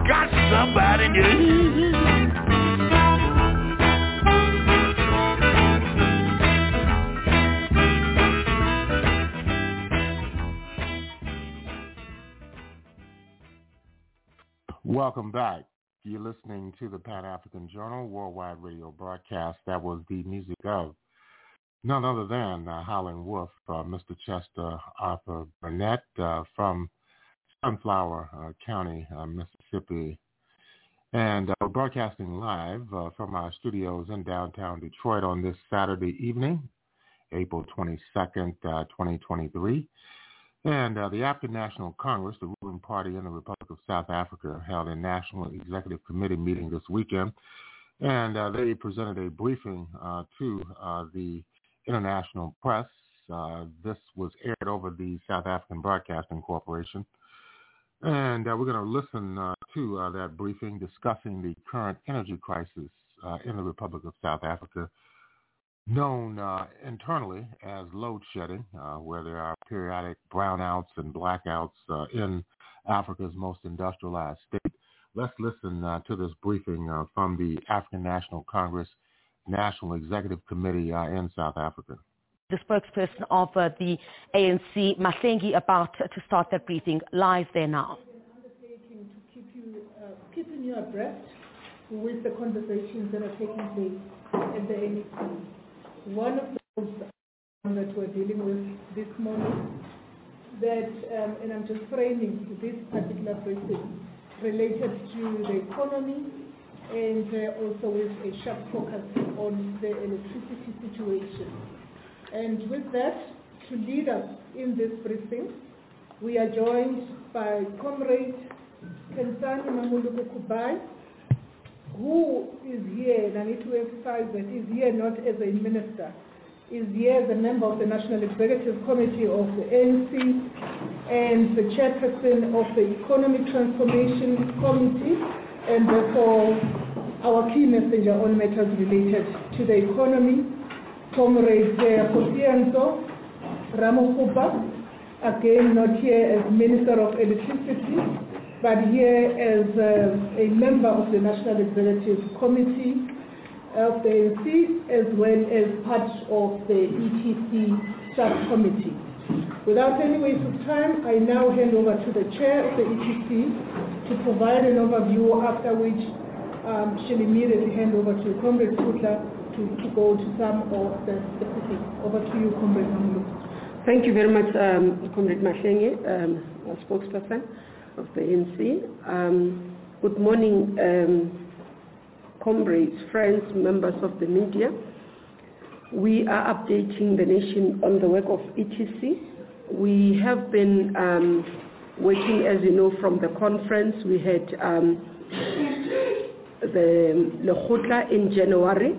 Got somebody new. Welcome back. You're listening to the Pan-African Journal Worldwide Radio Broadcast. That was the music of none other than Howlin' Wolf, Mr. Chester Arthur Burnett from Sunflower County, Mississippi. And we're broadcasting live from our studios in downtown Detroit on this Saturday evening, April 22nd, 2023. And the after National Congress, the ruling party in the Republic of South Africa, held a National Executive Committee meeting this weekend. And they presented a briefing to the international press. This was aired over the South African Broadcasting Corporation. And we're going to listen to that briefing discussing the current energy crisis in the Republic of South Africa, known internally as load shedding, where there are periodic brownouts and blackouts in Africa's most industrialized state. Let's listen to this briefing from the African National Congress National Executive Committee in South Africa. The spokesperson of the ANC, Mahlengi, about to start that briefing live there now. Undertaking to keeping you abreast with the conversations that are taking place at the ANC. One of those that we're dealing with this morning, that, and I'm just framing this particular briefing, related to the economy and also with a sharp focus on the electricity situation. And with that, to lead us in this briefing, we are joined by Comrade Kensani Mamuluku Kubai, who is here, and I need to emphasize that is here not as a minister, is here as a member of the National Executive Committee of the ANC and the chairperson of the Economic Transformation Committee, and therefore our key messenger on matters related to the economy. Comrade Kosianzo Ramokuba, again not here as Minister of Electricity, but here as a member of the National Executive Committee of the ANC, as well as part of the ETC Subcommittee. Without any waste of time, I now hand over to the Chair of the ETC to provide an overview, after which she'll immediately hand over to Comrade Kutla to go to some of the specifics. Over to you, Comrade Mahlengi. Thank you very much, Comrade Mahlengi, spokesperson of the ANC. Good morning, comrades, friends, members of the media. We are updating the nation on the work of ETC. We have been working, as you know, from the conference. We had the Lekgotla in January.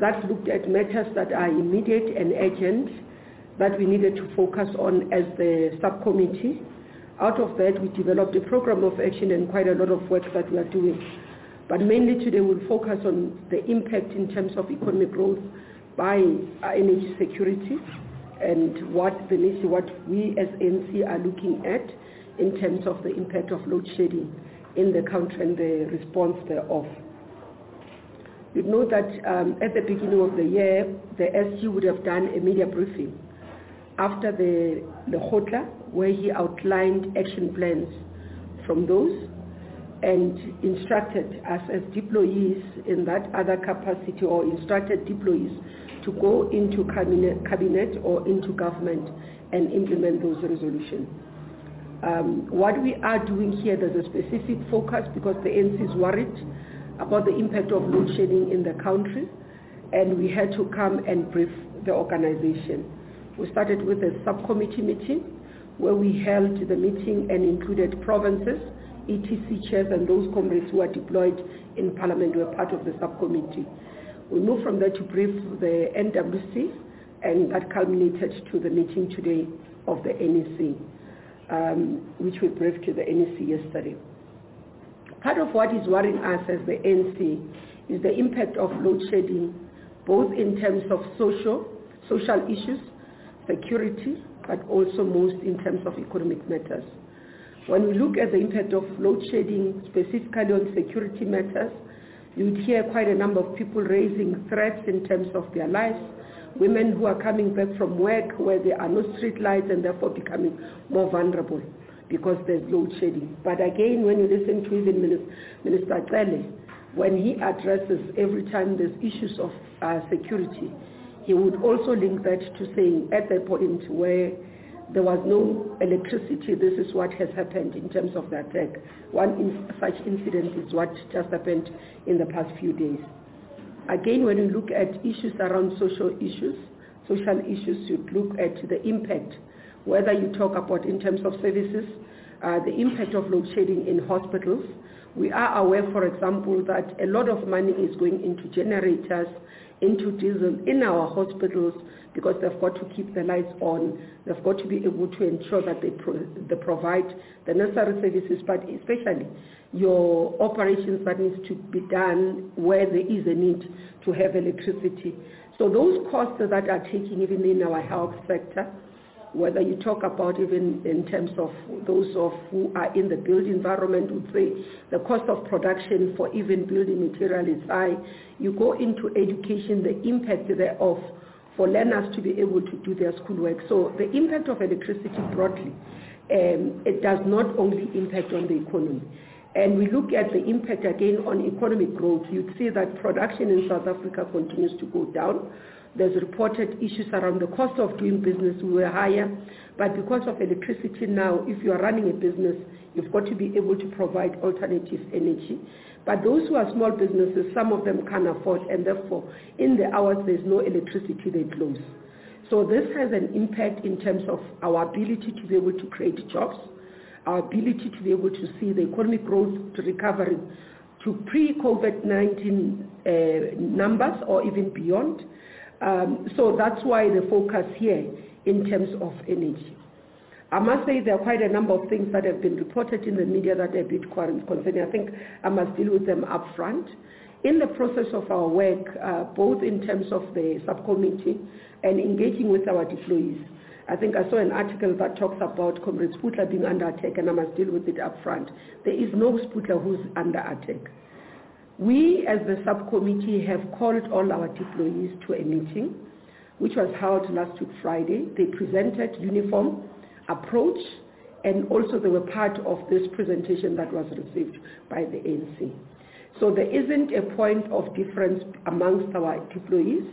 That looked at matters that are immediate and urgent that we needed to focus on as the subcommittee. Out of that, we developed a program of action and quite a lot of work that we are doing. But mainly today we'll focus on the impact in terms of economic growth by energy security and what we as ANC are looking at in terms of the impact of load shedding in the country and the response thereof. You know that at the beginning of the year, the SG would have done a media briefing after the Lekgotla, where he outlined action plans from those and instructed us as deployees in that other capacity, or instructed deployees to go into cabinet or into government and implement those resolutions. What we are doing here, there's a specific focus because the ANC is worried about the impact of load shedding in the country, and we had to come and brief the organization. We started with a subcommittee meeting where we held the meeting and included provinces, ETC chairs, and those comrades who are deployed in Parliament were part of the subcommittee. We moved from there to brief the NWC, and that culminated to the meeting today of the NEC, which we briefed to the NEC yesterday. Part of what is worrying us as the ANC is the impact of load shedding, both in terms of social issues, security, but also most in terms of economic matters. When we look at the impact of load shedding, specifically on security matters, you'd hear quite a number of people raising threats in terms of their lives, women who are coming back from work where there are no street lights and therefore becoming more vulnerable because there's load shedding. But again, when you listen to even Minister Gcele, when he addresses every time there's issues of security, he would also link that to saying at the point where there was no electricity, this is what has happened in terms of the attack. One such incident is what just happened in the past few days. Again, when you look at issues around social issues, you look at the impact, whether you talk about in terms of services, the impact of load shedding in hospitals. We are aware, for example, that a lot of money is going into generators, into diesel in our hospitals because they've got to keep the lights on. They've got to be able to ensure that they provide the necessary services, but especially your operations that needs to be done where there is a need to have electricity. So those costs that are taken even in our health sector, whether you talk about even in terms of those of who are in the built environment would say the cost of production for even building material is high. You go into education, the impact thereof for learners to be able to do their schoolwork. So the impact of electricity broadly, it does not only impact on the economy. And we look at the impact again on economic growth. You'd see that production in South Africa continues to go down. There's reported issues around the cost of doing business. We were higher, but because of electricity now, if you are running a business, you've got to be able to provide alternative energy. But those who are small businesses, some of them can't afford, and therefore, in the hours there's no electricity, they close. So this has an impact in terms of our ability to be able to create jobs, our ability to be able to see the economic growth to recovery to pre-COVID-19 numbers or even beyond. So that's why the focus here in terms of energy. I must say there are quite a number of things that have been reported in the media that are a bit concerning. I think I must deal with them up front. In the process of our work, both in terms of the subcommittee and engaging with our deployees, I think I saw an article that talks about Comrade Sputla being under attack, and I must deal with it up front. There is no Sputla who's under attack. We, as the subcommittee, have called all our deployees to a meeting, which was held last week Friday. They presented uniform approach, and also they were part of this presentation that was received by the ANC. So there isn't a point of difference amongst our deployees.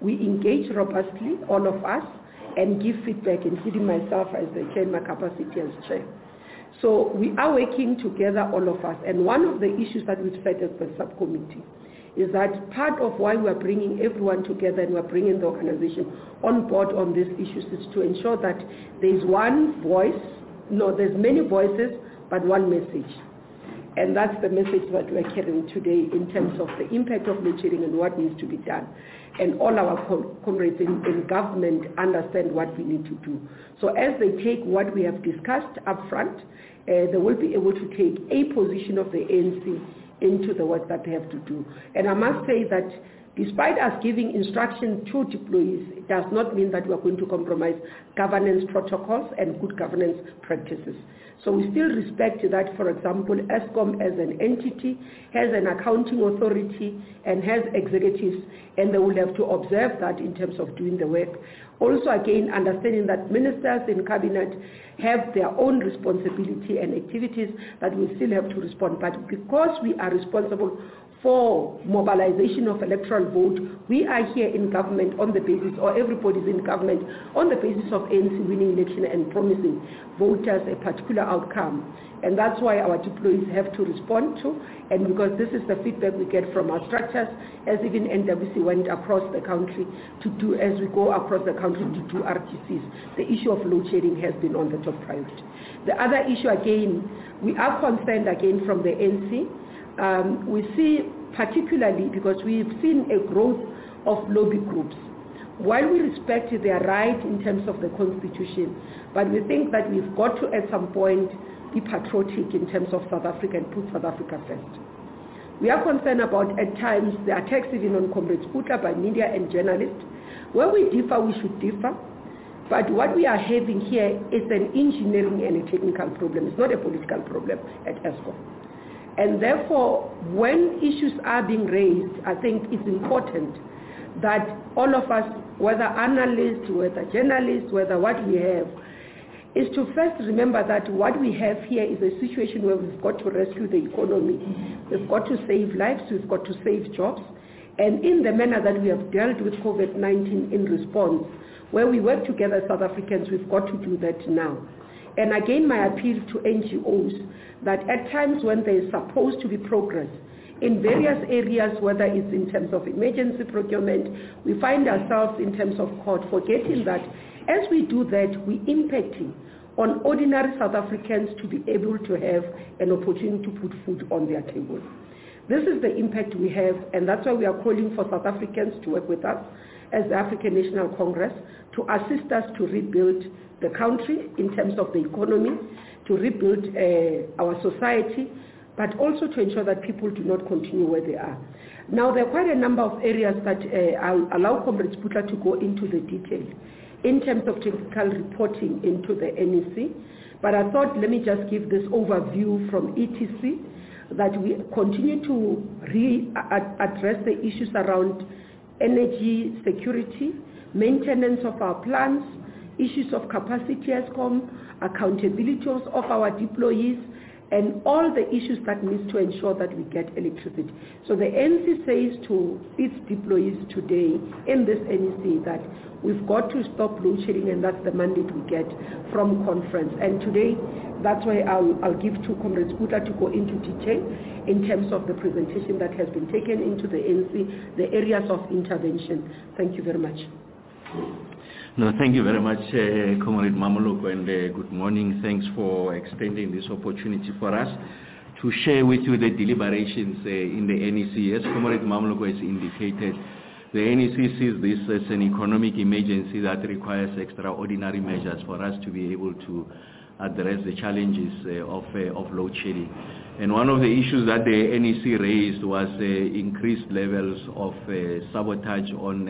We engage robustly, all of us, and give feedback, including myself as the chair, my capacity as chair. So we are working together, all of us, and one of the issues that we've set as the subcommittee is that part of why we're bringing everyone together and we're bringing the organization on board on these issues is to ensure that there's one voice, no, there's many voices, but one message. And that's the message that we're carrying today in terms of the impact of load shedding and what needs to be done. And all our comrades in government understand what we need to do. So as they take what we have discussed up front, they will be able to take a position of the ANC into the work that they have to do. And I must say that despite us giving instruction to deployees, it does not mean that we are going to compromise governance protocols and good governance practices. So we still respect that, for example, ESCOM as an entity has an accounting authority and has executives, and they will have to observe that in terms of doing the work. Also, again, understanding that ministers in cabinet have their own responsibility and activities that we still have to respond. But because we are responsible for mobilization of electoral vote, we are here in government on the basis, or everybody's in government, on the basis of ANC winning election and promising voters a particular outcome. And that's why our deployees have to respond to, and because this is the feedback we get from our structures, as even NWC went across the country to do, as we go across the country to do RTCs, the issue of load shedding has been on the top priority. The other issue again, we are concerned again from the ANC. We see particularly because we've seen a growth of lobby groups. While we respect their right in terms of the constitution, but we think that we've got to at some point be patriotic in terms of South Africa and put South Africa first. We are concerned about at times the attacks even on Comrade Sputla by media and journalists. Where we differ, we should differ. But what we are having here is an engineering and a technical problem. It's not a political problem at ESCO. And therefore, when issues are being raised, I think it's important that all of us, whether analysts, whether journalists, whether what we have, is to first remember that what we have here is a situation where we've got to rescue the economy, we've got to save lives, we've got to save jobs, And in the manner that we have dealt with COVID-19 in response, where we work together as South Africans, we've got to do that now. And again, my appeal to NGOs that at times when there is supposed to be progress in various areas, whether it's in terms of emergency procurement, we find ourselves in terms of court, forgetting that as we do that, we're impacting on ordinary South Africans to be able to have an opportunity to put food on their table. This is the impact we have, and that's why we are calling for South Africans to work with us as the African National Congress to assist us to rebuild the country in terms of the economy, to rebuild our society, but also to ensure that people do not continue where they are. Now, there are quite a number of areas that I'll allow Comrade Butler to go into the detail in terms of technical reporting into the NEC, but I thought let me just give this overview from ETC that we continue to address the issues around energy security, maintenance of our plants, issues of capacity as com, accountability of our deployees, and all the issues that need to ensure that we get electricity. So the NC says to its deployees today in this NEC that we've got to stop load shedding, and that's the mandate we get from conference. And today, that's why I'll give to Comrade Butler to go into detail in terms of the presentation that has been taken into the NC, the areas of intervention. Thank you very much. No, thank you very much, Comrade Mameloko, and good morning. Thanks for extending this opportunity for us to share with you the deliberations in the NEC. As Comrade Mameloko has indicated, the NEC sees this as an economic emergency that requires extraordinary measures for us to be able to address the challenges of load shedding. And one of the issues that the NEC raised was increased levels of sabotage on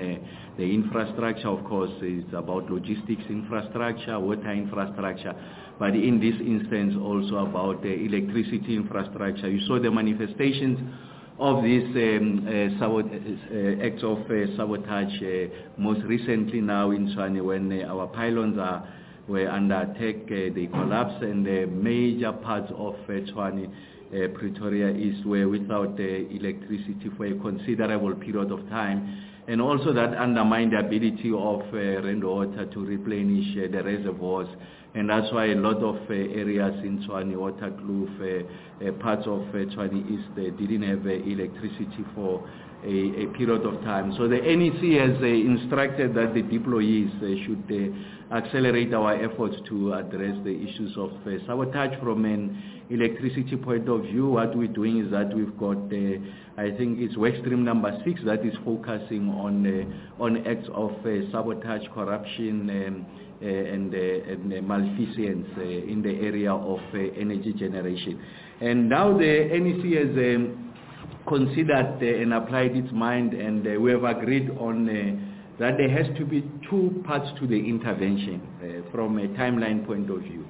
the infrastructure. Of course, it's about logistics infrastructure, water infrastructure, but in this instance also about the electricity infrastructure. You saw the manifestations of these acts of sabotage most recently now in Tshwane, when our pylons were under attack, they collapsed, and the major parts of Tshwane, Pretoria East, were without electricity for a considerable period of time, and also that undermined the ability of rainwater to replenish the reservoirs. And that's why a lot of areas in Tshwane, Waterkloof, parts of Tshwane East didn't have electricity for a period of time. So the NEC has instructed that the deployees should accelerate our efforts to address the issues of sabotage from an electricity point of view. What we're doing is that we've got, I think it's workstream number 6 that is focusing on acts of sabotage, corruption, and malfeasance in the area of energy generation. And now the NEC has considered and applied its mind, and we have agreed on that there has to be two parts to the intervention from a timeline point of view.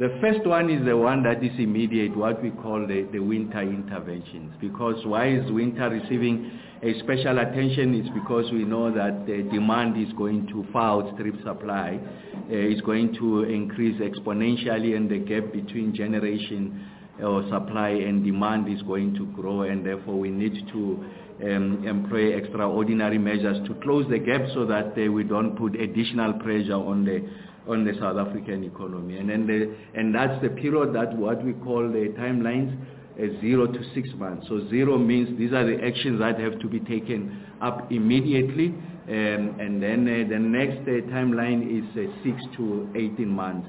The first one is the one that is immediate, what we call the winter interventions. Because why is winter receiving a special attention? It's because we know that the demand is going to far outstrip supply. It's going to increase exponentially, and the gap between generation or supply and demand is going to grow, and therefore we need to employ extraordinary measures to close the gap so that we don't put additional pressure on the South African economy. And that's the period that what we call the timelines, 0 to 6 months. So 0 means these are the actions that have to be taken up immediately, and then the next timeline is 6 to 18 months.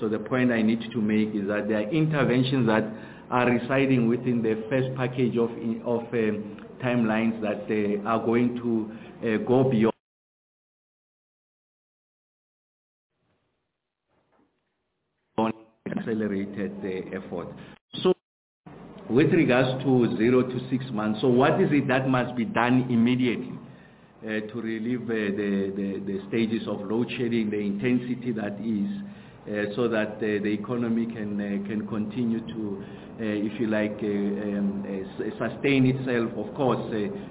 So the point I need to make is that there are interventions that are residing within the first package of timelines that are going to go beyond. Accelerated effort. So with regards to 0 to 6 months, so what is it that must be done immediately to relieve the stages of load shedding, the intensity that is, so that the economy can continue to, if you like, sustain itself. Of course,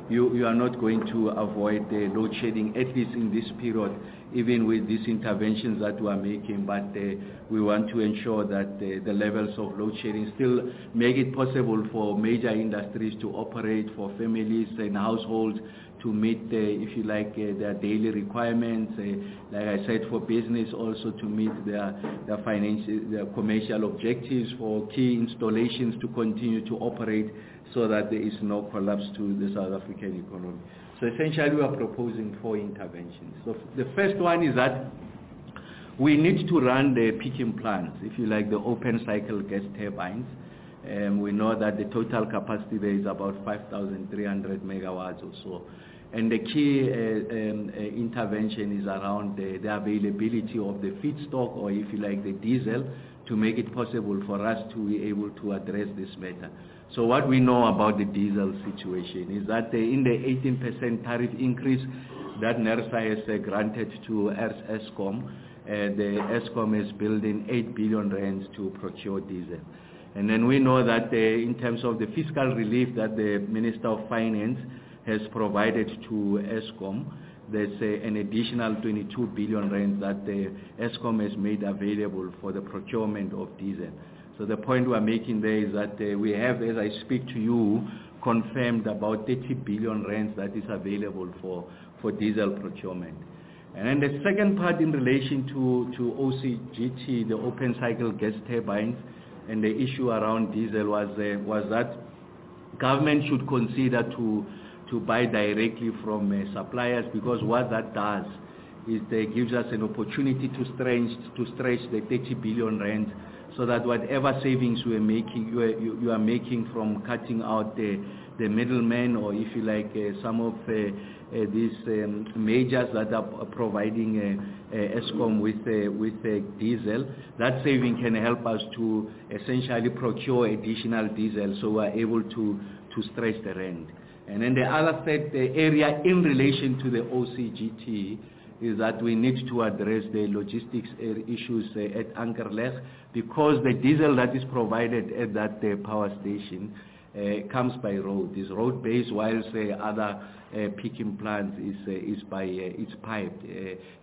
you are not going to avoid load shedding, at least in this period, even with these interventions that we are making. But we want to ensure that the levels of load shedding still make it possible for major industries to operate, for families and households to meet, if you like, their daily requirements. Like I said, for business also to meet their financial, their commercial objectives, for key installations to continue to operate so that there is no collapse to the South African economy. So essentially we are proposing four interventions. So the first one is that we need to run the peaking plants, if you like, the open cycle gas turbines. We know that the total capacity there is about 5,300 megawatts or so. And the key intervention is around the availability of the feedstock, or if you like, the diesel, to make it possible for us to be able to address this matter. So what we know about the diesel situation is that in the 18% tariff increase that NERSA has granted to Eskom, the Eskom is building 8 billion rands to procure diesel. And then we know that in terms of the fiscal relief that the Minister of Finance has provided to Eskom, there's an additional 22 billion rand that Eskom has made available for the procurement of diesel. So the point we're making there is that we have, as I speak to you, confirmed about 30 billion rand that is available for diesel procurement. And then the second part in relation to OCGT, the open cycle gas turbines, and the issue around diesel was that government should consider to buy directly from suppliers, because what that does is it gives us an opportunity to stretch the 30 billion rand, so that whatever savings we are making, you are making from cutting out the middlemen, or if you like, some of these measures that are providing Eskom with diesel, that saving can help us to essentially procure additional diesel, so we are able to stretch the rand. And then the other third area in relation to the OCGT is that we need to address the logistics issues at Ankerleg, because the diesel that is provided at that power station comes by road. It's road-based, whilst other picking plants is by it's piped,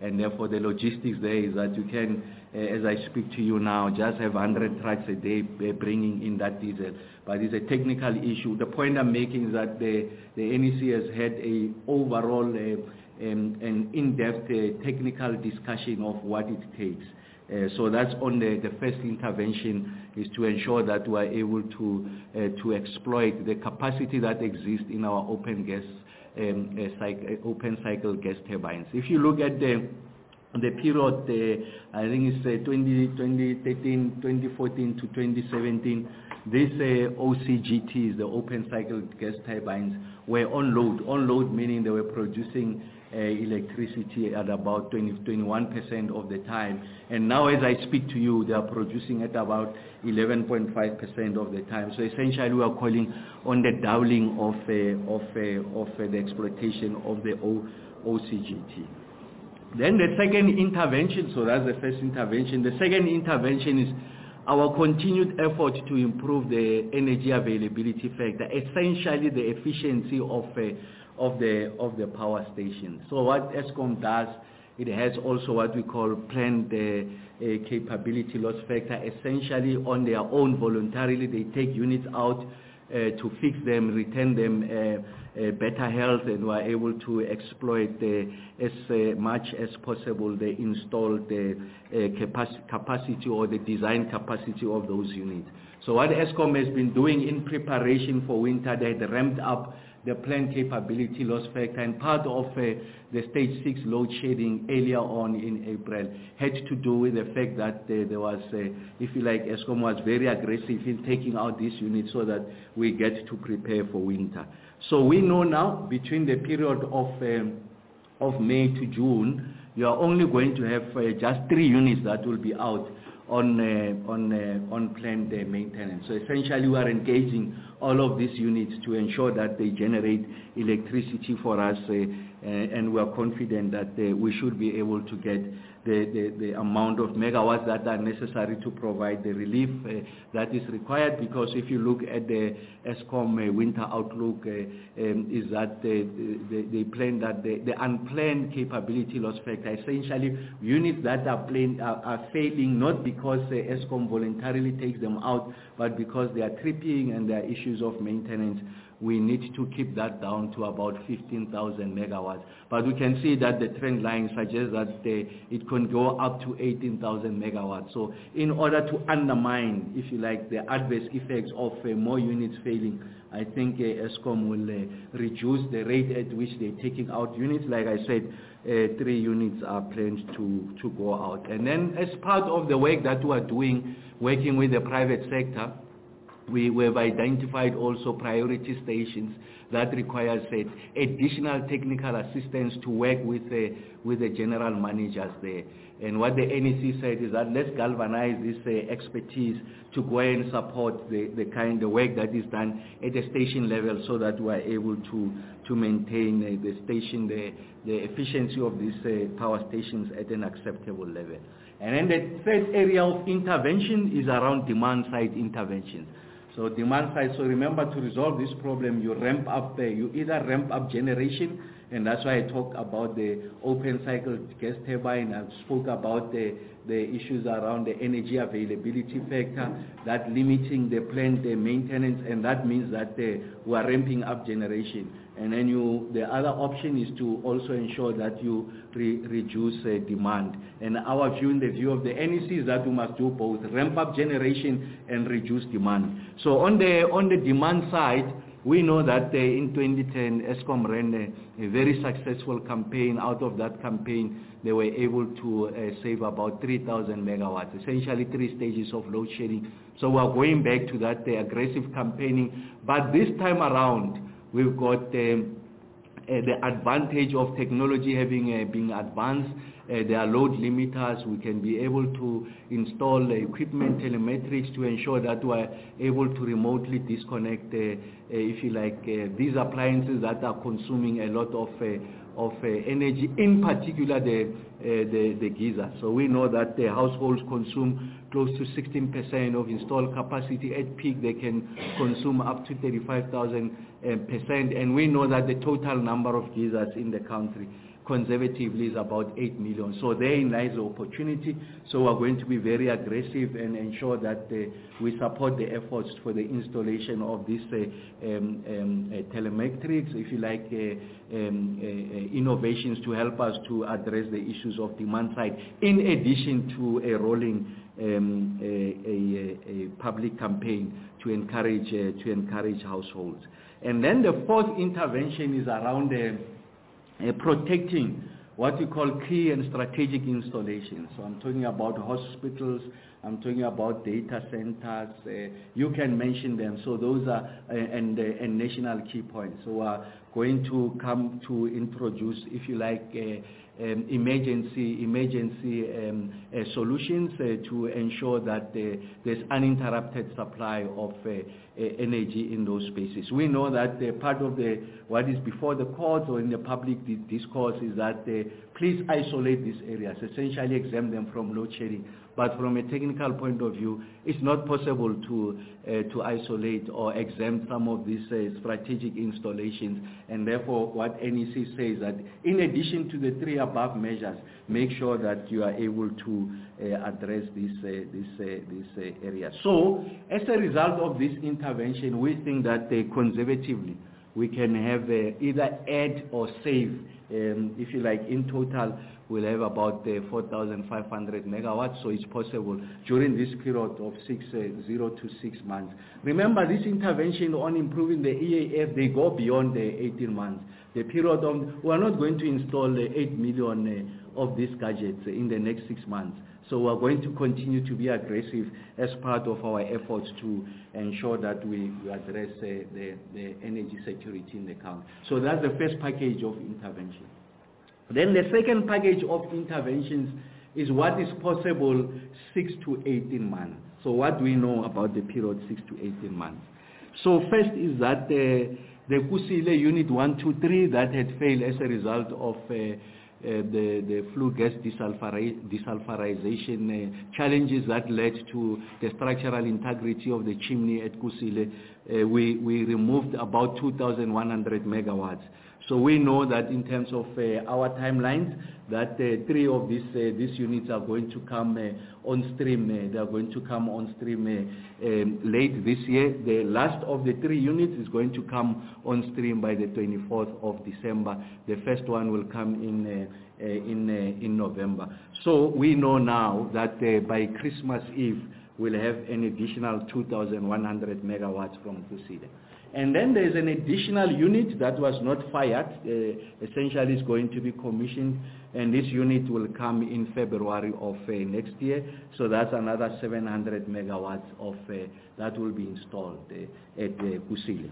and therefore the logistics there is that you can, as I speak to you now, just have 100 trucks a day bringing in that diesel. But it's a technical issue. The point I'm making is that the NEC has had a overall an in-depth technical discussion of what it takes. So that's on the first intervention, is to ensure that we are able to exploit the capacity that exists in our open gas open cycle gas turbines. If you look at the period, I think it's 2014 to 2017, these OCGTs, the open cycle gas turbines, were on load meaning they were producing electricity at about 21% of the time, and now as I speak to you they are producing at about 11.5% of the time. So essentially we are calling on the doubling of the exploitation of the OCGT. Then the second intervention, so that's the first intervention. The second intervention is our continued effort to improve the energy availability factor, essentially the efficiency of the power station. So what Eskom does, it has also what we call planned capability loss factor. Essentially on their own, voluntarily, they take units out to fix them, return them better health, and we are able to exploit as much as possible the installed capacity or the design capacity of those units. So what Eskom has been doing in preparation for winter, they had ramped up the planned capability loss factor, and part of the stage 6 load shedding earlier on in April had to do with the fact that there was, if you like, Eskom was very aggressive in taking out this unit so that we get to prepare for winter. So we know now between the period of May to June, you are only going to have just 3 units that will be out on planned maintenance. So essentially we are engaging all of these units to ensure that they generate electricity for us and we are confident that we should be able to get the amount of megawatts that are necessary to provide the relief that is required, because if you look at the ESCOM winter outlook, is that they plan that the unplanned capability loss factor, essentially units that are failing, not because ESCOM voluntarily takes them out, but because they are tripping and there are issues of maintenance. We need to keep that down to about 15,000 megawatts. But we can see that the trend line suggests that it can go up to 18,000 megawatts. So in order to undermine, if you like, the adverse effects of more units failing, I think ESCOM will reduce the rate at which they're taking out units. Like I said, 3 units are planned to go out. And then as part of the work that we are doing, working with the private sector, we have identified also priority stations that requires additional technical assistance to work with the general managers there. And what the NEC said is that let's galvanize this expertise to go and support the kind of work that is done at the station level, so that we are able to maintain the station, the efficiency of these power stations at an acceptable level. And then the third area of intervention is around demand-side intervention. So demand side, so remember, to resolve this problem, you either ramp up generation, and that's why I talked about the open cycle gas turbine. I spoke about the issues around the energy availability factor, that limiting the plant maintenance, and that means that we are ramping up generation. And then the other option is to also ensure that you reduce demand. And our view, in the view of the NEC, is that we must do both, ramp up generation and reduce demand. So on the demand side, we know that in 2010, ESCOM ran a very successful campaign. Out of that campaign, they were able to save about 3,000 megawatts, essentially 3 stages of load shedding. So we are going back to that aggressive campaigning. But this time around, we've got the advantage of technology having been advanced. There are load limiters. We can be able to install equipment telemetrics to ensure that we are able to remotely disconnect, if you like, these appliances that are consuming a lot of energy, in particular the geyser. So we know that the households consume close to 16% of installed capacity. At peak, they can consume up to 35,000%. And we know that the total number of geysers in the country conservatively is about 8 million. So therein lies the opportunity. So we're going to be very aggressive and ensure that we support the efforts for the installation of these telemetrics, if you like, innovations to help us to address the issues of demand side, in addition to a rolling a public campaign to encourage households. And then the fourth intervention is around protecting what we call key and strategic installations. So I'm talking about hospitals, I'm talking about data centers, you can mention them. So those are, and national key points. So we're going to come to introduce, if you like, emergency solutions to ensure that there's uninterrupted supply of energy in those spaces. We know that part of what is before the courts or in the public discourse is that please isolate these areas, essentially exempt them from load shedding. But from a technical point of view, it's not possible to isolate or exempt some of these strategic installations. And therefore, what NEC says that in addition to the 3 above measures, make sure that you are able to address this area. So, as a result of this intervention, we think that conservatively we can have either add or save, if you like, in total, we'll have about 4,500 megawatts, so it's possible during this period of 0 to 6 months. Remember, this intervention on improving the EAF, they go beyond the 18 months. The period we are not going to install 8 million of these gadgets in the next 6 months. So we are going to continue to be aggressive as part of our efforts to ensure that we address the energy security in the country. So that's the first package of intervention. Then the second package of interventions is what is possible 6 to 18 months. So what do we know about the period 6 to 18 months? So first is that the Kusile Unit 123 that had failed as a result of the flue gas desulfurization challenges that led to the structural integrity of the chimney at Kusile. We removed about 2,100 megawatts. So we know that in terms of our timelines, that three of these units are going to come on stream. They are going to come on stream late this year. The last of the three units is going to come on stream by the 24th of December. The first one will come in November. So we know now that by Christmas Eve we'll have an additional 2,100 megawatts from Kusile. And then there's an additional unit that was not fired, essentially is going to be commissioned, and this unit will come in February of next year. So that's another 700 megawatts of that will be installed at Kusile.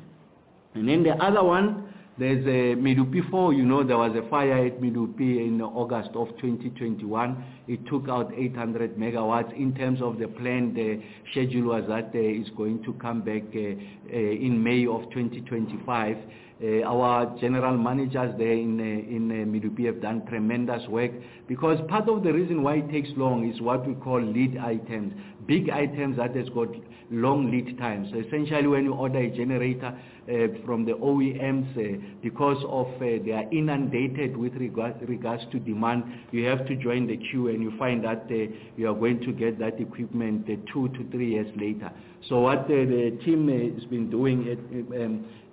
And then the other one, there's Medupi 4. You know, there was a fire at Medupi in August of 2021. It took out 800 megawatts. In terms of the plan, the schedule was that it's going to come back in May of 2025. Our general managers there in Medupi have done tremendous work, because part of the reason why it takes long is what we call lead items, big items that has got long lead times. So essentially, when you order a generator from the OEMs, because of they are inundated with regards to demand, you have to join the queue, and you find that you are going to get that equipment 2 to 3 years later. So what the team has been doing at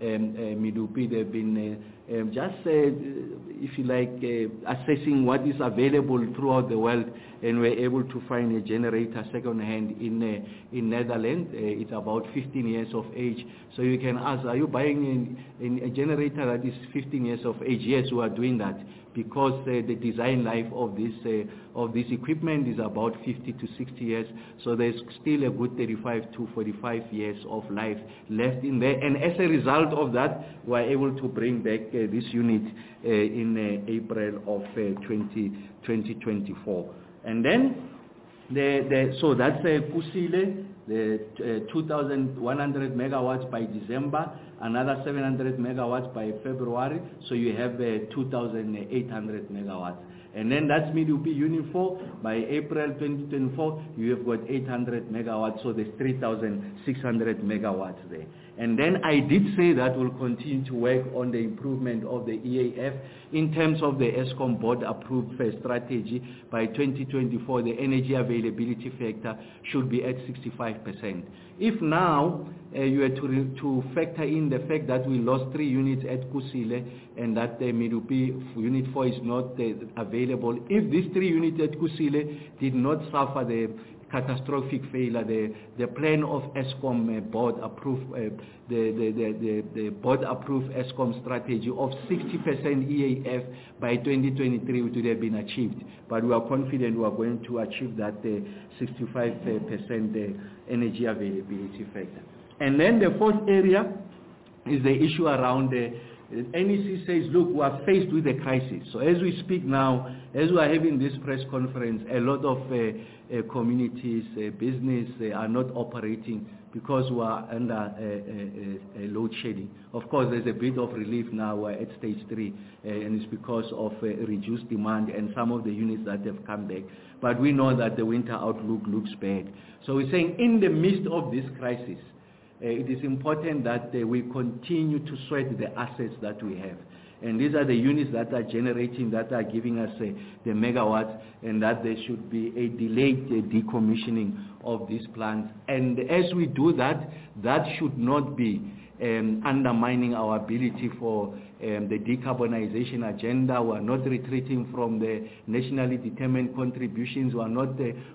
Medupi, they've been if you like, assessing what is available throughout the world, and we're able to find a generator second-hand in Netherlands. It's about 15 years of age. So you can ask, are you buying a generator that is 15 years of age? Yes, we are doing that, because the design life of this equipment is about 50 to 60 years. So there's still a good 35 to 45 years of life left in there. And as a result of that, we're able to bring back this unit in April of 2024. And then, so that's Kusile, the 2,100 megawatts by December, another 700 megawatts by February, so you have 2,800 megawatts. And then that's Medupi Unit 4. By April 2024, you have got 800 megawatts, so there's 3,600 megawatts there. And then I did say that we'll continue to work on the improvement of the EAF in terms of the ESCOM board approved strategy. By 2024, the energy availability factor should be at 65%. If now you had to factor in the fact that we lost 3 units at Kusile, and that the Medupi Unit 4 is not available, if these 3 units at Kusile did not suffer the catastrophic failure, the plan of ESCOM board approved the board approved ESCOM strategy of 60% EAF by 2023 would have been achieved. But we are confident we are going to achieve that 65% energy availability factor. And then the fourth area is the issue around the NEC says, look, we are faced with a crisis. So as we speak now, as we are having this press conference, a lot of communities, business are not operating because we are under load shedding. Of course, there's a bit of relief now. We're at stage 3, and it's because of reduced demand and some of the units that have come back. But we know that the winter outlook looks bad. So we're saying in the midst of this crisis, it is important that we continue to sweat the assets that we have. And these are the units that are generating, that are giving us the megawatts, and that there should be a delayed decommissioning of these plants. And as we do that, that should not be undermining our ability for the decarbonization agenda. We are not retreating from the nationally determined contributions. We are not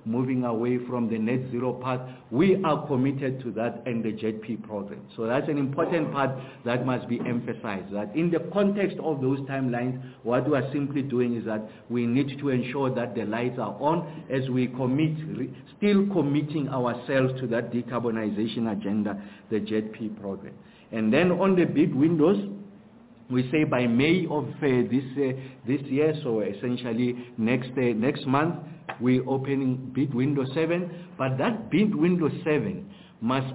moving away from the net zero path. We are committed to that and the JETP program. So that's an important part that must be emphasized, that in the context of those timelines, what we are simply doing is that we need to ensure that the lights are on as we commit, still committing ourselves to that decarbonization agenda, the JETP program. And then on the big windows, we say by May of this year, so essentially next month, we're opening bid window 7. But that bid window 7 must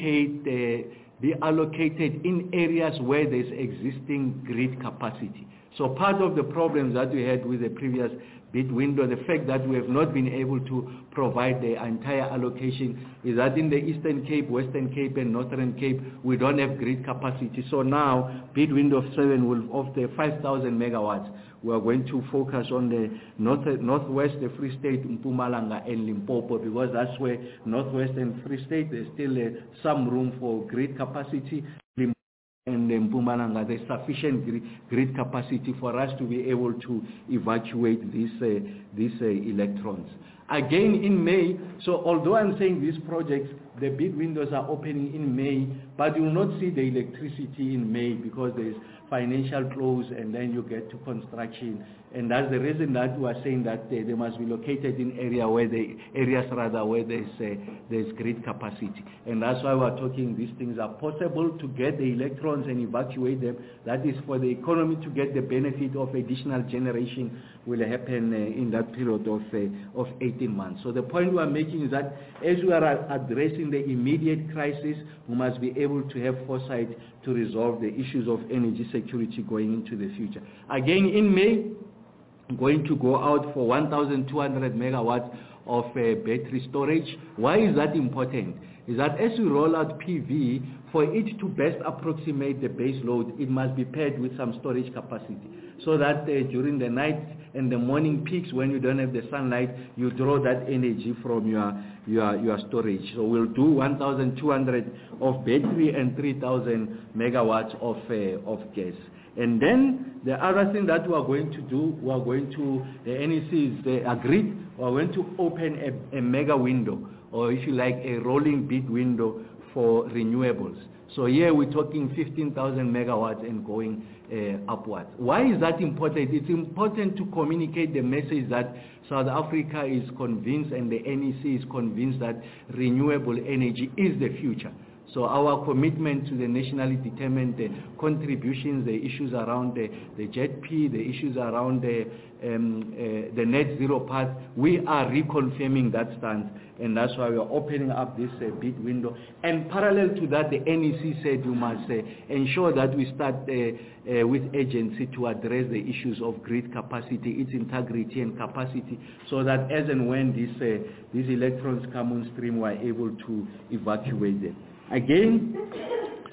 be allocated in areas where there's existing grid capacity. So part of the problems that we had with the previous bid window, the fact that we have not been able to provide the entire allocation, is that in the Eastern Cape, Western Cape and Northern Cape, we don't have grid capacity. So now, bid window of 7 will, of the 5,000 megawatts, we are going to focus on the Northwest, the Free State, Mpumalanga and Limpopo, because that's where Northwest and Free State, there's still some room for grid capacity. And in Mpumalanga, there's sufficient grid capacity for us to be able to evacuate these electrons. Again in May, so although I'm saying these projects, the bid windows are opening in May, but you will not see the electricity in May because there's financial close and then you get to construction. And that's the reason that we are saying that they must be located in areas where there's grid capacity. And that's why we're talking these things are possible to get the electrons and evacuate them. That is for the economy to get the benefit of additional generation will happen in that period of 18 months. So the point we are making is that as we are addressing the immediate crisis, we must be able to have foresight to resolve the issues of energy security going into the future. Again, in May, I'm going to go out for 1,200 megawatts of battery storage. Why is that important? Is that as we roll out PV, for it to best approximate the base load, it must be paired with some storage capacity, so that during the night and the morning peaks, when you don't have the sunlight, you draw that energy from your storage. So we'll do 1,200 of battery and 3,000 megawatts of gas. And then the other thing that we are going to do, we are going to, the NEC is agreed, we are going to open a mega window, or if you like, a rolling bid window for renewables. So here we're talking 15,000 megawatts and going upwards. Why is that important? It's important to communicate the message that South Africa is convinced and the NEC is convinced that renewable energy is the future. So our commitment to the nationally determined contributions, the issues around the JETP, the issues around the net zero path, we are reconfirming that stance, and that's why we are opening up this bid window. And parallel to that, the NEC said we must ensure that we start with agency to address the issues of grid capacity, its integrity and capacity, so that as and when these electrons come on stream, we are able to evacuate them. Again,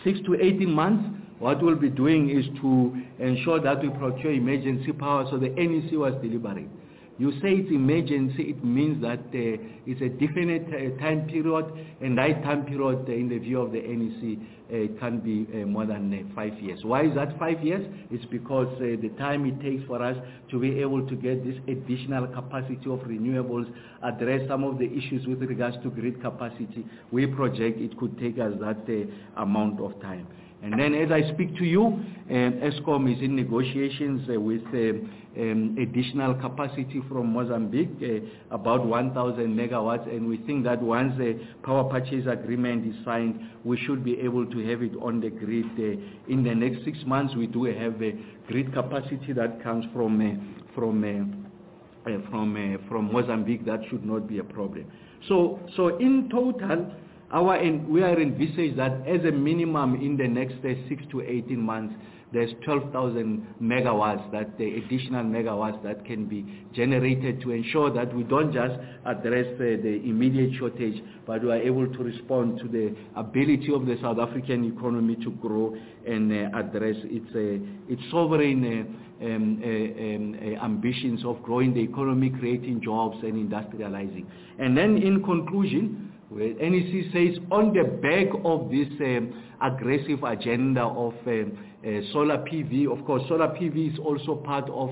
6 to 18 months, what we'll be doing is to ensure that we procure emergency power. So the NEC was delivering. You say it's emergency, it means that it's a definite time period, and that time period, in the view of the NEC, can be more than 5 years. Why is that 5 years? It's because the time it takes for us to be able to get this additional capacity of renewables, address some of the issues with regards to grid capacity, we project it could take us that amount of time. And then as I speak to you, ESCOM is in negotiations with additional capacity from Mozambique, about 1,000 megawatts, and we think that once the power purchase agreement is signed, we should be able to have it on the grid in the next 6 months. We do have a grid capacity that comes from Mozambique. That should not be a problem. So in total, we are envisaged that as a minimum in the next 6 to 18 months, there's 12,000 megawatts, that the additional megawatts that can be generated to ensure that we don't just address the immediate shortage, but we are able to respond to the ability of the South African economy to grow and address its sovereign ambitions of growing the economy, creating jobs and industrializing. And then in conclusion, well, NEC says on the back of this aggressive agenda of solar PV, of course, solar PV is also part of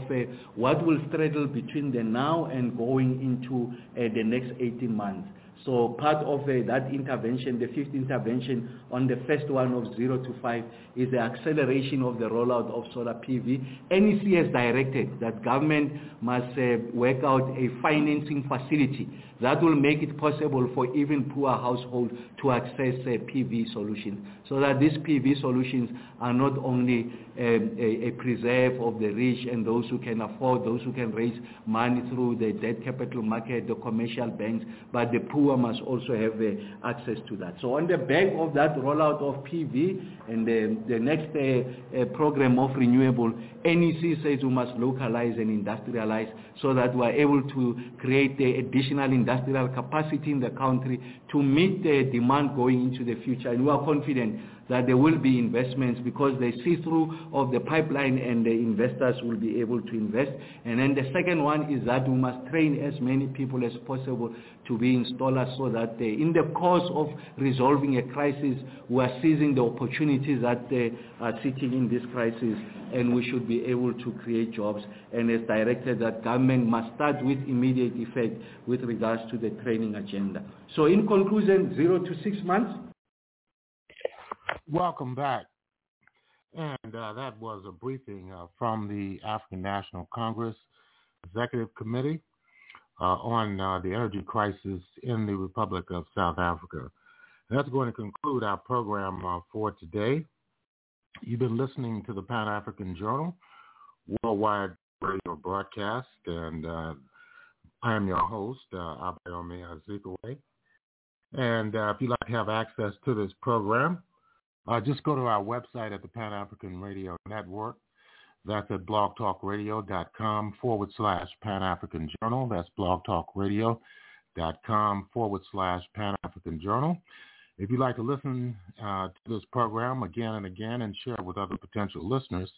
what will straddle between the now and going into the next 18 months. So part of that intervention, the fifth intervention on the first one of 0 to 5, is the acceleration of the rollout of solar PV. NEC has directed that government must work out a financing facility That will make it possible for even poor households to access PV solutions, so that these PV solutions are not only a preserve of the rich and those who can afford, those who can raise money through the debt capital market, the commercial banks, but the poor must also have access to that. So on the back of that rollout of PV and the next program of renewable, NEC says we must localize and industrialize so that we are able to create the additional industrial capacity in the country to meet the demand going into the future. And we are confident that there will be investments because the see-through of the pipeline and the investors will be able to invest. And then the second one is that we must train as many people as possible to be installers so that in the course of resolving a crisis, we are seizing the opportunities that are sitting in this crisis, and we should be able to create jobs. And it's directed that government must start with immediate effect with regards to the training agenda. So in conclusion, 0 to 6 months. Welcome back. And that was a briefing from the African National Congress Executive Committee on the energy crisis in the Republic of South Africa. And that's going to conclude our program for today. You've been listening to the Pan-African Journal, worldwide radio broadcast, and I am your host, Abayomi Azikwe. And if you'd like to have access to this program, just go to our website at the Pan-African Radio Network. That's at blogtalkradio.com/Pan-African Journal. That's blogtalkradio.com/Pan-African Journal. If you'd like to listen to this program again and again and share it with other potential listeners,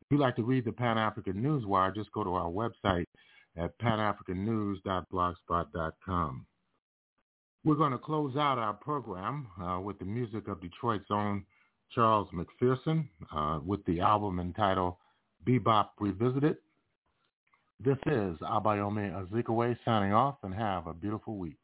if you'd like to read the Pan-African Newswire, just go to our website at panafricannews.blogspot.com. We're going to close out our program with the music of Detroit's own Charles McPherson with the album entitled Bebop Revisited. This is Abayomi Azikwe signing off, and have a beautiful week.